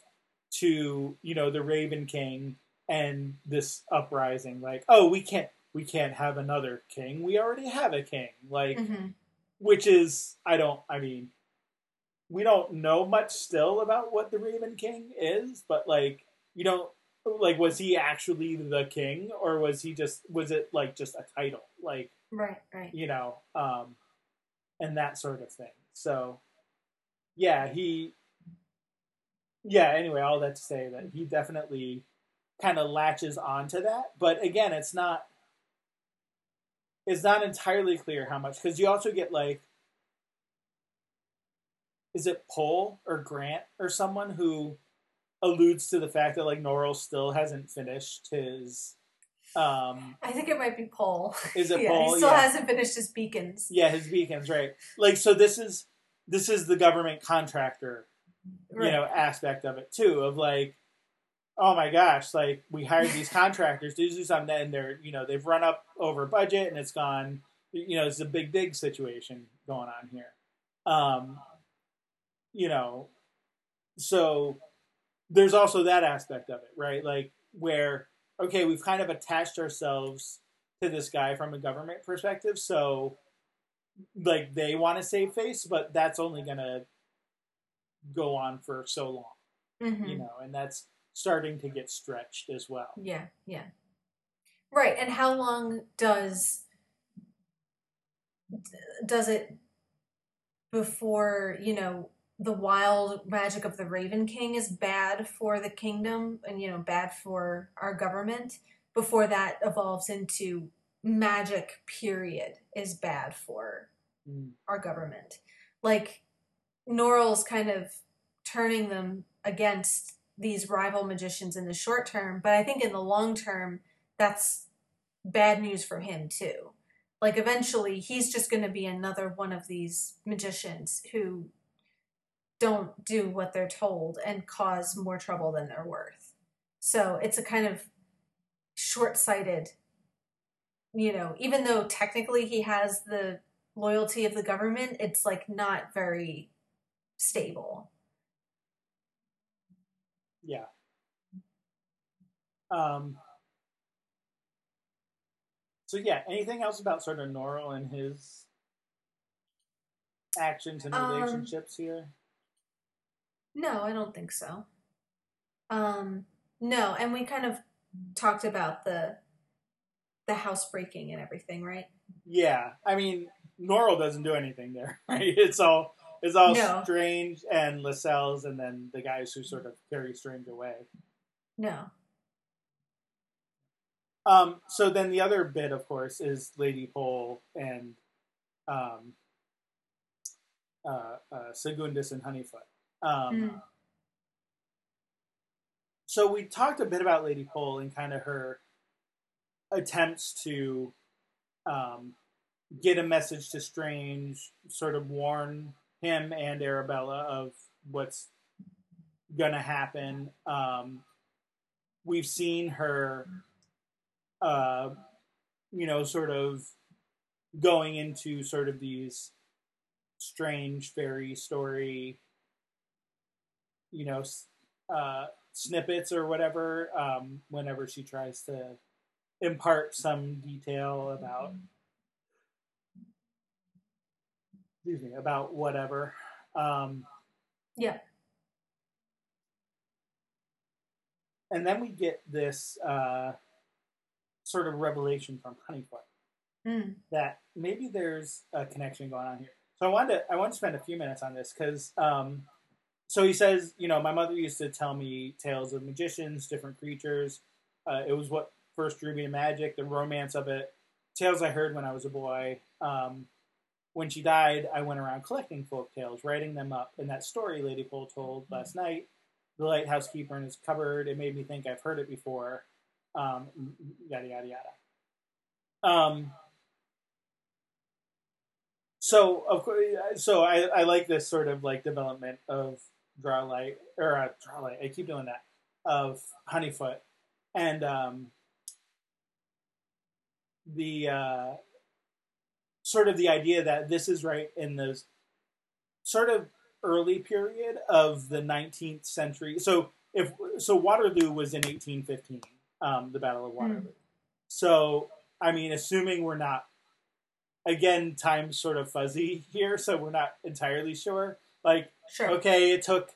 to, you know, the Raven King and this uprising, like, oh, we can't, we can't have another king. We already have a king, like, mm-hmm. which is, I don't, I mean, we don't know much still about what the Raven King is, but, like, you don't, like, was he actually the king, or was he just, was it, like, just a title, like, right, right, you know, um, and that sort of thing. So, yeah, he, yeah. Anyway, all that to say that he definitely kind of latches onto that, but again, it's not it's not entirely clear how much, because you also get, like, is it Pole or Grant or someone who alludes to the fact that, like, Norrell still hasn't finished his. Um, I think it might be Pole. Is it yeah, Pole? He still yeah. hasn't finished his beacons. Yeah, his beacons, right? Like, so this is this is the government contractor, right. you know, aspect of it too, of, like, oh my gosh, like, we hired these contractors to do something and they're, you know, they've run up over budget and it's gone, you know, it's a big dig situation going on here. Um, you know, so there's also that aspect of it, right? Like, where, okay, we've kind of attached ourselves to this guy from a government perspective. So, like, they want to save face, but that's only going to go on for so long, mm-hmm. you know, and that's, starting to get stretched as well. Yeah, yeah. Right, and how long does does it before, you know, the wild magic of the Raven King is bad for the kingdom and, you know, bad for our government, before that evolves into magic, period, is bad for mm. our government. Like, Norrell's kind of turning them against these rival magicians in the short term, but I think in the long term, that's bad news for him, too. Like, eventually, he's just going to be another one of these magicians who don't do what they're told and cause more trouble than they're worth. So it's a kind of short-sighted, you know, even though technically he has the loyalty of the government, it's, like, not very stable. Yeah. Um... So, yeah, anything else about sort of Norrell and his actions and relationships um, here? No, I don't think so. Um, no, and we kind of talked about the the housebreaking and everything, right? Yeah, I mean, Norrell doesn't do anything there, right? It's all, it's all no. Strange and Lascelles and then the guys who sort of carry Strange away. No. Um, so then the other bit, of course, is Lady Pole and um, uh, uh, Segundus and Honeyfoot. Um, mm. So we talked a bit about Lady Pole and kind of her attempts to um, get a message to Strange, sort of warn him and Arabella of what's going to happen. Um, we've seen her... Uh, you know, sort of going into sort of these strange fairy story, you know, uh, snippets or whatever, um, whenever she tries to impart some detail about, excuse me, about whatever. Um, yeah. And then we get this, uh, sort of revelation from Honeyfoot mm. that maybe there's a connection going on here. So I wanted to, I want to spend a few minutes on this because, um, so he says, you know, my mother used to tell me tales of magicians, different creatures. Uh, it was what first drew me to magic, the romance of it, tales I heard when I was a boy. Um, when she died, I went around collecting folk tales, writing them up. And that story Lady Pole told mm. last night, the lighthouse keeper in his cupboard, it made me think I've heard it before. Um, yada, yada, yada. Um, so, of course, so I, I like this sort of, like, development of Drawlight, or uh, Drawlight, I keep doing that, of Honeyfoot. And, um, the, uh, sort of the idea that this is right in the sort of early period of the nineteenth century. So, if, so Waterloo was in eighteen fifteen. Um, the Battle of Waterloo. Mm. So, I mean, assuming we're not, again, time's sort of fuzzy here, so we're not entirely sure. Like, sure. Okay, it took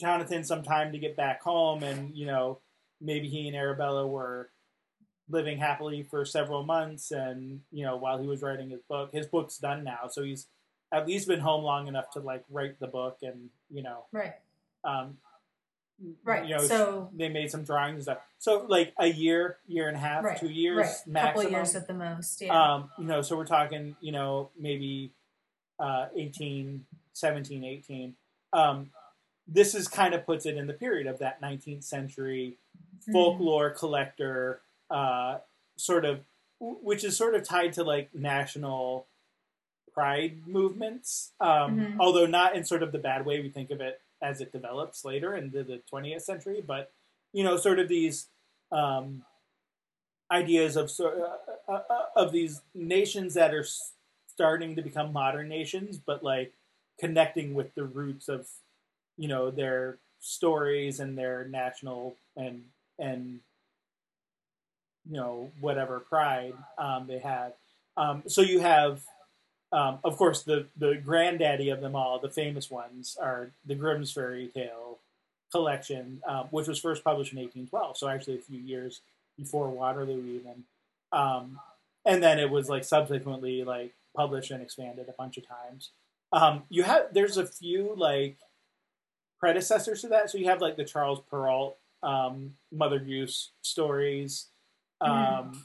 Jonathan some time to get back home, and, you know, maybe he and Arabella were living happily for several months, and, you know, while he was writing his book, his book's done now, so he's at least been home long enough to, like, write the book and, you know. Right. Um, Right, you know, so... They made some drawings and stuff. So, like, a year, year and a half, right, two years right. maximum. A couple years at the most, yeah. Um, you know, so we're talking, you know, maybe uh, eighteen, seventeen, eighteen. Um, this is kind of puts it in the period of that nineteenth century folklore mm-hmm. collector uh, sort of, which is sort of tied to, like, national pride movements, um, mm-hmm. although not in sort of the bad way we think of it as it develops later into the twentieth century, but, you know, sort of these um, ideas of uh, uh, of these nations that are starting to become modern nations, but, like, connecting with the roots of, you know, their stories and their national and, and you know, whatever pride um, they had. Um, so you have... Um, of course, the, the granddaddy of them all, the famous ones, are the Grimm's fairy tale collection, um, which was first published in eighteen twelve, so actually a few years before Waterloo even. Um, and then it was like subsequently like published and expanded a bunch of times. Um, you have there's a few like predecessors to that, so you have like the Charles Perrault um, Mother Goose stories, um, mm-hmm.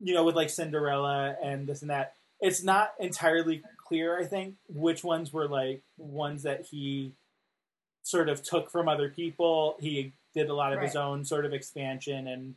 you know, with like Cinderella and this and that. It's not entirely clear, I think, which ones were like ones that he sort of took from other people. He did a lot of right. his own sort of expansion and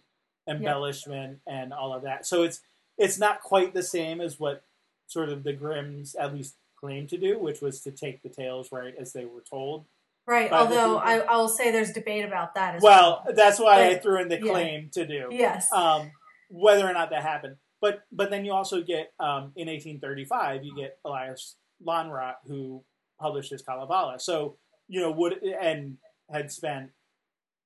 embellishment yep. and all of that. So it's it's not quite the same as what sort of the Grimms at least claimed to do, which was to take the tales right as they were told. Right, although I, I will say there's debate about that as well. Well, that's why but, I threw in the claim yeah. to do. Yes. Um, whether or not that happened. But but then you also get, um, in eighteen thirty-five, you get Elias Lonrot, who published his Kalevala. So, you know, would and had spent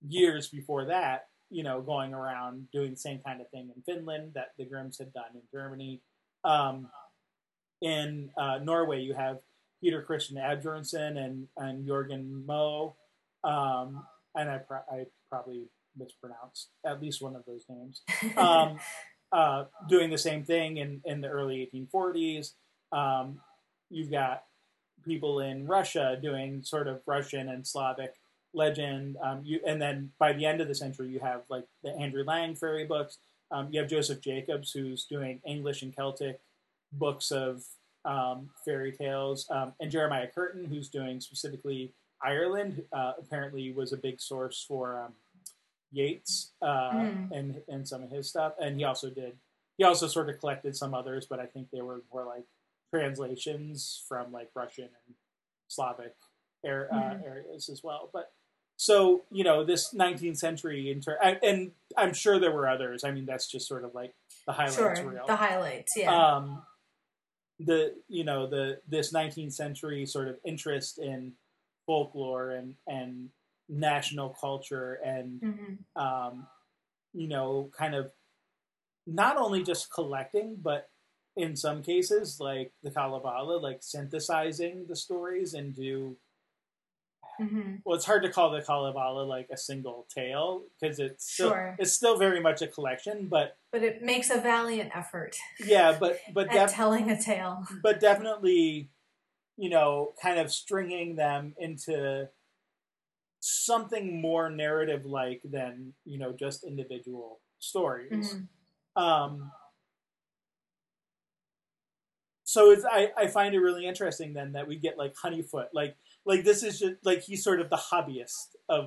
years before that, you know, going around doing the same kind of thing in Finland that the Grimms had done in Germany. Um, in uh, Norway, you have Peter Christian Asbjornsen and, and Jorgen Moe. Um, and I, pro- I probably mispronounced at least one of those names. Um, uh, doing the same thing in, in the early eighteen forties. Um, you've got people in Russia doing sort of Russian and Slavic legend. Um, you, and then by the end of the century, you have like the Andrew Lang fairy books. Um, you have Joseph Jacobs, who's doing English and Celtic books of Um, fairy tales, um, and Jeremiah Curtin, who's doing specifically Ireland, uh, apparently was a big source for um, Yeats uh, mm. and and some of his stuff. And he also did, he also sort of collected some others, but I think they were more like translations from like Russian and Slavic er- mm. uh, areas as well. But so, you know, this nineteenth century, inter- I, and I'm sure there were others. I mean, that's just sort of like the highlights. Sure, reel. The highlights, yeah. Um, the you know the this nineteenth century sort of interest in folklore and and national culture and mm-hmm. um you know kind of not only just collecting but in some cases like the Kalevala like synthesizing the stories into mm-hmm. well it's hard to call the Kalevala like a single tale because it's still, sure. it's still very much a collection but But it makes a valiant effort. Yeah, but but at def- telling a tale. But definitely, you know, kind of stringing them into something more narrative-like than you know just individual stories. Mm-hmm. Um, so it's I, I find it really interesting then that we get like Honeyfoot, like like this is just, like he's sort of the hobbyist of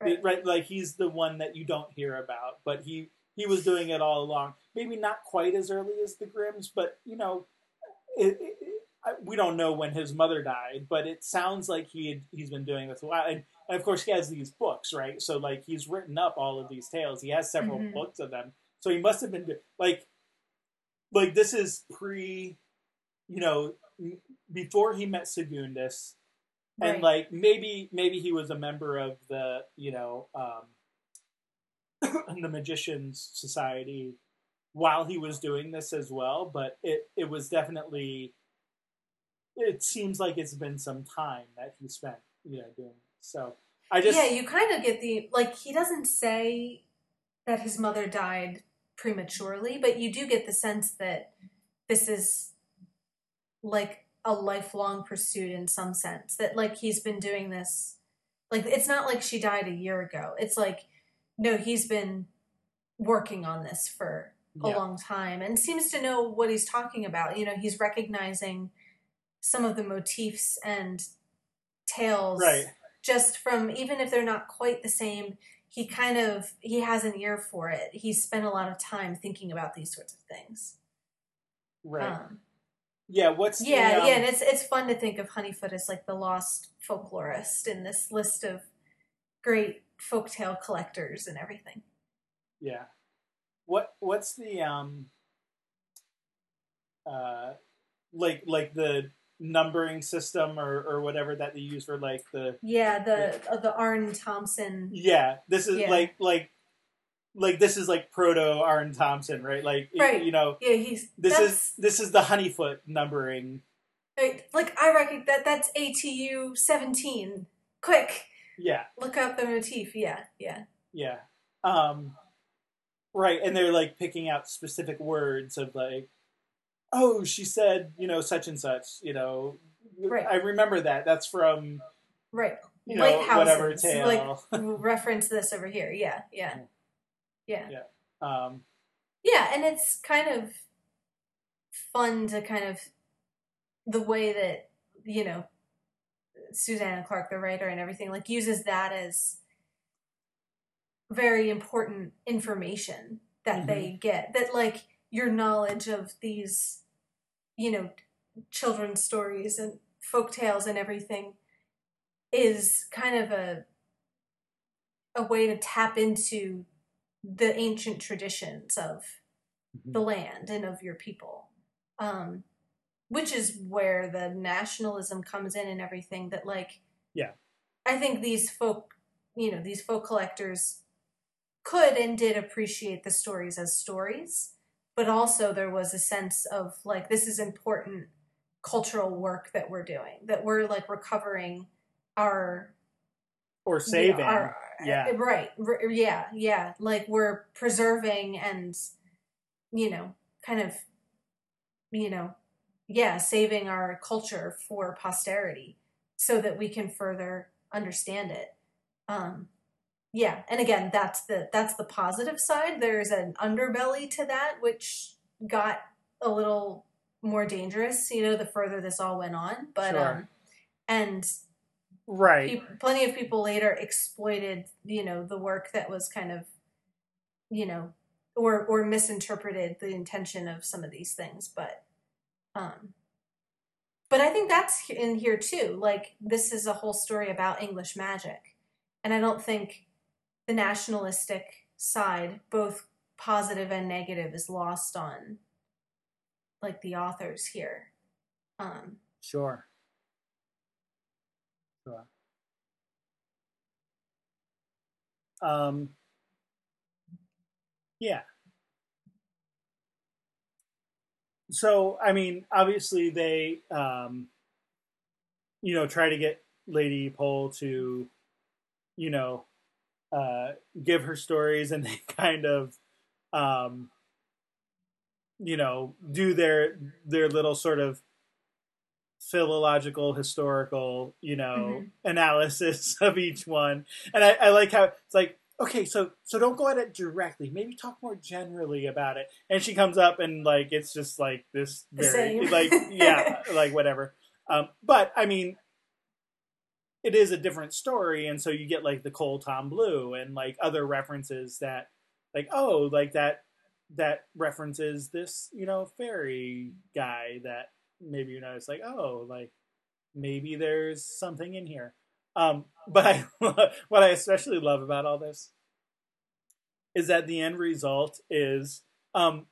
right. It, right, like he's the one that you don't hear about, but he. He was doing it all along. Maybe not quite as early as the Grimms, but, you know, it, it, it, we don't know when his mother died, but it sounds like he had, he's been doing this a while. And, and, of course, he has these books, right? So, like, he's written up all of these tales. He has several mm-hmm. books of them. So he must have been, do- like, like, this is pre, you know, m- before he met Segundus. Right. And, like, maybe maybe he was a member of the, you know, um, the Magicians Society while he was doing this as well, but it, it was definitely, it seems like it's been some time that he spent, you know, doing this. So I just... Yeah, you kind of get the, like, he doesn't say that his mother died prematurely, but you do get the sense that this is like a lifelong pursuit in some sense, that like he's been doing this, like, it's not like she died a year ago. It's like, no, he's been working on this for a yeah. long time and seems to know what he's talking about. You know, he's recognizing some of the motifs and tales right. just from, even if they're not quite the same, he kind of, he has an ear for it. He's spent a lot of time thinking about these sorts of things. Right. Um, yeah, what's Yeah, the, um... yeah, and it's it's fun to think of Honeyfoot as like the lost folklorist in this list of great folktale collectors and everything. Yeah. What what's the um uh like like the numbering system or, or whatever that they use for like the Yeah, the the, uh, the Arne Thompson. Yeah. This is yeah. like like like this is like proto Arne Thompson, right? Like right. It, you know yeah, he's, this is this is the Honeyfoot numbering. Like I reckon that that's A T U seventeen. Quick. Yeah. Look up the motif. Yeah, yeah. Yeah. Um, right, and they're, like, picking out specific words of, like, oh, she said, you know, such and such, you know. Right. I remember that. That's from, right. you know, Lighthouses. Whatever tale. Like, reference this over here. Yeah, yeah, yeah. Yeah. Um, yeah, and it's kind of fun to kind of, the way that, you know, Susanna Clark, the writer and everything, like, uses that as very important information that mm-hmm. they get. That, like, your knowledge of these, you know, children's stories and folk tales and everything is kind of a a way to tap into the ancient traditions of mm-hmm. the land and of your people. Um, which is where the nationalism comes in and everything that, like, yeah, I think these folk, you know, these folk collectors could and did appreciate the stories as stories, but also there was a sense of, like, this is important cultural work that we're doing, that we're, like, recovering our... Or saving. You know, our, yeah. Right. R- yeah, yeah. Like, we're preserving and, you know, kind of, you know... yeah, saving our culture for posterity so that we can further understand it. Um, yeah, and again, that's the that's the positive side. There's an underbelly to that, which got a little more dangerous, you know, the further this all went on. But sure. um, and right, pe- plenty of people later exploited, you know, the work that was kind of, you know, or or misinterpreted the intention of some of these things, but. Um, but I think that's in here too. Like, this is a whole story about English magic. And I don't think the nationalistic side, both positive and negative, is lost on, like, the authors here. Um, sure. Sure. Um, yeah. So, I mean, obviously they, um, you know, try to get Lady Pole to, you know, uh, give her stories, and they kind of, um, you know, do their their little sort of philological, historical, you know, mm-hmm. analysis of each one. And I, I like how it's like, okay, so so don't go at it directly. Maybe talk more generally about it. And she comes up and, like, it's just, like, this very, like, yeah, like, whatever. Um, but, I mean, it is a different story. And so you get, like, the Cole Tom Blue and, like, other references that, like, oh, like, that that references this, you know, fairy guy that maybe you notice, like, oh, like, maybe there's something in here. Um, but I, what I especially love about all this is that the end result is, um,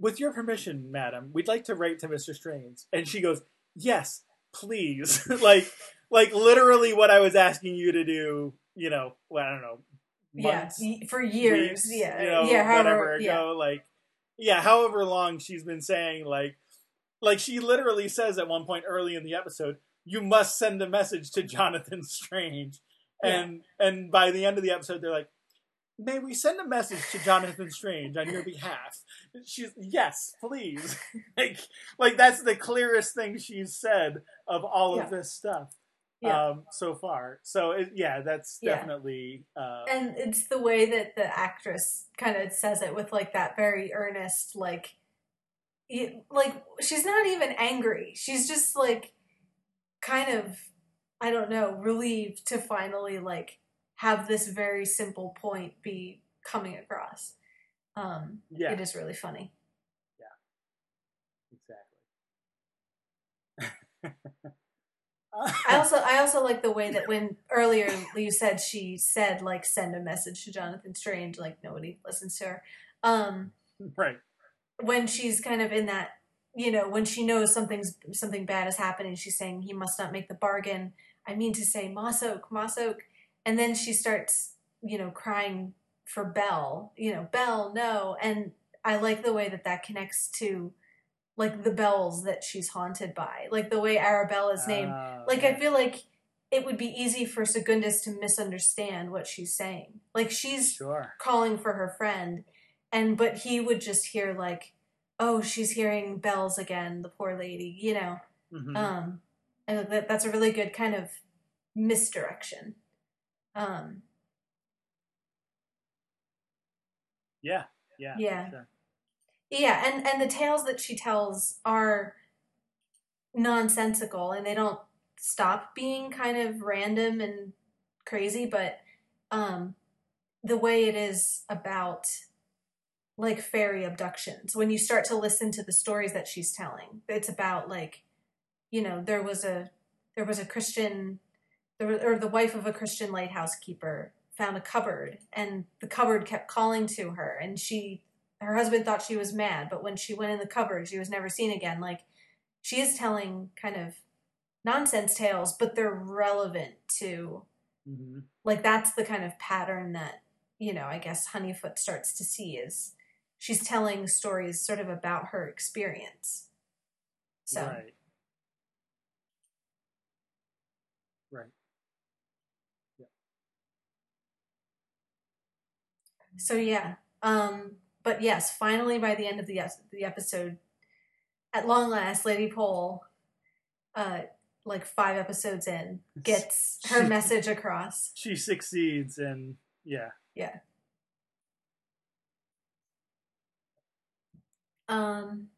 with your permission, madam, we'd like to write to Mister Strange. And she goes, yes, please. like, like literally what I was asking you to do, you know, well, I don't know. Months, yeah. For years. Weeks, yeah. You know, yeah. However, whatever ago. Yeah. Like, yeah. However long she's been saying, like, like she literally says at one point early in the episode, you must send a message to Jonathan Strange. And yeah. and by the end of the episode, they're like, may we send a message to Jonathan Strange on your behalf? And she's, yes, please. like, like, that's the clearest thing she's said of all yeah. of this stuff yeah. um, so far. So, it, yeah, that's yeah. definitely... Uh, and it's the way that the actress kind of says it with, like, that very earnest, like... You, like, she's not even angry. She's just, like... kind of, I don't know, relieved to finally, like, have this very simple point be coming across. Um, yeah. It is really funny. Yeah, exactly. I also, I also like the way that when earlier you said she said, like, send a message to Jonathan Strange, like, nobody listens to her. Um, right. When she's kind of in that, you know, when she knows something's something bad is happening, she's saying, he must not make the bargain. I mean to say, Moss Oak, Moss Oak. And then she starts, you know, crying for Belle, you know, Belle, no. And I like the way that that connects to, like, the bells that she's haunted by. Like, the way Arabella's name, uh, like, I feel like it would be easy for Segundus to misunderstand what she's saying. Like, she's sure. calling for her friend, and but he would just hear, like, oh, she's hearing bells again, the poor lady, you know. Mm-hmm. Um, and that, that's a really good kind of misdirection. Um, yeah, yeah. Yeah, sure. yeah and, and the tales that she tells are nonsensical, and they don't stop being kind of random and crazy, but um, the way it is about, like, fairy abductions, when you start to listen to the stories that she's telling, it's about, like, you know, there was a there was a Christian, there was, or the wife of a Christian lighthouse keeper found a cupboard, and the cupboard kept calling to her, and she, her husband thought she was mad, but when she went in the cupboard, she was never seen again. Like, she is telling kind of nonsense tales, but they're relevant to, mm-hmm. like, that's the kind of pattern that, you know, I guess Honeyfoot starts to see, is she's telling stories sort of about her experience. So. Right. Right. Yeah. So, yeah. Um, but yes, finally, by the end of the, the episode, at long last, Lady Pole, uh, like five episodes in, gets her she, message across. She succeeds, and yeah. Yeah. Um,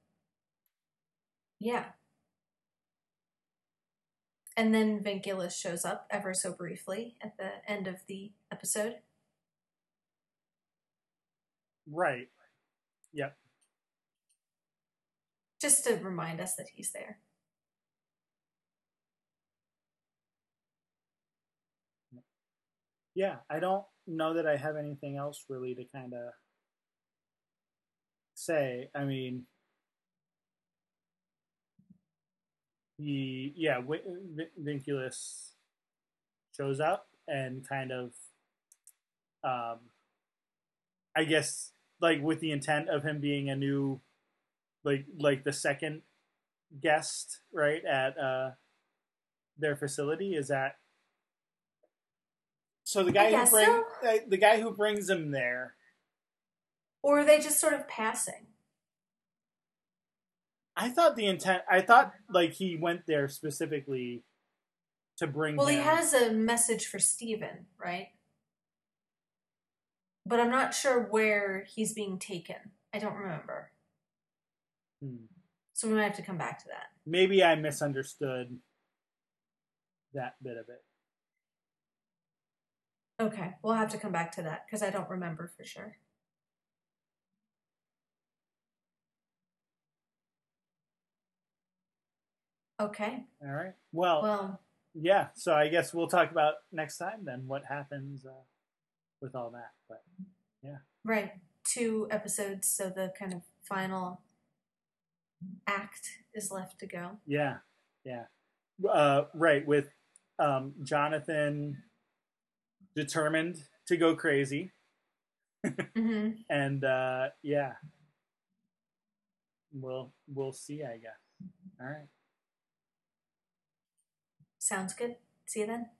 yeah. And then Vinculus shows up ever so briefly at the end of the episode. Right. Yep. Just to remind us that he's there. Yeah, I don't know that I have anything else really to kind of say. I mean, the yeah, Vinculus shows up and kind of, um, I guess, like, with the intent of him being a new, like, like the second guest, right, at uh, their facility. Is that? So the guy who bring, so. uh, the guy who brings them there, or are they just sort of passing? I thought the intent. I thought like he went there specifically to bring. Well, them. He has a message for Stephen, right? But I'm not sure where he's being taken. I don't remember. Hmm. So we might have to come back to that. Maybe I misunderstood that bit of it. Okay, we'll have to come back to that, because I don't remember for sure. Okay. All right. Well, well yeah, so I guess we'll talk about next time then what happens uh, with all that. But yeah. Right, two episodes, so the kind of final act is left to go. Yeah, yeah. Uh, right, with um, Jonathan... determined to go crazy. mm-hmm. And uh yeah we'll we'll see, I guess. All right, sounds good. See you then.